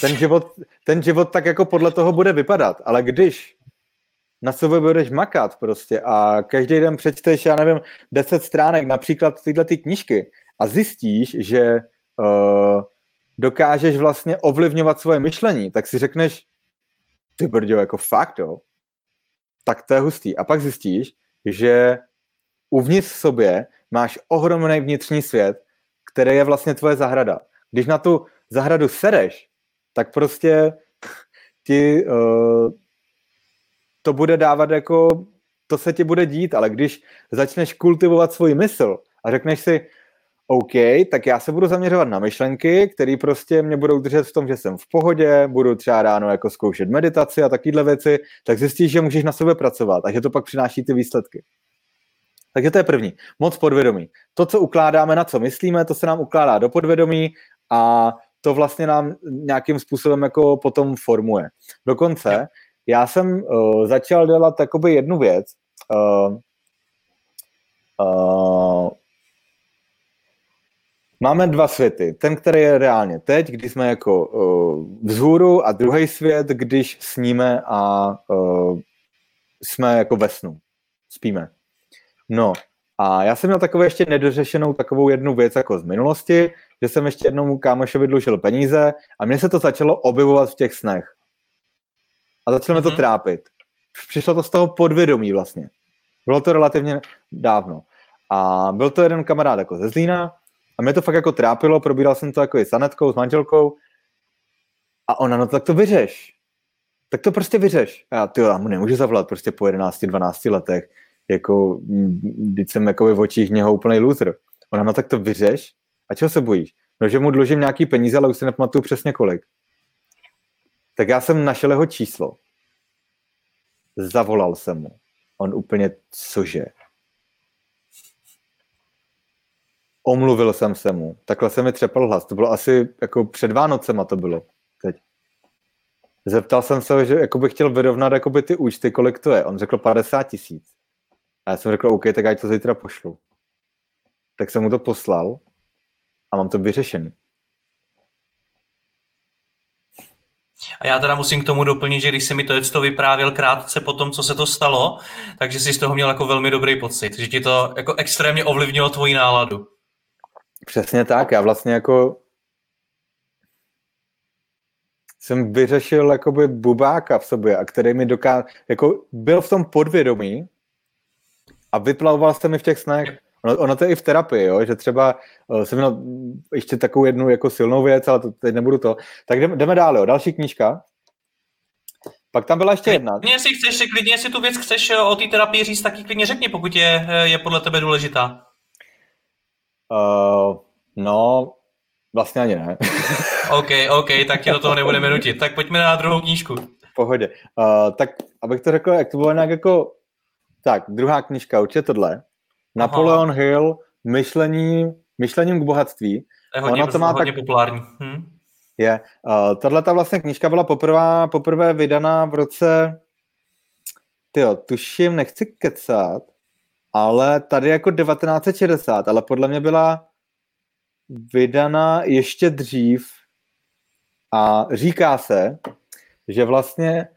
ten život, ten život tak jako podle toho bude vypadat. Ale když na sobě budeš makat prostě a každý den přečteš, já nevím, deset stránek, například tyhle ty knížky a zjistíš, že uh, dokážeš vlastně ovlivňovat svoje myšlení, tak si řekneš, ty brďo, jako fakt, jo. Tak to je hustý. A pak zjistíš, že uvnitř v sobě máš ohromný vnitřní svět, který je vlastně tvoje zahrada. Když na tu zahradu sedeš, tak prostě ti uh, to bude dávat jako, to se ti bude dít, ale když začneš kultivovat svůj mysl a řekneš si, OK, tak já se budu zaměřovat na myšlenky, které prostě mě budou držet v tom, že jsem v pohodě, budu třeba ráno jako zkoušet meditaci a takovéhle věci, tak zjistíš, že můžeš na sebe pracovat a že to pak přináší ty výsledky. Takže to je první. Moc podvědomí. To, co ukládáme, na co myslíme, to se nám ukládá do podvědomí a to vlastně nám nějakým způsobem jako potom formuje. Dokonce já jsem uh, začal dělat takovou jednu věc, uh, uh, máme dva světy. Ten, který je reálně teď, když jsme jako uh, vzhůru a druhý svět, když sníme a uh, jsme jako ve snu. Spíme. No a já jsem měl takovou ještě nedořešenou takovou jednu věc jako z minulosti, že jsem ještě jednomu kámošovi dlužil peníze a mně se to začalo objevovat v těch snech. A začalo mě to trápit. Přišlo to z toho podvědomí vlastně. Bylo to relativně dávno. A byl to jeden kamarád jako ze Zlína, a mě to fakt jako trápilo, probíral jsem to jako i s Anetkou, s manželkou. A ona, no tak to vyřeš. Tak to prostě vyřeš. A já, tyjo, já mu nemůžu zavolat prostě po jedenácti, dvanácti letech. Jako, když jsem jako v očích něho úplnej loser. Ona, no tak to vyřeš. A čeho se bojíš? No, že mu dlužím nějaký peníze, ale už si nepamatuju přesně kolik. Tak já jsem našel jeho číslo. Zavolal jsem mu. On úplně, cože? Omluvil jsem se mu. Takhle se mi třepal hlas. To bylo asi jako před Vánocema to bylo. Teď. Zeptal jsem se, že jako bych chtěl vyrovnat jakoby ty účty, kolik to je. On řekl padesát tisíc. A já jsem řekl, OK, tak já to zítra pošlu. Tak jsem mu to poslal a mám to vyřešený. A já teda musím k tomu doplnit, že když se mi to to vyprávěl krátce po tom, co se to stalo, takže jsi z toho měl jako velmi dobrý pocit, že ti to jako extrémně ovlivnilo tvoji náladu. Přesně tak, já vlastně jako jsem vyřešil jakoby bubáka v sobě, a který mi dokázal, jako byl v tom podvědomí a vyplavoval se mi v těch snech. Ono, ono to je i v terapii, jo? Že třeba uh, jsem měl ještě takovou jednu jako silnou věc, ale to, teď nebudu to. Tak jdeme, jdeme dál, jo? Další knížka. Pak tam byla ještě jedna. Klidně, jestli chceš, klidně, jestli tu věc chceš o té terapii říct, tak ji klidně řekni, pokud je, je podle tebe důležitá. Uh, no, vlastně ani ne. OK, OK, tak tě do toho nebudeme nutit. Tak pojďme na druhou knížku. Pohodě. Uh, tak abych to řekl, jak to bylo nějak jako... Tak, druhá knížka, určitě tohle. Napoleon Aha. Hill, myšlení, myšlením k bohatství. To je hodně, to má hodně tak... populární. Hm? Je. Uh, tato vlastně knížka byla poprvá, poprvé vydaná v roce, tyjo, tuším, nechci kecat, ale tady jako devatenáct set šedesát, ale podle mě byla vydaná ještě dřív a říká se, že vlastně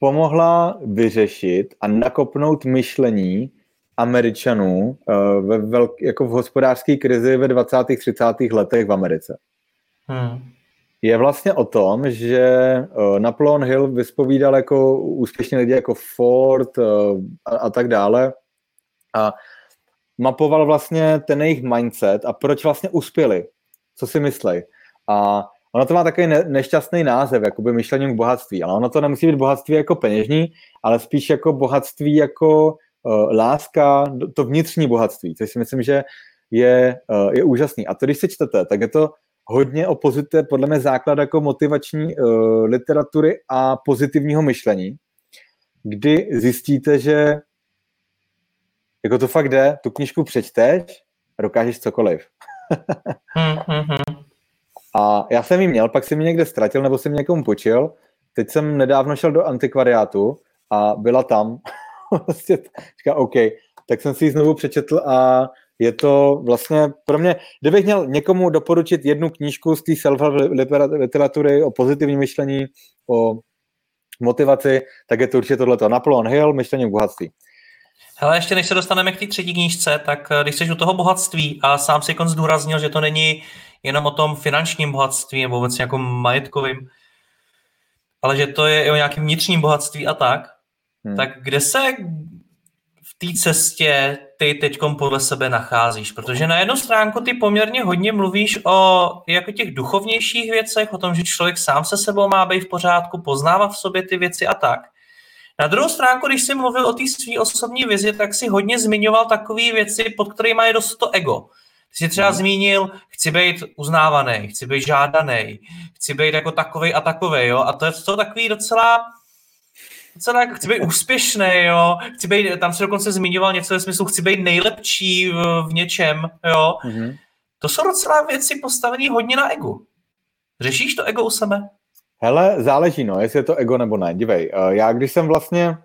pomohla vyřešit a nakopnout myšlení Američanů ve velk, jako v hospodářské krizi ve dvacátých třicátých letech v Americe. Hmm. Je vlastně o tom, že Napoleon Hill vyspovídal jako úspěšní lidi jako Ford a, a tak dále a mapoval vlastně ten jejich mindset a proč vlastně uspěli, co si myslej. A ono to má takový ne, nešťastný název, jakoby myšlením k bohatství, ale ono to nemusí být bohatství jako peněžní, ale spíš jako bohatství jako láska, to vnitřní bohatství, což si myslím, že je, je úžasný. A to, když si čtete, tak je to hodně o pozitiv, podle mě základ jako motivační uh, literatury a pozitivního myšlení, kdy zjistíte, že jako to fakt jde, tu knížku přečteš a dokážeš cokoliv. A já jsem ji měl, pak jsem ji někde ztratil, nebo jsem ji někomu počil. Teď jsem nedávno šel do antikvariátu a byla tam... Vlastně říká, OK, tak jsem si ji znovu přečetl a je to vlastně pro mě, kdybych měl někomu doporučit jednu knížku z té self-help literatury o pozitivním myšlení, o motivaci, tak je to určitě tohleto. Napoleon Hill, myšlení k bohatství. Hele, ještě než se dostaneme k té třetí knížce, tak když jsi u toho bohatství a sám si kon zdůraznil, že to není jenom o tom finančním bohatství nebo vůbec nějakým majetkovým, ale že to je o nějakém vnitřním bohatství a tak, Hmm. tak kde se v té cestě ty teďkom podle sebe nacházíš? Protože na jednu stránku ty poměrně hodně mluvíš o jako těch duchovnějších věcech, o tom, že člověk sám se sebou má být v pořádku, poznává v sobě ty věci a tak. Na druhou stránku, když jsi mluvil o té své osobní vizi, tak si hodně zmiňoval takové věci, pod kterými je dost to ego. Ty jsi třeba hmm. zmínil, chci být uznávaný, chci být žádaný, chci být jako takovej a takovej, jo? A to je to takový docela... Tak, chci být úspěšný, jo. Chci být, tam se dokonce zmiňoval něco ve smyslu, chci být nejlepší v, v něčem, jo. Mm-hmm. To jsou docela věci postavené hodně na ego. Řešíš to ego u sebe? Hele, záleží, no, jestli je to ego nebo ne. Dívej, já když jsem vlastně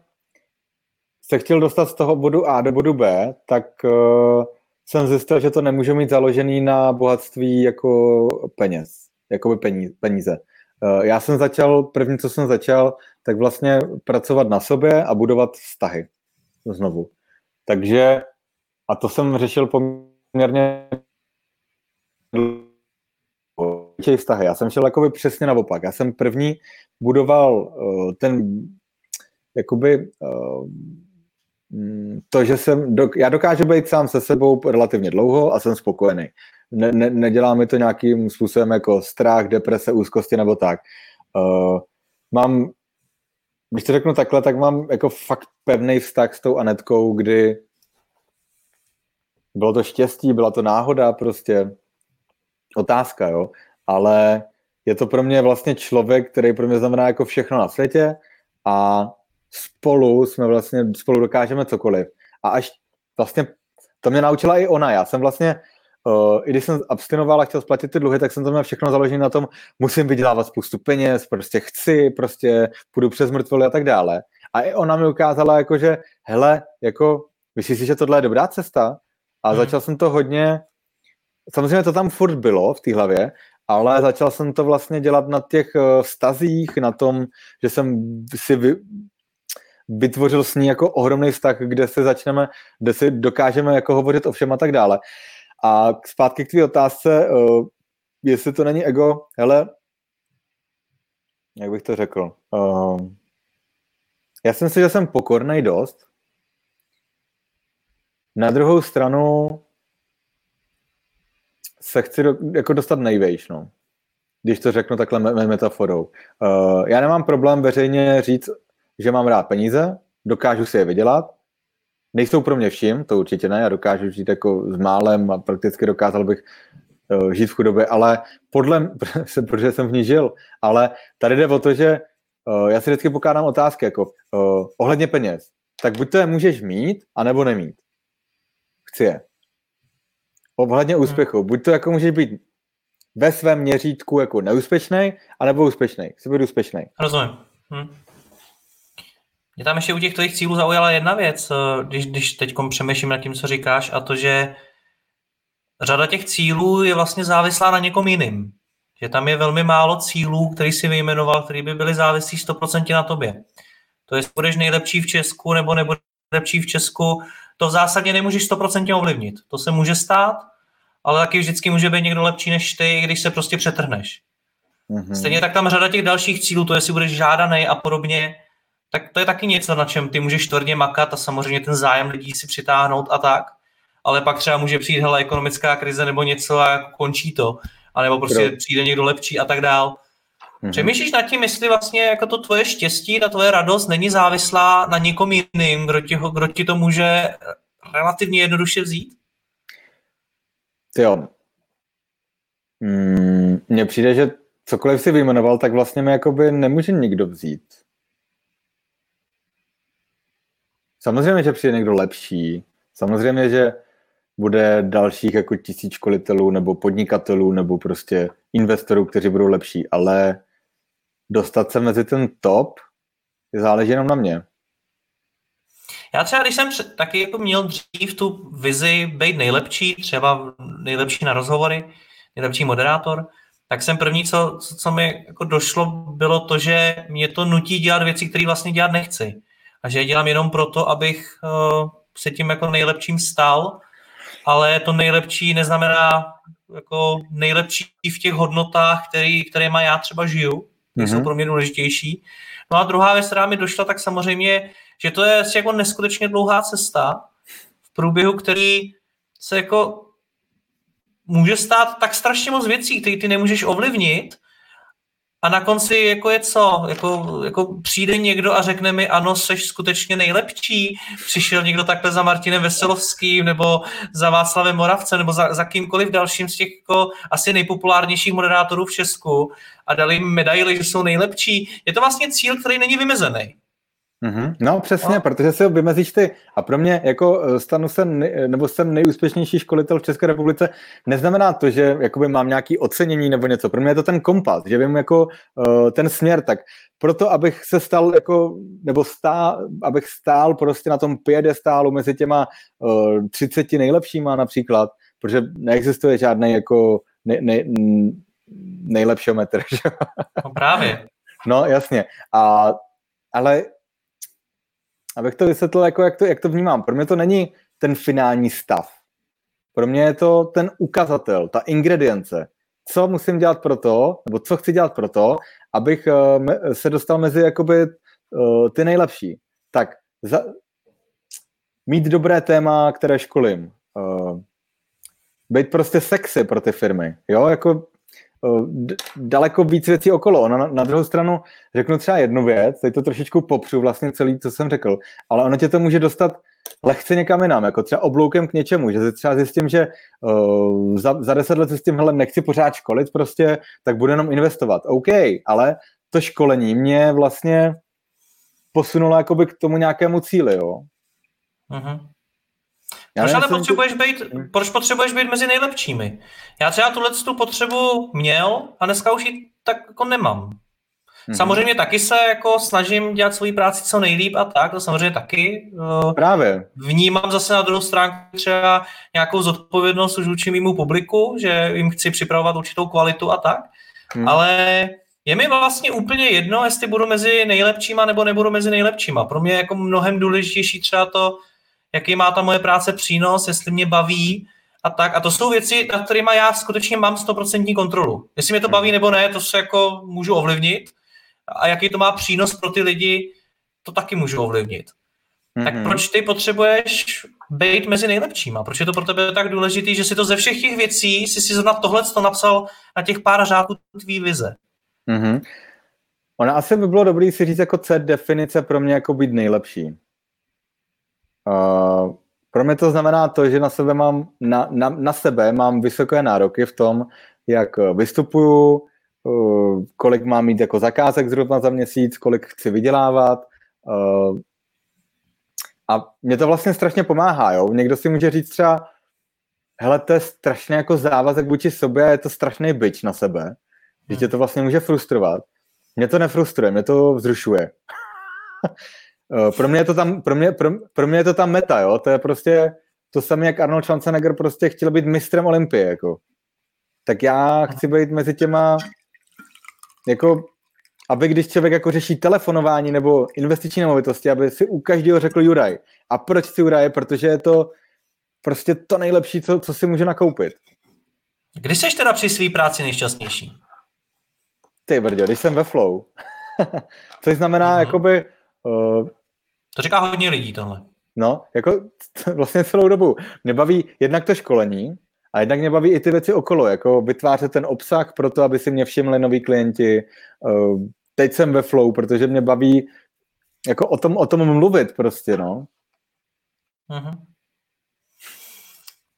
se chtěl dostat z toho bodu A do bodu B, tak uh, jsem zjistil, že to nemůžu mít založený na bohatství jako peněz, jakoby peníze. peníze. Uh, já jsem začal, první, co jsem začal, tak vlastně pracovat na sobě a budovat vztahy znovu. Takže, a to jsem řešil poměrně dlouhé vztahy. Já jsem šel jakoby přesně naopak. Já jsem první budoval uh, ten, jakoby, uh, to, že jsem, dok- já dokážu být sám se sebou relativně dlouho a jsem spokojený. Ne- ne- nedělá mi to nějakým způsobem jako strach, deprese, úzkosti nebo tak. Uh, mám Když to řeknu takhle, tak mám jako fakt pevný vztah s tou Anetkou, kdy bylo to štěstí, byla to náhoda, prostě otázka, jo. Ale je to pro mě vlastně člověk, který pro mě znamená jako všechno na světě a spolu jsme vlastně, spolu dokážeme cokoliv. A až vlastně to mě naučila i ona. Já jsem vlastně Uh, I když jsem abstinoval a chtěl splatit ty dluhy, tak jsem to měl všechno založené na tom, musím vydělávat spoustu peněz, prostě chci, prostě půjdu přes mrtvoly a tak dále. A i ona mi ukázala, jako, že hele, jako, myslíš si, že tohle je dobrá cesta? A hmm. začal jsem to hodně, samozřejmě to tam furt bylo v té hlavě, ale začal jsem to vlastně dělat na těch vztazích, na tom, že jsem si vy... vytvořil s ní jako ohromný vztah, kde se začneme, kde si dokážeme jako hovořit o všem a tak dále. A zpátky k tvý otázce, uh, jestli to není ego, hele, jak bych to řekl, uh, já si myslím, že jsem pokornej dost, na druhou stranu se chci do, jako dostat nejvejš, no, když to řeknu takhle me- metaforou. Uh, já nemám problém veřejně říct, že mám rád peníze, dokážu si je vydělat, nejsou pro mě vším, to určitě ne, já dokážu žít jako s málem a prakticky dokázal bych uh, žít v chudobě, ale podle, protože jsem v ní žil, ale tady jde o to, že uh, já si vždycky pokládám otázky, jako uh, ohledně peněz, tak buď to je můžeš mít, anebo nemít. Chci je. Ohledně úspěchu, buď to jako můžeš být ve svém měřítku jako neúspěšnej, anebo úspěšnej, chci být úspěšnej. Rozumím. Hm. Mě tam ještě u těch tvých cílů zaujala jedna věc, když, když teď přemýšlím nad tím, co říkáš, a to, že řada těch cílů je vlastně závislá na někom jiným. Že tam je velmi málo cílů, který jsi vyjmenoval, který by byly závislí sto procent na tobě. To je, budeš nejlepší v Česku nebo nebudeš nejlepší v Česku, to v zásadě nemůžeš sto procent ovlivnit. To se může stát, ale taky vždycky může být někdo lepší než ty, když se prostě přetrhneš. Mm-hmm. Stejně tak tam řada těch dalších cílů, to jestli budeš žádanej a podobně, tak to je taky něco, na čem ty můžeš tvrdě makat a samozřejmě ten zájem lidí si přitáhnout a tak, ale pak třeba může přijít hele, ekonomická krize nebo něco a končí to, anebo prostě přijde někdo lepší a tak dál. Mm-hmm. Přemýšlíš nad tím, jestli vlastně jako to tvoje štěstí, ta tvoje radost není závislá na někom jiným, kdo ti, kdo ti to může relativně jednoduše vzít? Jo. Mm, mně přijde, že cokoliv si vyjmenoval, tak vlastně mi jakoby nemůže nikdo vzít. Samozřejmě, že přijde někdo lepší, samozřejmě, že bude dalších jako tisíc školitelů nebo podnikatelů nebo prostě investorů, kteří budou lepší, ale dostat se mezi ten top záleží jenom na mě. Já třeba, když jsem před, taky jako měl dřív tu vizi být nejlepší, třeba nejlepší na rozhovory, nejlepší moderátor, tak jsem první, co, co mi jako došlo, bylo to, že mě to nutí dělat věci, které vlastně dělat nechci. A že je dělám jenom proto, abych uh, se tím jako nejlepším stal, ale to nejlepší neznamená jako nejlepší v těch hodnotách, který, které má já třeba žiju, které mm-hmm. jsou pro mě důležitější. No a druhá věc, která mi došla, tak samozřejmě, že to je jako neskutečně dlouhá cesta v průběhu, který se jako může stát tak strašně moc věcí, které ty nemůžeš ovlivnit. A na konci jako je co? Jako, jako přijde někdo a řekne mi, ano, seš skutečně nejlepší. Přišel někdo takhle za Martinem Veselovským nebo za Václavem Moravcem nebo za, za kýmkoliv dalším z těch jako, asi nejpopulárnějších moderátorů v Česku a dali jim medaily, že jsou nejlepší. Je to vlastně cíl, který není vymezený. Mm-hmm. No přesně, no. Protože se ho vymezíš ty. A pro mě jako stanu se nej, nebo jsem nejúspěšnější školitel v České republice neznamená to, že jakoby mám nějaké ocenění nebo něco. Pro mě je to ten kompas, že vím jako uh, ten směr. Tak proto, abych se stal jako, nebo stál, abych stál prostě na tom piedestálu mezi těma uh, třiceti nejlepšíma například, protože neexistuje žádný jako nej, nej, nejlepší metr. Že? No právě. No jasně. A, ale abych to vysvětlil, jako jak, to, jak to vnímám. Pro mě to není ten finální stav. Pro mě je to ten ukazatel, ta ingredience. Co musím dělat pro to, nebo co chci dělat pro to, abych uh, se dostal mezi jakoby, uh, ty nejlepší. Tak za, mít dobré téma, které školím. Uh, být prostě sexy pro ty firmy. Jo, jako daleko víc věcí okolo. Na, na druhou stranu řeknu třeba jednu věc, teď to trošičku popřu vlastně celý, co jsem řekl, ale ono tě to může dostat lehce někam jinam, jako třeba obloukem k něčemu, že třeba zjistím, že uh, za, za deset let zjistím, hele, nechci pořád školit prostě, tak budu jenom investovat. OK, ale to školení mě vlastně posunulo jakoby k tomu nějakému cíli, jo. Mhm. Proč ale potřebuješ být, proč potřebuješ být mezi nejlepšími? Já třeba tuhletu potřebu měl a dneska už ji tak jako nemám. Mm-hmm. Samozřejmě taky se jako snažím dělat svoji práci co nejlíp a tak, to samozřejmě taky. Právě. Vnímám zase na druhou stránku třeba nějakou zodpovědnost už vůči mému publiku, že jim chci připravovat určitou kvalitu a tak, mm. ale je mi vlastně úplně jedno, jestli budu mezi nejlepšíma nebo nebudu mezi nejlepšíma. Pro mě je jako mnohem důležitější třeba to, jaký má ta moje práce přínos, jestli mě baví a tak. A to jsou věci, nad kterými já skutečně mám stoprocentní kontrolu. Jestli mě to baví nebo ne, to se jako můžu ovlivnit. A jaký to má přínos pro ty lidi, to taky můžu ovlivnit. Mm-hmm. Tak proč ty potřebuješ být mezi nejlepšíma? Proč je to pro tebe tak důležitý, že si to ze všech těch věcí, jsi si zrovna tohleto napsal na těch pár řádků tvý vize? Mm-hmm. Ona asi by bylo dobrý si říct, jako co je definice pro mě jako být nejlepší. Uh, pro mě to znamená to, že na sebe mám, na, na, na sebe mám vysoké nároky v tom, jak vystupuju, uh, kolik mám mít jako zakázek zhruba za měsíc, kolik chci vydělávat. Uh, a mě to vlastně strašně pomáhá. Jo? Někdo si může říct třeba, hele, to je strašně jako závazek vůči sobě a je to strašný bič na sebe. Že tě to vlastně může frustrovat. Mě to nefrustruje, mě to vzrušuje. Pro mě je to tam, pro mě, pro, pro mě je to tam meta, jo? To je prostě to samé, jak Arnold Schwarzenegger prostě chtěl být mistrem Olympie, jako. Tak já chci být mezi těma, jako, aby když člověk jako řeší telefonování nebo investiční nemovitosti, aby si u každého řekl Juraj. A proč si Juraj? Protože je to prostě to nejlepší, co, co si může nakoupit. Kdy jsi teda při své práci nejšťastnější? Ty brďo, když jsem ve flow. Což znamená, mm-hmm. jakoby... Uh, to říká hodně lidí tohle. No, jako t- vlastně celou dobu. Mě baví jednak to školení a jednak mě baví i ty věci okolo, jako vytvářet ten obsah pro to, aby si mě všimli noví klienti. Uh, teď jsem ve flow, protože mě baví jako o tom, o tom mluvit prostě, no. Mm-hmm.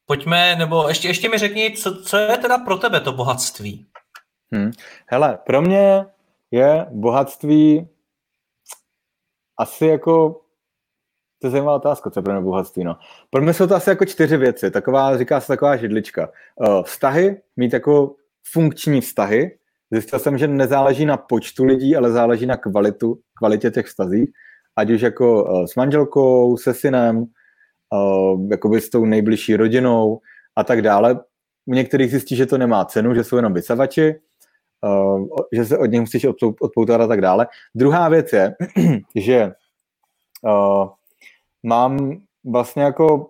Pojďme, nebo ještě, ještě mi řekni, co, co je teda pro tebe to bohatství? Hmm. Hele, pro mě je bohatství asi jako, to je zajímavá otázka, co je pro mě bohatství, no. Pro mě jsou to asi jako čtyři věci, taková, říká se taková židlička. Vztahy, mít jako funkční vztahy, zjistil jsem, že nezáleží na počtu lidí, ale záleží na kvalitu, kvalitě těch vztazí, ať už jako s manželkou, se synem, jakoby s tou nejbližší rodinou a tak dále. U některých zjistí, že to nemá cenu, že jsou jenom vysavači, že se od něj musíš odpoutat a tak dále. Druhá věc je, že mám vlastně jako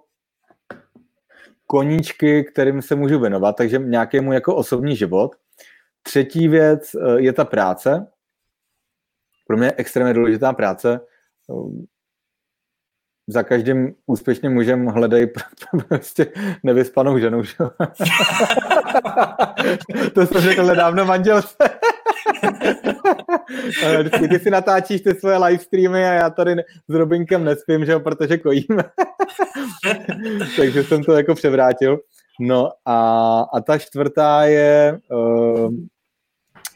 koníčky, kterým se můžu věnovat, takže nějaký můj jako osobní život. Třetí věc je ta práce. Pro mě je extrémně důležitá práce. Za každým úspěšným mužem hledají prostě nevyspanou ženu. Že? To jsem řekl nedávno manželce. Vždycky ty si natáčíš ty svoje live streamy a já tady s Robinkem nespím, že? Protože kojíme. Takže jsem to jako převrátil. No a, a ta čtvrtá je uh,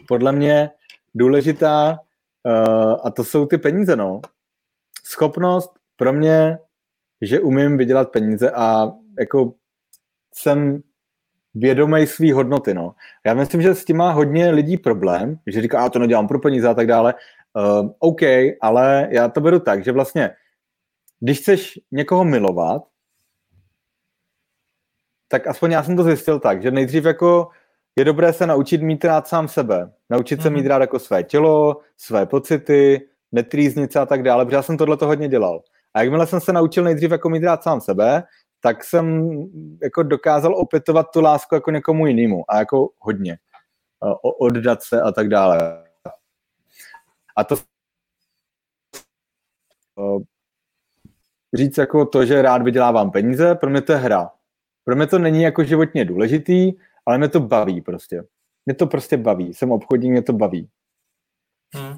podle mě důležitá uh, a to jsou ty peníze. No. Schopnost pro mě, že umím vydělat peníze a jako jsem vědomý svý hodnoty, no. Já myslím, že s tím má hodně lidí problém, že říká, a to nedělám pro peníze a tak dále. Uh, OK, ale já to beru tak, že vlastně, když chceš někoho milovat, tak aspoň já jsem to zjistil tak, že nejdřív jako je dobré se naučit mít rád sám sebe. Naučit se mm-hmm. mít rád jako své tělo, své pocity, netrýznice a tak dále, protože já jsem tohle to hodně dělal. A jakmile jsem se naučil nejdřív jako mít rád sám sebe, tak jsem jako dokázal opětovat tu lásku jako někomu jinému a jako hodně. O, oddat se a tak dále. A to říct jako to, že rád vydělávám peníze, pro mě to je hra. Pro mě to není jako životně důležitý, ale mě to baví prostě. Mě to prostě baví. Jsem obchodník, mě to baví. Hmm.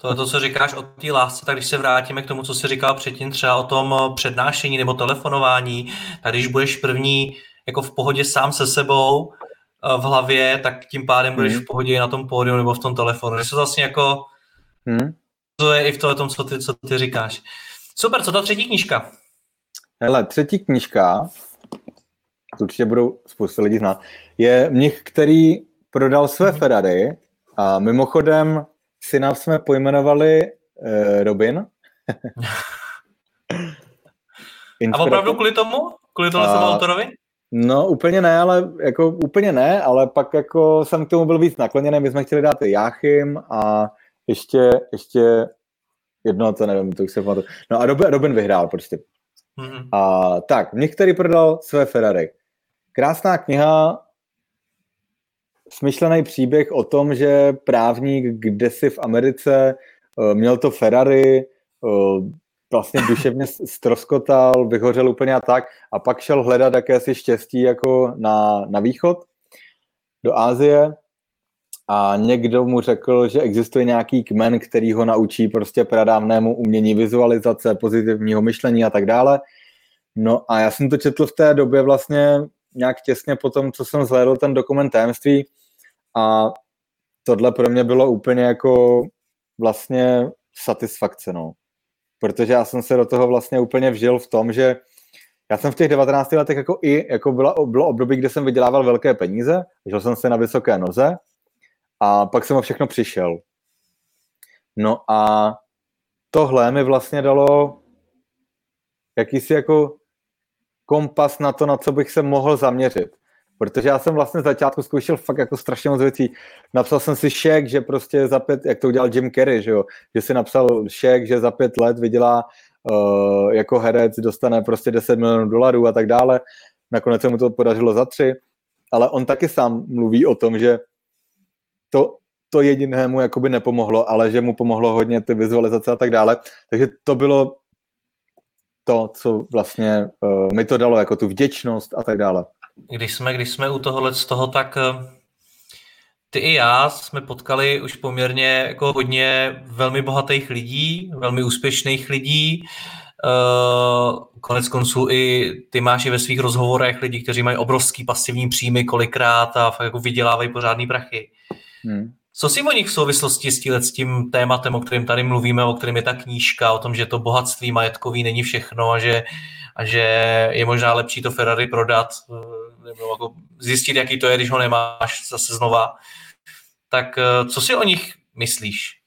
To, to, co říkáš o té lásce, tak když se vrátíme k tomu, co jsi říkal předtím, třeba o tom přednášení nebo telefonování, tak když budeš první jako v pohodě sám se sebou v hlavě, tak tím pádem budeš v pohodě na tom pódiu nebo v tom telefonu. To je vlastně jako, to je i v tom, co ty, co ty říkáš. Super, co ta třetí knížka? Hele, třetí knížka, určitě budou spoustu lidí znát, je mnich, který prodal své Ferrari a mimochodem syna jsme pojmenovali eh, Robin. A opravdu kvůli tomu? Kvůli tomu a... autorovi? No úplně ne, ale jako úplně ne, ale pak jako jsem k tomu byl víc nakloněný, my jsme chtěli dát Jáchym a ještě, ještě jedno, to nevím, to už se pamatuju. No a Robin, Robin vyhrál prostě. Mm-hmm. A tak, mnich, který prodal své Ferrari. Krásná kniha, smyšlený příběh o tom, že právník kdesi v Americe měl to Ferrari, vlastně duševně stroskotal, vyhořel úplně a tak a pak šel hledat jakési štěstí jako na, na východ do Asie a někdo mu řekl, že existuje nějaký kmen, který ho naučí prostě pradávnému umění vizualizace, pozitivního myšlení a tak dále. No a já jsem to četl v té době vlastně nějak těsně po tom, co jsem zhlédl ten dokument Tajemství a tohle pro mě bylo úplně jako vlastně satisfakce, no. Protože já jsem se do toho vlastně úplně vžil v tom, že já jsem v těch devatenácti letech jako i, jako byla, bylo období, kde jsem vydělával velké peníze, žil jsem se na vysoké noze a pak jsem o všechno přišel. No a tohle mi vlastně dalo jakýsi jako kompas na to, na co bych se mohl zaměřit. Protože já jsem vlastně z začátku zkoušel fakt jako strašně moc věcí. Napsal jsem si šek, že prostě za pět, jak to udělal Jim Carrey, že jo, že si napsal šek, že za pět let vydělá uh, jako herec, dostane prostě deset milionů dolarů a tak dále. Nakonec se mu to podařilo za tři, ale on taky sám mluví o tom, že to, to jediné mu jakoby nepomohlo, ale že mu pomohlo hodně ty vizualizace a tak dále. Takže to bylo to, co vlastně uh, mi to dalo, jako tu vděčnost a tak dále. Když jsme, když jsme u tohohle z toho, tak ty i já jsme potkali už poměrně jako hodně velmi bohatých lidí, velmi úspěšných lidí. Konec konců i ty máš i ve svých rozhovorech lidi, kteří mají obrovský pasivní příjmy kolikrát a fakt jako vydělávají pořádný prachy. Hmm. Co si o nich v souvislosti s tím tématem, o kterém tady mluvíme, o kterém je ta knížka, o tom, že to bohatství majetkový není všechno a že, a že je možná lepší to Ferrari prodat, nebo jako zjistit, jaký to je, když ho nemáš zase znova. Tak co si o nich myslíš?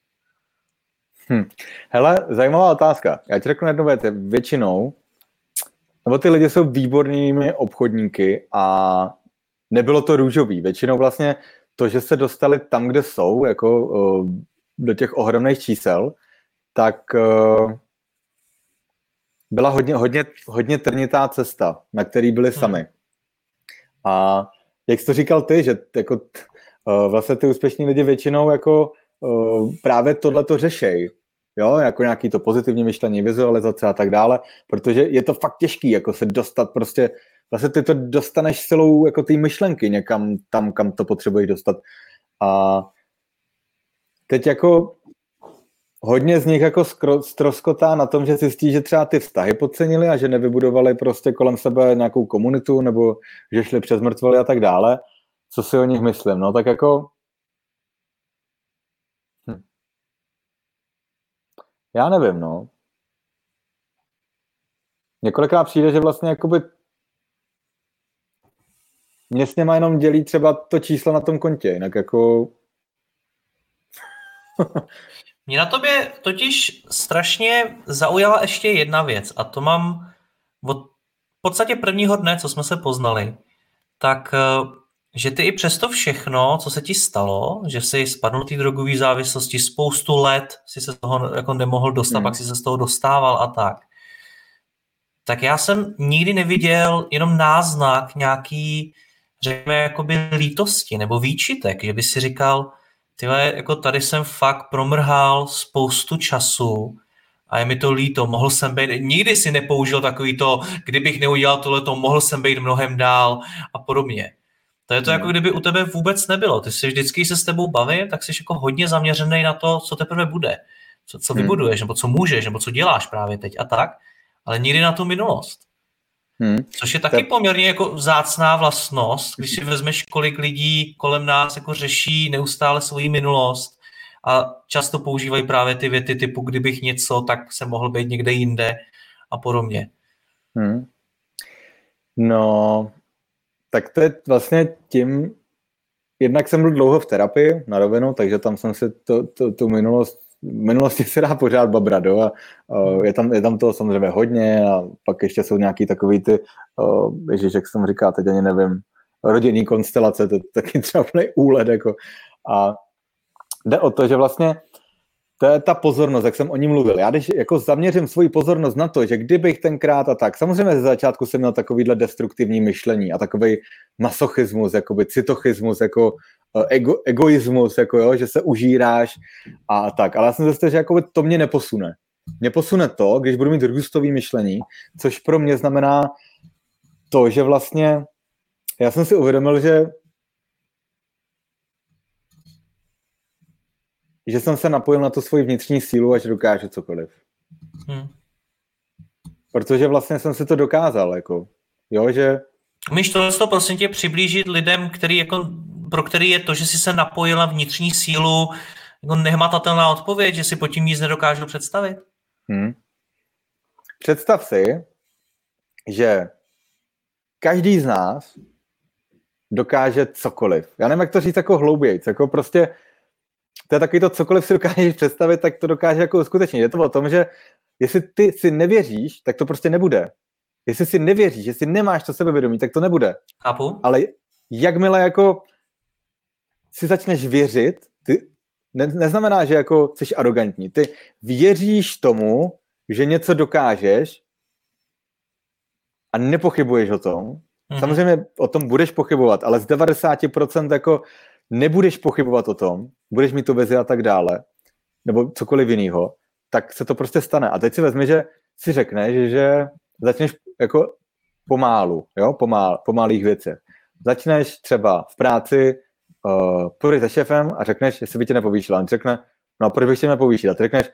Hm. Hele, zajímavá otázka. Já ti řeknu jednu věc. Většinou, nebo ty lidi jsou výbornými obchodníky a nebylo to růžový. Většinou vlastně to, že se dostali tam, kde jsou, jako do těch ohromných čísel, tak byla hodně, hodně, hodně trnitá cesta, na který byli sami. A jak jsi to říkal ty, že jako, vlastně ty úspěšní lidi většinou jako právě tohle to řešejí, jo, jako nějaký to pozitivní myšlení, vizualizace a tak dále, protože je to fakt těžký, jako se dostat prostě vlastně ty to dostaneš celou jako ty myšlenky někam tam, kam to potřebuješ dostat. A teď jako hodně z nich jako stroskotá na tom, že zjistí, že třeba ty vztahy podcenili a že nevybudovali prostě kolem sebe nějakou komunitu nebo že šli přes mrtvoly a tak dále. Co si o nich myslím? No tak jako hm. Já nevím, no. Několikrát přijde, že vlastně jakoby mě s něma jenom dělí třeba to číslo na tom kontě, jinak jako... Mě na tobě totiž strašně zaujala ještě jedna věc a to mám od v podstatě prvního dne, co jsme se poznali, tak že ty i přesto všechno, co se ti stalo, že jsi spadnul té drogové závislosti, spoustu let si se z toho jako nemohl dostat, hmm. pak si se z toho dostával a tak. Tak já jsem nikdy neviděl jenom náznak nějaký řekněme, jakoby lítosti nebo výčitek, že by si říkal, tyhle, jako tady jsem fakt promrhal spoustu času a je mi to líto, mohl jsem být, nikdy si nepoužil takový to, kdybych neudělal tohleto, mohl jsem být mnohem dál a podobně. To je to, jako kdyby u tebe vůbec nebylo. Ty jsi vždycky se s tebou bavím, tak jsi jako hodně zaměřený na to, co teprve bude, co, co vybuduješ, nebo co můžeš, nebo co děláš právě teď a tak, ale nikdy na tu minulost. Hmm. Což je taky tak. Poměrně jako vzácná vlastnost, když si vezmeš, kolik lidí kolem nás jako řeší neustále svoji minulost a často používají právě ty věty typu, kdybych něco, tak jsem mohl být někde jinde a podobně. Hmm. No, tak to je vlastně tím, jednak jsem byl dlouho v terapii na rovinu, takže tam jsem si to, to, tu minulost, minulosti se dá pořád babrat, a, a je, tam, je tam toho samozřejmě hodně a pak ještě jsou nějaký takový ty, a, ježiš, jak jsem říkal, teď ani nevím, rodinný konstelace, to je taky třeba plný úlet, jako. A jde o to, že vlastně to je ta pozornost, jak jsem o ní mluvil. Já když jako zaměřím svoji pozornost na to, že kdybych tenkrát a tak, samozřejmě ze začátku jsem měl takovýhle destruktivní myšlení a takovej masochismus, jakoby cytochismus, jako ego, egoismus, jako jo, že se užíráš a tak. Ale já jsem zjistil, že jakoby to mě neposune. Mě posune to, když budu mít růstový myšlení, což pro mě znamená to, že vlastně já jsem si uvědomil, že že jsem se napojil na tu svoji vnitřní sílu, až dokážu cokoliv. Hmm. Protože vlastně jsem si to dokázal, jako, jo, že... Umíš tohle prosím tě přiblížit lidem, který jako, pro který je to, že jsi se napojil na vnitřní sílu, jako nehmatatelná odpověď, že si pod tím nic nedokážu představit? Hmm. Představ si, že každý z nás dokáže cokoliv. Já nevím, jak to říct jako hloubějc, jako prostě to je takový to, cokoliv si dokážeš představit, tak to dokáže jako uskutečnit. Je to o tom, že jestli ty si nevěříš, tak to prostě nebude. Jestli si nevěříš, jestli nemáš to sebevědomí, tak to nebude. Chápu. Ale jakmile jako si začneš věřit, ty ne, neznamená, že jako jsi arrogantní. Ty věříš tomu, že něco dokážeš a nepochybuješ o tom. Mm-hmm. Samozřejmě o tom budeš pochybovat, ale z devadesát procent jako nebudeš pochybovat o tom, budeš mít tu vizi a tak dále, nebo cokoliv jiného, tak se to prostě stane. A teď si vezmi, že si řekneš, že, že začneš jako pomálu, jo, pomál, po malých věcech. Začneš třeba v práci, uh, půjdeš za šéfem a řekneš, jestli by tě nepovýšil. A on řekne, no a proč bych tě nepovýšil? A ty řekneš,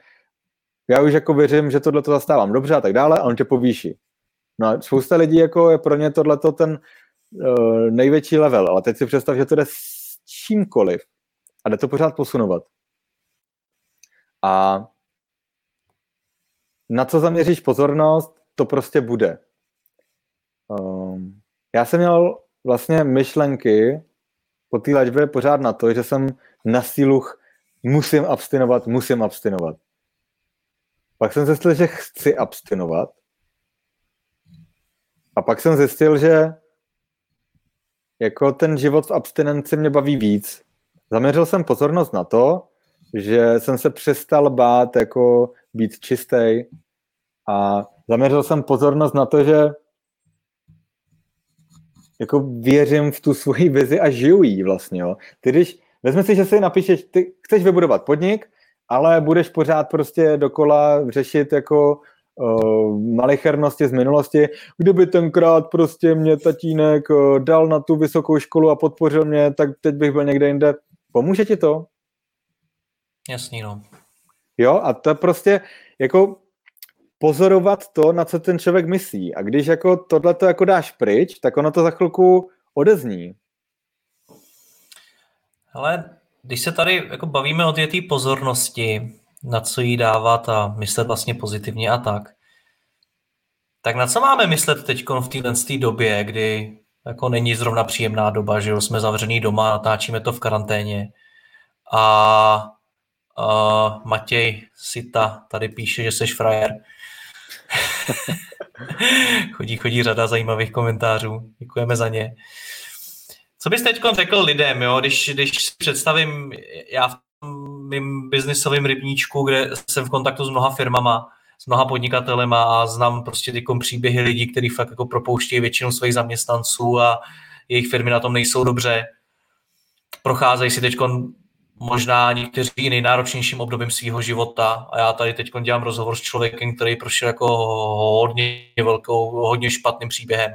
já už jako věřím, že tohle to zastávám dobře a tak dále, a on tě povýší. No a spousta lidí jako je pro ně tohleto ten uh, největší level, ale teď si představ, že to jde čímkoliv. A jde to pořád posunovat. A na co zaměříš pozornost, to prostě bude. Um, já jsem měl vlastně myšlenky po té léčbě pořád na to, že jsem na síluch musím abstinovat, musím abstinovat. Pak jsem zjistil, že chci abstinovat. A pak jsem zjistil, že jako ten život v abstinenci mě baví víc. Zaměřil jsem pozornost na to, že jsem se přestal bát jako být čistý a zaměřil jsem pozornost na to, že jako věřím v tu svoji vizi a žiju jí vlastně. Jo. Ty když, vezmi si, že si napíšeš, ty chceš vybudovat podnik, ale budeš pořád prostě dokola řešit jako malichernosti z minulosti, kdyby tenkrát prostě mě tatínek dal na tu vysokou školu a podpořil mě, tak teď bych byl někde jinde. Pomůže ti to? Jasný, no. Jo, a to prostě jako pozorovat to, na co ten člověk myslí. A když jako tohleto jako dáš pryč, tak ono to za chvilku odezní. Ale když se tady jako bavíme o té pozornosti, na co jí dávat a myslet vlastně pozitivně a tak. Tak na co máme myslet teď v této době, kdy jako není zrovna příjemná doba, že jo? Jsme zavřený doma, natáčíme to v karanténě. A, a Matěj Sita tady píše, že seš frajer. chodí, chodí řada zajímavých komentářů. Děkujeme za ně. Co bys teď řekl lidem, jo? Když, když si představím, já v mým biznisovým rybníčku, kde jsem v kontaktu s mnoha firmama, s mnoha podnikatelema a znám prostě tykom příběhy lidí, kteří fakt jako propouštějí většinu svých zaměstnanců a jejich firmy na tom nejsou dobře. Procházejí si teď možná někteří nejnáročnějším obdobím svého života a já tady teď dělám rozhovor s člověkem, který prošel jako hodně velkou, hodně špatným příběhem.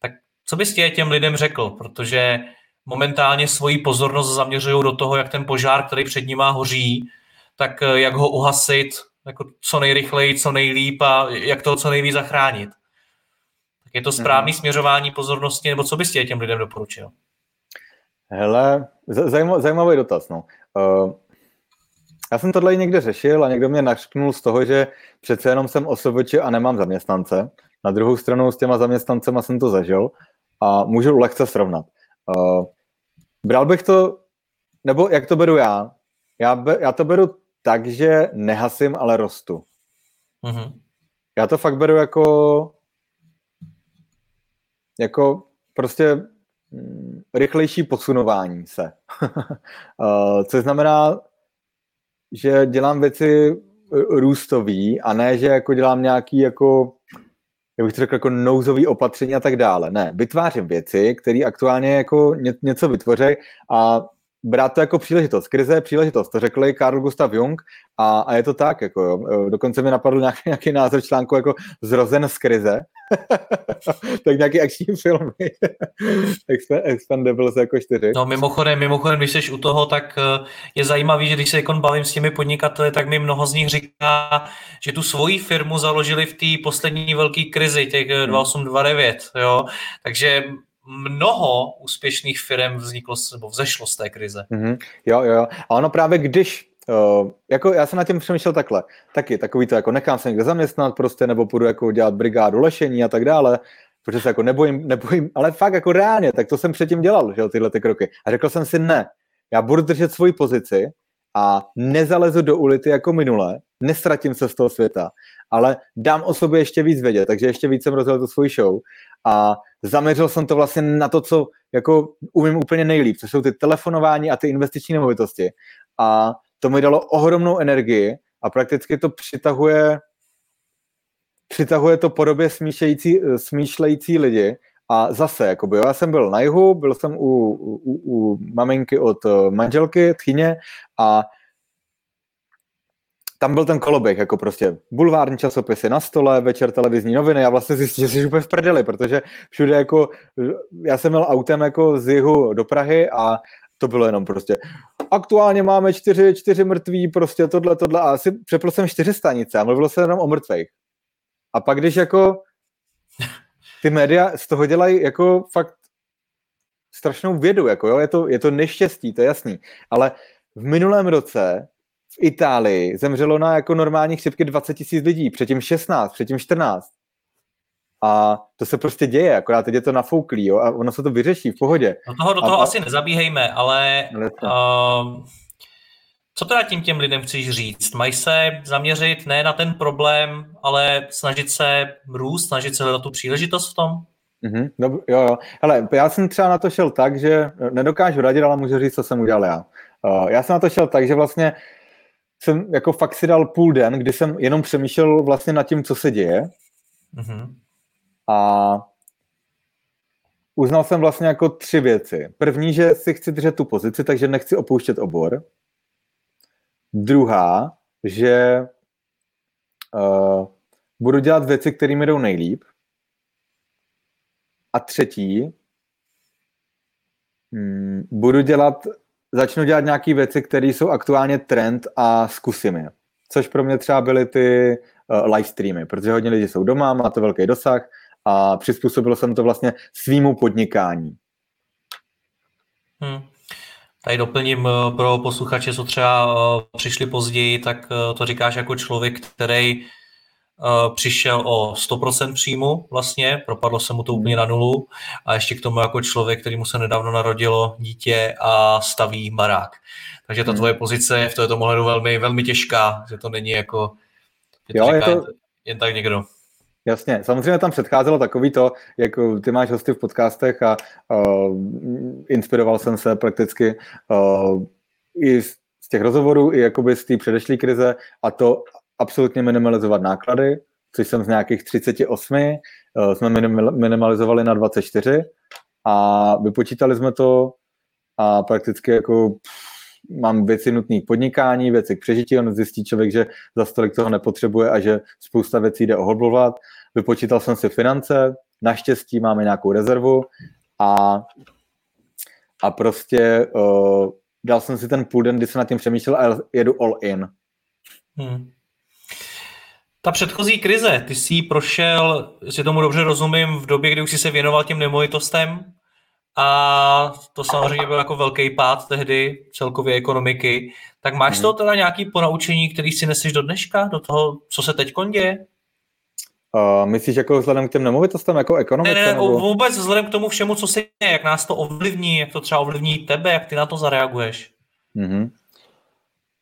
Tak co bys tě těm lidem řekl, protože momentálně svoji pozornost zaměřují do toho, jak ten požár, který před nima hoří, tak jak ho uhasit jako co nejrychleji, co nejlíp a jak toho co nejvíc zachránit. Tak je to správné hmm. směřování pozornosti, nebo co bys tě těm lidem doporučil? Hele, zajímavý, zajímavý dotaz. No. Uh, já jsem tohle i někde řešil a někdo mě nařknul z toho, že přece jenom jsem osobičí a nemám zaměstnance, Na druhou stranu s těma zaměstnancema jsem to zažil a můžu lehce srovnat. Uh, bral bych to, nebo jak to beru já? Já, be, já to beru tak, že nehasím, ale rostu. Mm-hmm. Já to fakt beru jako jako prostě rychlejší posunování se. uh, což znamená, že dělám věci růstový a ne, že jako dělám nějaký jako, jak bych to řekl, jako nouzový opatření a tak dále. Ne, vytvářím věci, které aktuálně jako ně, něco vytvoří a brát to jako příležitost. Krize je příležitost. To řekli Carl Gustav Jung a, a je to tak. Jako, jo. Dokonce mi napadl nějaký, nějaký název článku jako Zrozen z krize. Tak nějaký akční filmy. Expendables jako čtyři. No mimochodem, mimochodem, když jsi u toho, tak je zajímavý, že když se jako bavím s těmi podnikateli, tak mi mnoho z nich říká, že tu svoji firmu založili v té poslední velké krizi, těch dvacet osm dvacet devět. Jo? Takže mnoho úspěšných firem vzniklo, nebo vzešlo z té krize. Mm-hmm. Jo, jo, jo. A ono právě když, uh, jako já jsem na tím přemýšlel takhle, taky takový to, jako nechám se někde zaměstnat prostě, nebo půjdu jako dělat brigádu lešení a tak dále, protože se jako nebojím, nebojím, ale fakt jako reálně, tak to jsem předtím dělal, že jo, tyhle ty kroky. A řekl jsem si ne, já budu držet svoji pozici a nezalezu do ulity jako minule, nestratím se z toho světa, ale dám o sobě ještě víc vědět, takže ještě víc jsem rozjel tu svoji show a zaměřil jsem to vlastně na to, co jako umím úplně nejlíp, což jsou ty telefonování a ty investiční nemovitosti. A to mi dalo ohromnou energii a prakticky to přitahuje, přitahuje to podobě smýšlející, smýšlející lidi. A zase, jakoby, já jsem byl na jihu, byl jsem u, u, u maminky od manželky, tchyně a tam byl ten koloběh, jako prostě bulvární časopisy na stole, večer televizní noviny a vlastně zjistil, že jsi úplně v prdeli, protože všude jako, já jsem měl autem jako z jihu do Prahy a to bylo jenom prostě, aktuálně máme čtyři, čtyři mrtví, prostě tohle, tohle a asi přepl jsem čtyři stanice a mluvilo se jenom o mrtvejch. A pak když jako ty média z toho dělají jako fakt strašnou vědu, jako jo, je to, je to neštěstí, to je jasný, ale v minulém roce v Itálii zemřelo na jako normální chřipky dvacet tisíc lidí, předtím šestnáct, předtím čtrnáct. A to se prostě děje, akorát teď je to nafouklý, jo, a ono se to vyřeší v pohodě. Do toho, do toho a, asi nezabíhejme, ale uh, co teda tím těm lidem chceš říct? Mají se zaměřit ne na ten problém, ale snažit se růst, snažit se hledat tu příležitost v tom? Mm-hmm, dob- jo, jo. Hele, já jsem třeba na to šel tak, že nedokážu radit, ale můžu říct, co jsem udělal já. Uh, já jsem na to šel tak, že vlastně jsem jako fakt si dal půl den, kdy jsem jenom přemýšlel vlastně nad tím, co se děje. Mm-hmm. A uznal jsem vlastně jako tři věci. První, že si chci držet tu pozici, takže nechci opouštět obor. Druhá, že uh, budu dělat věci, které mi jdou nejlíp. A třetí, hmm, budu dělat... začnu dělat nějaké věci, které jsou aktuálně trend a zkusím je. Což pro mě třeba byly ty uh, live streamy, protože hodně lidí jsou doma, má to velký dosah a přizpůsobil jsem to vlastně svýmu podnikání. Hmm. Tady doplním uh, pro posluchače, co třeba uh, přišli později, tak uh, to říkáš jako člověk, který uh, přišel o sto procent příjmu vlastně, propadlo se mu to úplně na nulu a ještě k tomu jako člověk, který mu se nedávno narodilo dítě a staví barák. Takže ta hmm. tvoje pozice je v tomto ohledu velmi, velmi těžká, že to není jako, že to jo, říká je to... jen tak někdo. Jasně, samozřejmě tam předcházelo takový to, jak ty máš hosty v podcastech a uh, inspiroval jsem se prakticky uh, i z těch rozhovorů, i jakoby z té předešlé krize a to absolutně minimalizovat náklady, což jsem z nějakých třicet osm uh, jsme minimalizovali na dvacet čtyři a vypočítali jsme to a prakticky jako pff, mám věci nutné k podnikání, věci k přežití, on zjistí člověk, že za tolik toho nepotřebuje a že spousta věcí jde ohodlovat. Vypočítal jsem si finance, naštěstí máme nějakou rezervu a, a prostě uh, dal jsem si ten půl den, kdy jsem nad tím přemýšlel a jedu all in. Hmm. Ta předchozí krize, ty jsi prošel, si tomu dobře rozumím, v době, kdy už jsi se věnoval těm nemovitostem, a to samozřejmě byl jako velký pád tehdy celkově ekonomiky. Tak máš z toho teda nějaké ponaučení, které si neseš do dneška, do toho, co se teď děje? Uh, myslíš jako vzhledem k těm nemovitostem, jako ekonomice? Ne, ne, nebo... vůbec vzhledem k tomu všemu, co se děje, jak nás to ovlivní, jak to třeba ovlivní tebe, jak ty na to zareaguješ. Mm-hmm.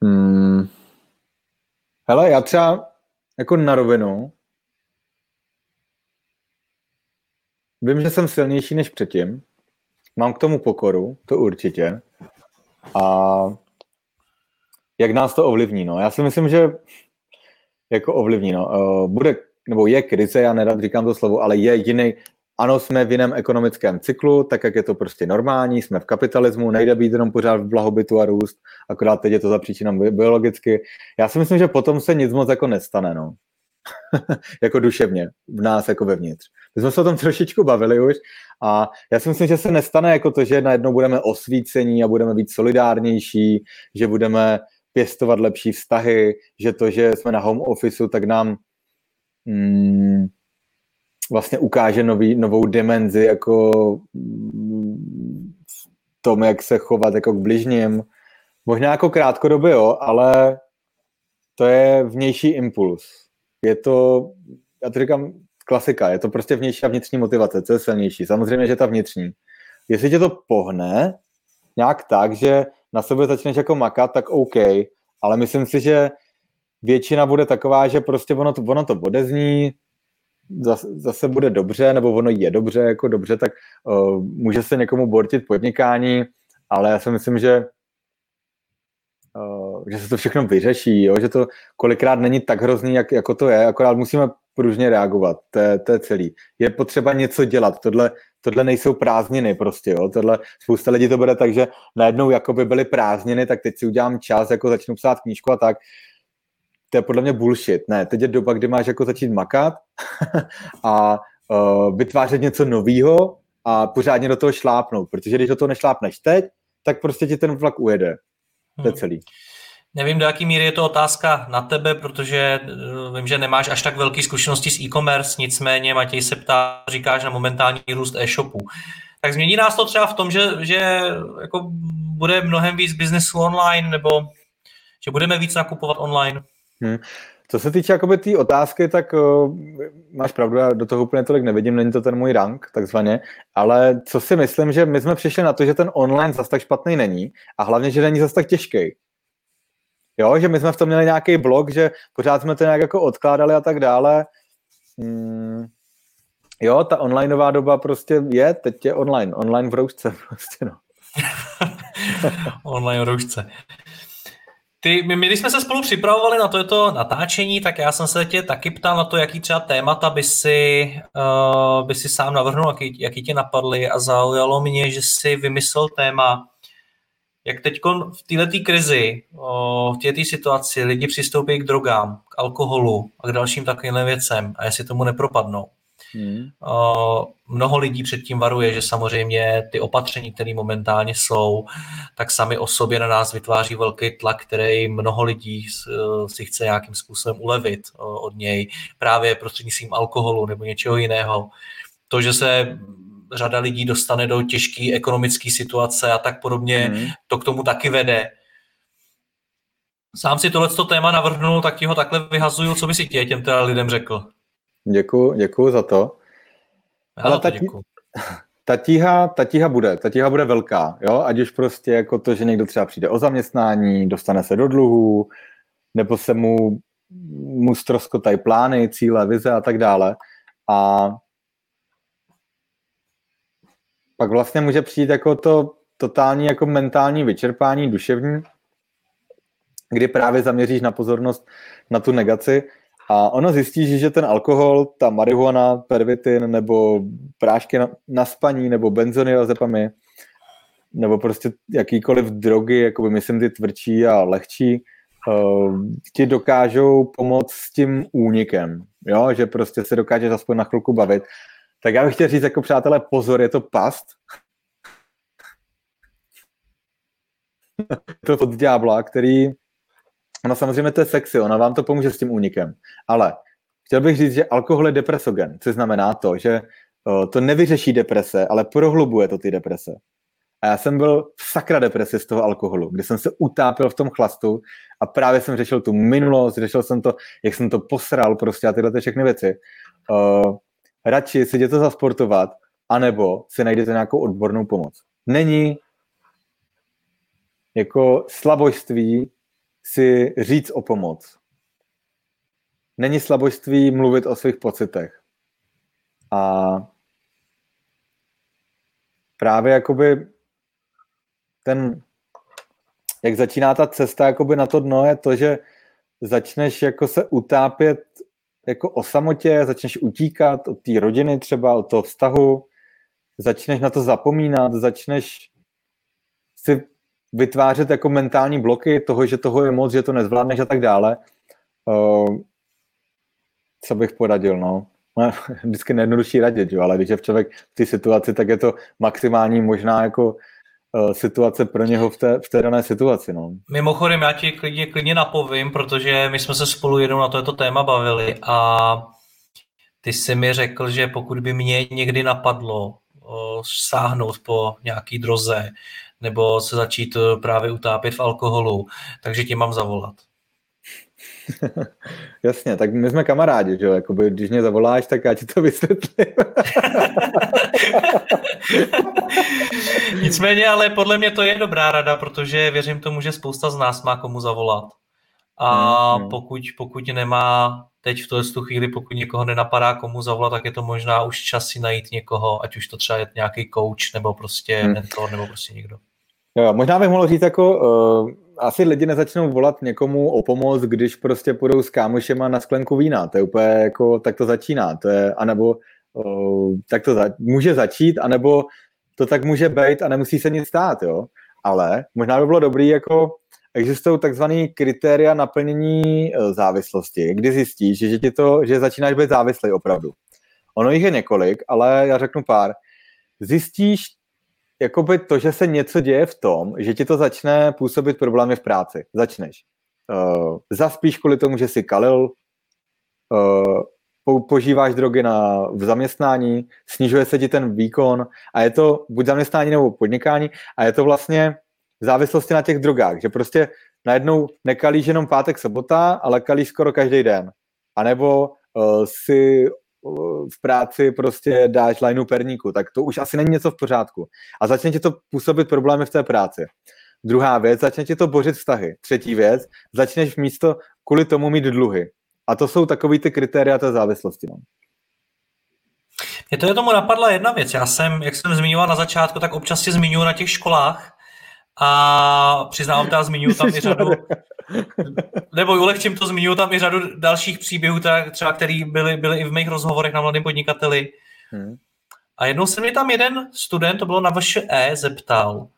Hmm. Hele, já třeba jako na rovinu vím, že jsem silnější než předtím. Mám k tomu pokoru, to určitě. A jak nás to ovlivní, no? Já si myslím, že jako ovlivní, no. Bude, nebo je krize, já nerad říkám to slovo, ale je jiný. Ano, jsme v jiném ekonomickém cyklu, tak jak je to prostě normální, jsme v kapitalismu, nejde být jenom pořád v blahobytu a růst, akorát teď je to zapříčinám biologicky. Já si myslím, že potom se nic moc jako nestane, no. Jako duševně, v nás jako vevnitř. My jsme se o tom trošičku bavili už a já si myslím, že se nestane jako to, že najednou budeme osvícení a budeme být solidárnější, že budeme pěstovat lepší vztahy, že to, že jsme na home officeu, tak nám mm, vlastně ukáže nový, novou dimenzi jako v tom, jak se chovat jako k bližním. Možná jako krátkodobě, jo, ale to je vnější impuls. Je to, já to říkám, klasika, je to prostě vnější a vnitřní motivace, co je silnější. Samozřejmě, že ta vnitřní. Jestli tě to pohne nějak tak, že na sebe začneš jako makat, tak OK, ale myslím si, že většina bude taková, že prostě ono to, ono to odezní, zase, zase bude dobře, nebo ono je dobře, jako dobře, tak uh, může se někomu bortit podnikání, ale já si myslím, že uh, že se to všechno vyřeší, jo? Že to kolikrát není tak hrozný, jak, jako to je, akorát musíme pružně reagovat, to je, to je celý. Je potřeba něco dělat, tohle, tohle nejsou prázdniny prostě, jo, tohle, spousta lidí to bude tak, že najednou jakoby byly prázdniny, tak teď si udělám čas, jako začnu psát knížku a tak. To je podle mě bullshit, ne, teď je doba, kdy máš jako začít makat a uh, vytvářet něco novýho a pořádně do toho šlápnout, protože když do toho nešlápneš teď, tak prostě ti ten vlak ujede, to je celý. Nevím, do jaký míry je to otázka na tebe, protože vím, že nemáš až tak velké zkušenosti s e-commerce, nicméně Matěj se ptá, říkáš na momentální růst e-shopu. Tak změní nás to třeba v tom, že, že jako bude mnohem víc biznesu online, nebo že budeme víc nakupovat online? Hmm. Co se týče té otázky, tak uh, máš pravdu, já do toho úplně tolik nevidím, není to ten můj rank, takzvaně, ale co si myslím, že my jsme přišli na to, že ten online zas tak špatný není a hlavně, že není zas tak těžký. Jo, že my jsme v tom měli nějaký blok, že pořád jsme to nějak jako odkládali a tak dále. Mm, jo, ta onlineová doba prostě je, teď je online, online v roušce prostě, no. Online v roušce. Ty, my, když jsme se spolu připravovali na to, je to natáčení, tak já jsem se tě taky ptal na to, jaký třeba témata by si, uh, by si sám navrhnul, jaký, jaký tě napadly a zaujalo mě, že si vymyslel téma, jak teď v této krizi, v této situaci lidi přistoupí k drogám, k alkoholu a k dalším takovým věcem a jestli tomu nepropadnou. Hmm. Mnoho lidí předtím varuje, že samozřejmě ty opatření, které momentálně jsou, tak sami o sobě na nás vytváří velký tlak, který mnoho lidí si chce nějakým způsobem ulevit od něj právě prostřednictvím alkoholu nebo něčeho jiného. To, že se řada lidí dostane do těžké ekonomické situace a tak podobně, mm. to k tomu taky vede. Sám si tohleto téma navrhnul, tak ti ho takhle vyhazuju, co by si tě těm teda lidem řekl? Děkuju, děkuju za to. Já Ale to ta, děkuju. Ta, tíha, ta tíha bude, ta tíha bude velká, jo? Ať už prostě jako to, že někdo třeba přijde o zaměstnání, dostane se do dluhů, nebo se mu, mu ztroskotají plány, cíle, vize a tak dále. A pak vlastně může přijít jako to totální jako mentální vyčerpání duševní, kdy právě zaměříš na pozornost na tu negaci a ono zjistíš, že ten alkohol, ta marihuana, pervitin nebo prášky na, na spaní nebo benzodiazepamy nebo prostě jakýkoliv drogy, jakoby myslím ty tvrdší a lehčí, uh, ti dokážou pomoct s tím únikem, jo? Že prostě se dokážeš aspoň na chvilku bavit. Tak já bych chtěl říct, jako přátelé, pozor, je to past. Je to od ďábla, který... No samozřejmě to je sexy, ona vám to pomůže s tím únikem. Ale chtěl bych říct, že alkohol je depresogen, což znamená to, že to nevyřeší deprese, ale prohlubuje to ty deprese. A já jsem byl v sakra depresi z toho alkoholu, kdy jsem se utápil v tom chlastu a právě jsem řešil tu minulost, řešil jsem to, jak jsem to posral prostě a tyhle všechny věci. Uh, radši si jděte zasportovat, anebo si najdete nějakou odbornou pomoc. Není jako slabojství si říct o pomoc. Není slabojství mluvit o svých pocitech. A právě jakoby ten, jak začíná ta cesta jakoby na to dno, je to, že začneš jako se utápět jako o samotě, začneš utíkat od té rodiny třeba, od toho vztahu, začneš na to zapomínat, začneš si vytvářet jako mentální bloky toho, že toho je moc, že to nezvládneš a tak dále. Uh, co bych poradil, no? Vždycky nejjednodušší radit, jo? Ale když je člověk v té situaci, tak je to maximální možná jako situace pro něho v té, v té dané situaci. No. Mimochodem, já ti klidně, klidně napovím, protože my jsme se spolu jednou na toto téma bavili a ty jsi mi řekl, že pokud by mě někdy napadlo o, sáhnout po nějaký droze nebo se začít právě utápět v alkoholu, takže ti mám zavolat. Jasně, tak my jsme kamarádi, že jo, jakoby, když mě zavoláš, tak já ti to vysvětlím. Nicméně, ale podle mě to je dobrá rada, protože věřím tomu, že spousta z nás má komu zavolat. A hmm, hmm. Pokud, pokud nemá teď v tuto chvíli, pokud někoho nenapadá komu zavolat, tak je to možná už čas si najít někoho, ať už to třeba je nějaký coach, nebo prostě hmm. mentor, nebo prostě někdo. Jo, možná bych mohl říct jako... Uh... Asi lidi nezačnou volat někomu o pomoc, když prostě půjdou s kámošema na sklenku vína. To je úplně jako, tak to začíná. To je, anebo uh, tak to za, může začít, anebo to tak může být a nemusí se nic stát, jo. Ale možná by bylo dobrý, jako existují takzvané kritéria naplnění závislosti, kdy zjistíš, že, ti to, že začínáš být závislý opravdu. Ono jich je několik, ale já řeknu pár. Zjistíš, jakoby to, že se něco děje v tom, že ti to začne působit problémy v práci. Začneš. Uh, zaspíš kvůli tomu, že jsi kalil, uh, požíváš drogy na, v zaměstnání, snižuje se ti ten výkon a je to buď zaměstnání nebo podnikání a je to vlastně v závislosti na těch drogách, že prostě najednou nekalíš jenom pátek, sobota, ale kalíš skoro každý den. A nebo uh, si v práci prostě dáš lajnu perníku, tak to už asi není něco v pořádku. A začne ti to působit problémy v té práci. Druhá věc, začne ti to bořit vztahy. Třetí věc, začneš místo kvůli tomu mít dluhy. A to jsou takový ty kritéria té závislosti. No. Mě to je tomu napadla jedna věc. Já jsem, jak jsem zmiňoval na začátku, tak občas si zmiňuji na těch školách a přiznám, teda zmiňuji tam i řadu... Nebo ulehčím to, zmiňuji tam i řadu dalších příběhů, třeba který byly, byly i v mých rozhovorech na Mladým podnikateli. Hmm. A jednou se mě tam jeden student, to bylo na V Š E, zeptal,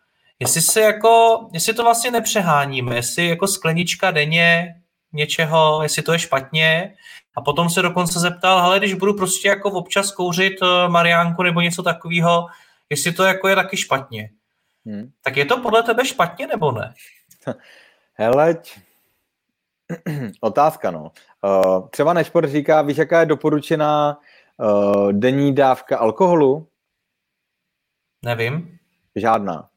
jestli se jako, jestli to vlastně nepřeháníme, jestli jako sklenička denně něčeho, jestli to je špatně. A potom se dokonce zeptal, hele, když budu prostě jako občas kouřit mariánku nebo něco takového, jestli to jako je taky špatně. Hmm. Tak je to podle tebe špatně nebo ne? Hele, otázka, no. Uh, třeba Nešpor říká, víš, jaká je doporučená uh, denní dávka alkoholu? Nevím. Žádná.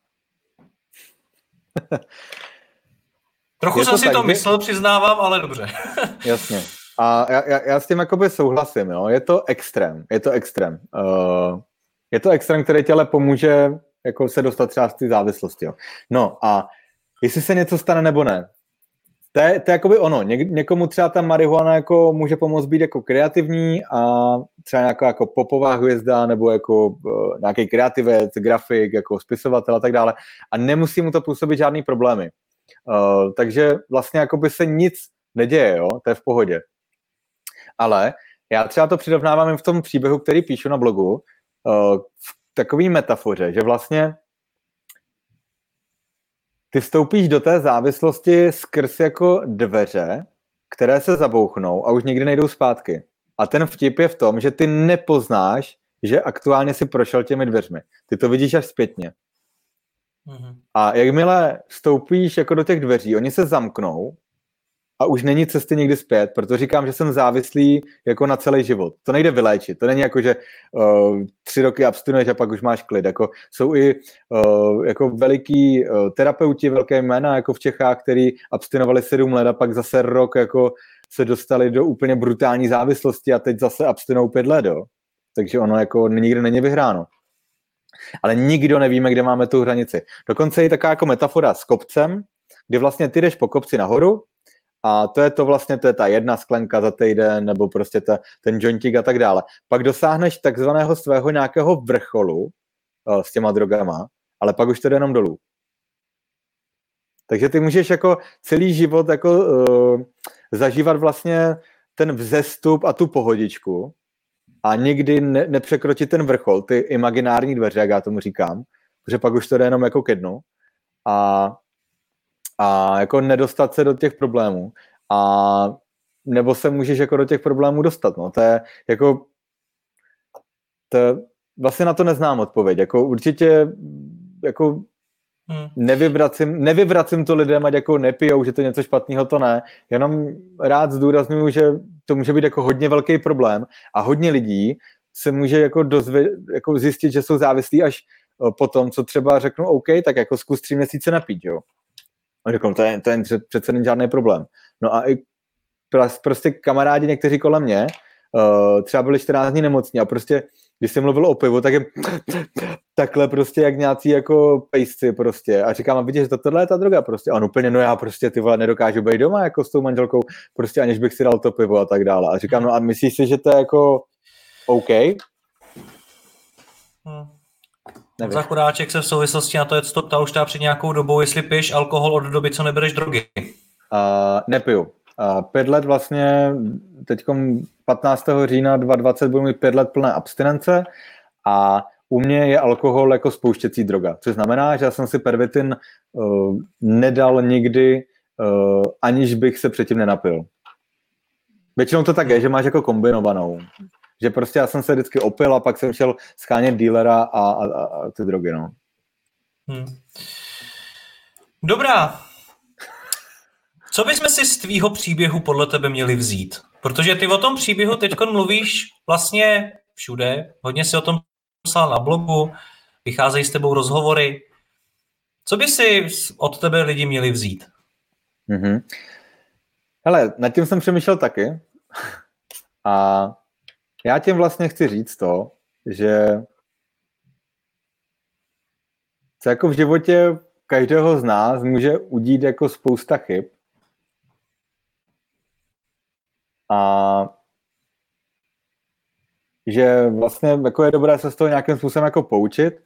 Trochu jsem si tak, to že... myslel, přiznávám, ale dobře. Jasně. A já, já, já s tím jakoby souhlasím, jo. Je to extrém, je to extrém. Uh, je to extrém, který těle pomůže jako se dostat třeba z té závislosti, jo. No a jestli se něco stane nebo ne. To je, to je jakoby ono. Ně, někomu třeba ta marihuana jako může pomoct být jako kreativní a třeba nějaká jako popová hvězda nebo jako uh, nějaký kreativec, grafik, jako spisovatel a tak dále. A nemusí mu to působit žádný problémy. Uh, takže vlastně jakoby se nic neděje, jo? To je v pohodě. Ale já třeba to přirovnávám jim v tom příběhu, který píšu na blogu, uh, v takové metafoře, že vlastně ty vstoupíš do té závislosti skrz jako dveře, které se zabouchnou a už nikdy nejdou zpátky. A ten vtip je v tom, že ty nepoznáš, že aktuálně si prošel těmi dveřmi. Ty to vidíš až zpětně. Mm-hmm. A jakmile vstoupíš jako do těch dveří, oni se zamknou a už není cesty nikdy zpět, proto říkám, že jsem závislý jako na celý život. To nejde vyléčit, to není jako, že uh, tři roky abstinuješ a pak už máš klid. Jako, jsou i uh, jako veliký uh, terapeuti, velké jména jako v Čechách, který abstinovali sedm let a pak zase rok jako se dostali do úplně brutální závislosti a teď zase abstinou pět let. Jo. Takže ono jako nikdy není vyhráno. Ale nikdo nevíme, kde máme tu hranici. Dokonce je taková jako metafora s kopcem, kdy vlastně ty jdeš po kopci nahoru a to je to vlastně, to je ta jedna sklenka za týden nebo prostě ta, ten jointík a tak dále. Pak dosáhneš takzvaného svého nějakého vrcholu o, s těma drogama, ale pak už to jde jenom dolů. Takže ty můžeš jako celý život jako uh, zažívat vlastně ten vzestup a tu pohodičku a nikdy ne, nepřekročit ten vrchol, ty imaginární dveře, jak já tomu říkám, protože pak už to jde jenom jako ke dnu a, a jako nedostat se do těch problémů a nebo se můžeš jako do těch problémů dostat, no, to je jako to vlastně na to neznám odpověď, jako určitě jako Hmm. Nevyvracím, nevyvracím to lidem, ať jako nepijou, že to něco špatného, to ne. Jenom rád zdůraznuju, že to může být jako hodně velký problém a hodně lidí se může jako, dozvě, jako zjistit, že jsou závislí až po tom, co třeba řeknou OK, tak jako zkus tři měsíce napít, jo. A řeknou, to je, to je přece není žádný problém. No a i prostě kamarádi někteří kolem mě třeba byli čtrnáct dní nemocní a prostě když jsem mluvil o pivu, tak je takhle prostě jak nějací jako pejsci prostě. A říkám, a vidíš, že to, tohle je ta droga prostě. A on úplně, no já prostě ty vole nedokážu být doma jako s tou manželkou, prostě aniž bych si dal to pivo a tak dále. A říkám, no a myslíš si, že to je jako OK? Hmm. Za chudáček se v souvislosti na to je to ptal už před nějakou dobou, jestli piješ alkohol od doby, co nebereš drogy. Uh, nepiju. Uh, pět let vlastně, teďkom patnáctého října dva tisíce dvacet budu mít pět let plné abstinence a u mě je alkohol jako spouštěcí droga, což znamená, že já jsem si pervitin uh, nedal nikdy, uh, aniž bych se předtím nenapil. Většinou to tak je, že máš jako kombinovanou, že prostě já jsem se vždycky opil a pak jsem šel schánět dílera a, a, a ty drogy, no. Hmm. Dobrá. Co bychom si z tvýho příběhu podle tebe měli vzít? Protože ty o tom příběhu teďkon mluvíš vlastně všude, hodně si o tom psal na blogu, vycházejí s tebou rozhovory. Co by si od tebe lidi měli vzít? Mm-hmm. Hele, nad tím jsem přemýšlel taky. A já tím vlastně chci říct to, že co jako v životě každého z nás může udít jako spousta chyb. A že vlastně jako je dobré se z toho nějakým způsobem jako poučit.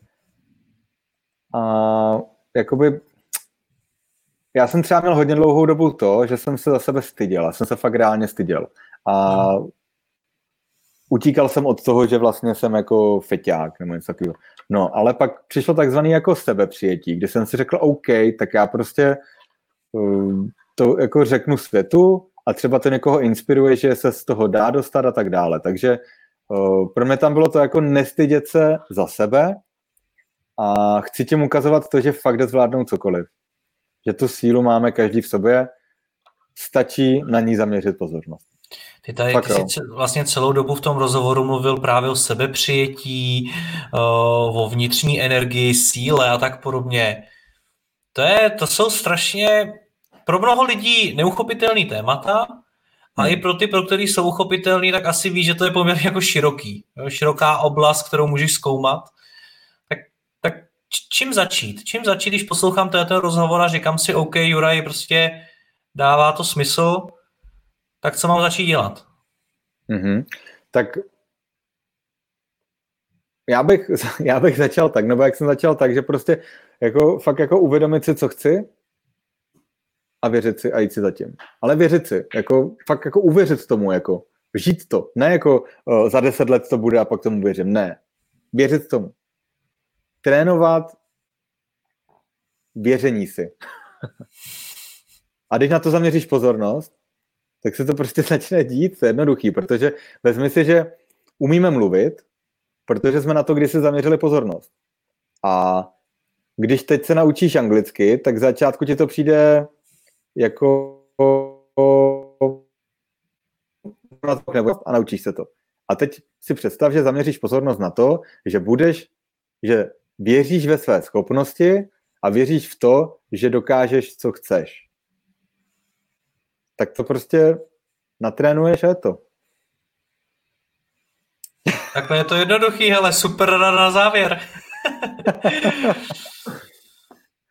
A jakoby já jsem třeba měl hodně dlouhou dobu to, že jsem se za sebe styděl. Já jsem se fakt reálně styděl. A hmm. utíkal jsem od toho, že vlastně jsem jako feťák nebo něco takového. No, ale pak přišlo takzvaný jako sebepřijetí, kdy jsem si řekl OK, tak já prostě um, to jako řeknu světu, a třeba to někoho inspiruje, že se z toho dá dostat a tak dále. Takže uh, pro mě tam bylo to jako nestydět se za sebe a chci tím ukazovat to, že fakt jde zvládnout cokoliv. Že tu sílu máme každý v sobě, stačí na ní zaměřit pozornost. Ty tady fakt, ty jsi vlastně celou dobu v tom rozhovoru mluvil právě o sebepřijetí, o vnitřní energii, síle a tak podobně. To, je, to jsou strašně... Pro mnoho lidí neuchopitelný témata a i pro ty, pro který jsou uchopitelný, tak asi víš, že to je poměrně jako široký, široká oblast, kterou můžeš zkoumat. Tak, tak čím začít? Čím začít, když poslouchám ten rozhovor a říkám si, OK, Juraj, prostě dává to smysl, tak co mám začít dělat? Mm-hmm. Tak já bych, já bych začal tak, nebo jak jsem začal tak, že prostě jako, fakt jako uvědomit si, co chci, a věřit si a jít si zatím. Ale věřit si, jako, fakt jako uvěřit tomu, jako, žít to. Ne jako o, za deset let to bude a pak tomu věřím. Ne. Věřit tomu. Trénovat věření si. A když na to zaměříš pozornost, tak se to prostě začne dít, to je jednoduchý, protože vezmi si, že umíme mluvit, protože jsme na to kdysi zaměřili pozornost. A když teď se naučíš anglicky, tak začátku ti to přijde jako a naučíš se to. A teď si představ, že zaměříš pozornost na to, že budeš, že věříš ve své schopnosti a věříš v to, že dokážeš, co chceš. Tak to prostě natrénuješ a je to. Takhle je to jednoduchý, hele, super rada na závěr.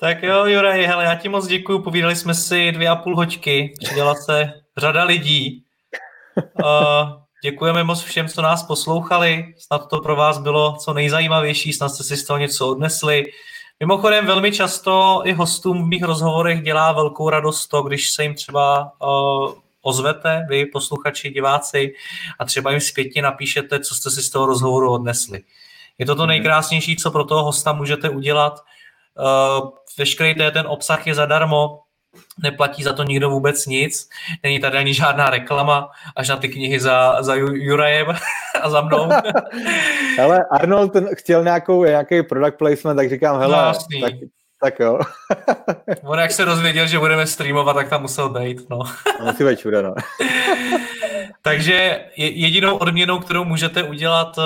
Tak jo, Juraj, hele, já ti moc děkuju, povídali jsme si dvě a půl hočky, přidělala se řada lidí. Uh, děkujeme moc všem, co nás poslouchali, snad to pro vás bylo co nejzajímavější, snad jste si z toho něco odnesli. Mimochodem velmi často i hostům v mých rozhovorech dělá velkou radost to, když se jim třeba uh, ozvete, vy posluchači, diváci, a třeba jim zpětně napíšete, co jste si z toho rozhovoru odnesli. Je to to nejkrásnější, co pro toho hosta můžete udělat. Veškerý ten obsah je zadarmo, neplatí za to nikdo vůbec nic, není tady ani žádná reklama, až na ty knihy za, za Jurajem a za mnou. Hele, Arnold chtěl nějakou, nějaký product placement, tak říkám, hele, no, tak, tak jo. On jak se dozvěděl, že budeme streamovat, tak tam musel být, no. Musí být všude, no. Takže jedinou odměnou, kterou můžete udělat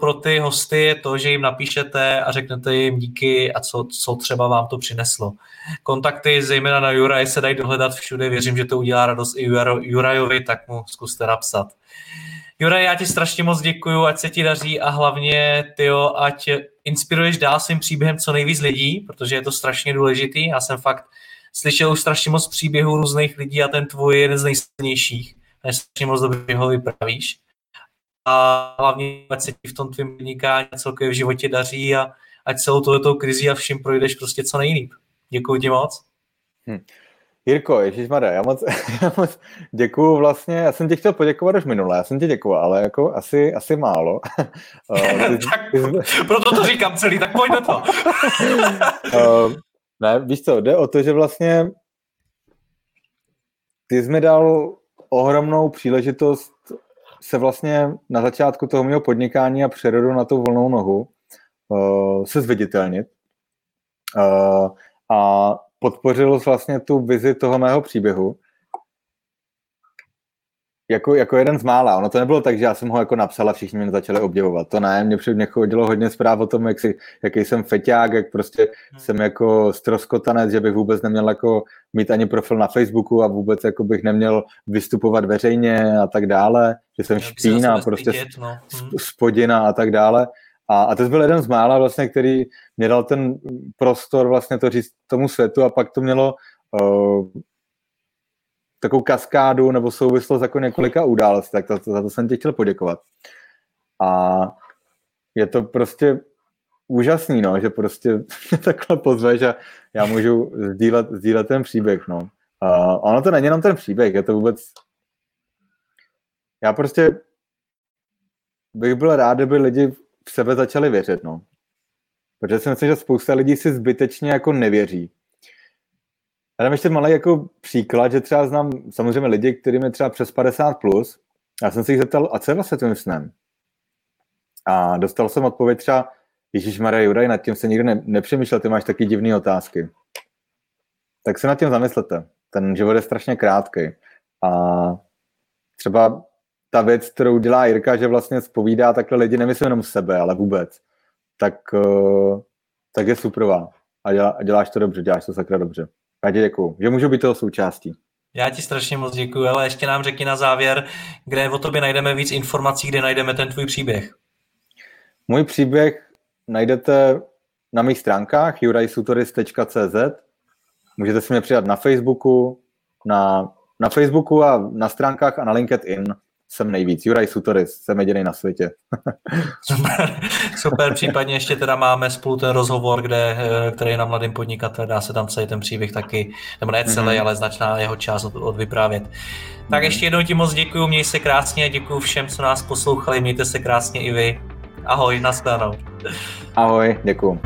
pro ty hosty, je to, že jim napíšete a řeknete jim díky a co, co třeba vám to přineslo. Kontakty zejména na Juraje se dají dohledat všude, věřím, že to udělá radost i Jurajovi, tak mu zkuste napsat. Juraj, já ti strašně moc děkuju, ať se ti daří a hlavně, tyjo, ať inspiruješ dál svým příběhem co nejvíc lidí, protože je to strašně důležitý. Já jsem fakt slyšel už strašně moc příběhů různých lidí a ten tvůj je jeden z nejsilnějších. Strašně moc dobře ho vypravíš. A hlavně, ať se ti v tom tvým podnikání celkově v životě daří a ať celou tohletou krizi a všim projdeš prostě co nejlíp. Děkuju ti moc. Hm. Jirko, ježišmarja, já moc, já moc děkuju vlastně, já jsem ti chtěl poděkovat už minule, já jsem ti děkoval, ale jako asi, asi málo. Ty, tak, jsi... Proto to říkám celý, tak pojď do toho. uh, ne, víš co, jde o to, že vlastně ty jsi mi dal ohromnou příležitost se vlastně na začátku toho mého podnikání a přerodu na tu volnou nohu uh, se zviditelnit uh, a podpořilo vlastně tu vizi toho mého příběhu jako, jako jeden z mála. Ono to nebylo tak, že já jsem ho jako napsal a všichni mě začali obdivovat. To ne, mě předmě chodilo hodně zpráv o tom, jak si, jaký jsem feťák, jak prostě hmm. jsem jako stroskotanec, že bych vůbec neměl jako mít ani profil na Facebooku a vůbec jako bych neměl vystupovat veřejně a tak dále, že jsem špína, prostě stydět, no. hmm. spodina a tak dále. A, a to byl jeden z mála vlastně, který mě dal ten prostor vlastně to říct tomu světu a pak to mělo uh, takovou kaskádu nebo souvislost jako několika událostí, tak to, to, za to jsem tě chtěl poděkovat. A je to prostě úžasný, no, že prostě takhle pozveš a já můžu sdílet, sdílet ten příběh, no. Uh, ono to není jenom ten příběh, je to vůbec... Já prostě bych byl rád, kdyby lidi v sebe začali věřit, no. Protože si myslím, že spousta lidí si zbytečně jako nevěří. Já dám ještě malý jako příklad, že třeba znám samozřejmě lidi, kterým je třeba přes padesát plus. Já jsem se jich zeptal, a co je vlastně tím snem? A dostal jsem odpověď třeba, ježišmarja, Juraj, nad tím se nikdo ne- nepřemýšlel, ty máš taky divné otázky. Tak se nad tím zamyslete. Ten život je strašně krátký. A třeba ta věc, kterou dělá Jirka, že vlastně zpovídá takhle lidi, nemyslím jenom sebe, ale vůbec, tak, tak je superová. A dělá, děláš to dobře, děláš to sakra dobře. Já ti děkuju, že můžu být toho součástí. Já ti strašně moc děkuju, ale ještě nám řekni na závěr, kde o tobě najdeme víc informací, kde najdeme ten tvůj příběh. Můj příběh najdete na mých stránkách jury sutoris tečka cé zet. Můžete si mě přidat na Facebooku, na, na Facebooku a na stránkách a na LinkedIn. Jsem nejvíc. Juraj Šútoris, jsem jedinej na světě. Super, super, případně ještě teda máme spolu ten rozhovor, kde, který je na Mladým podnikatele, dá se tam celý ten příběh taky, nebo ne celý, mm-hmm. ale značná jeho část od, odvyprávět. Tak mm-hmm. ještě jednou ti moc děkuju, měj se krásně a děkuju všem, co nás poslouchali, mějte se krásně i vy. Ahoj, nashledanou. Ahoj, děkuju.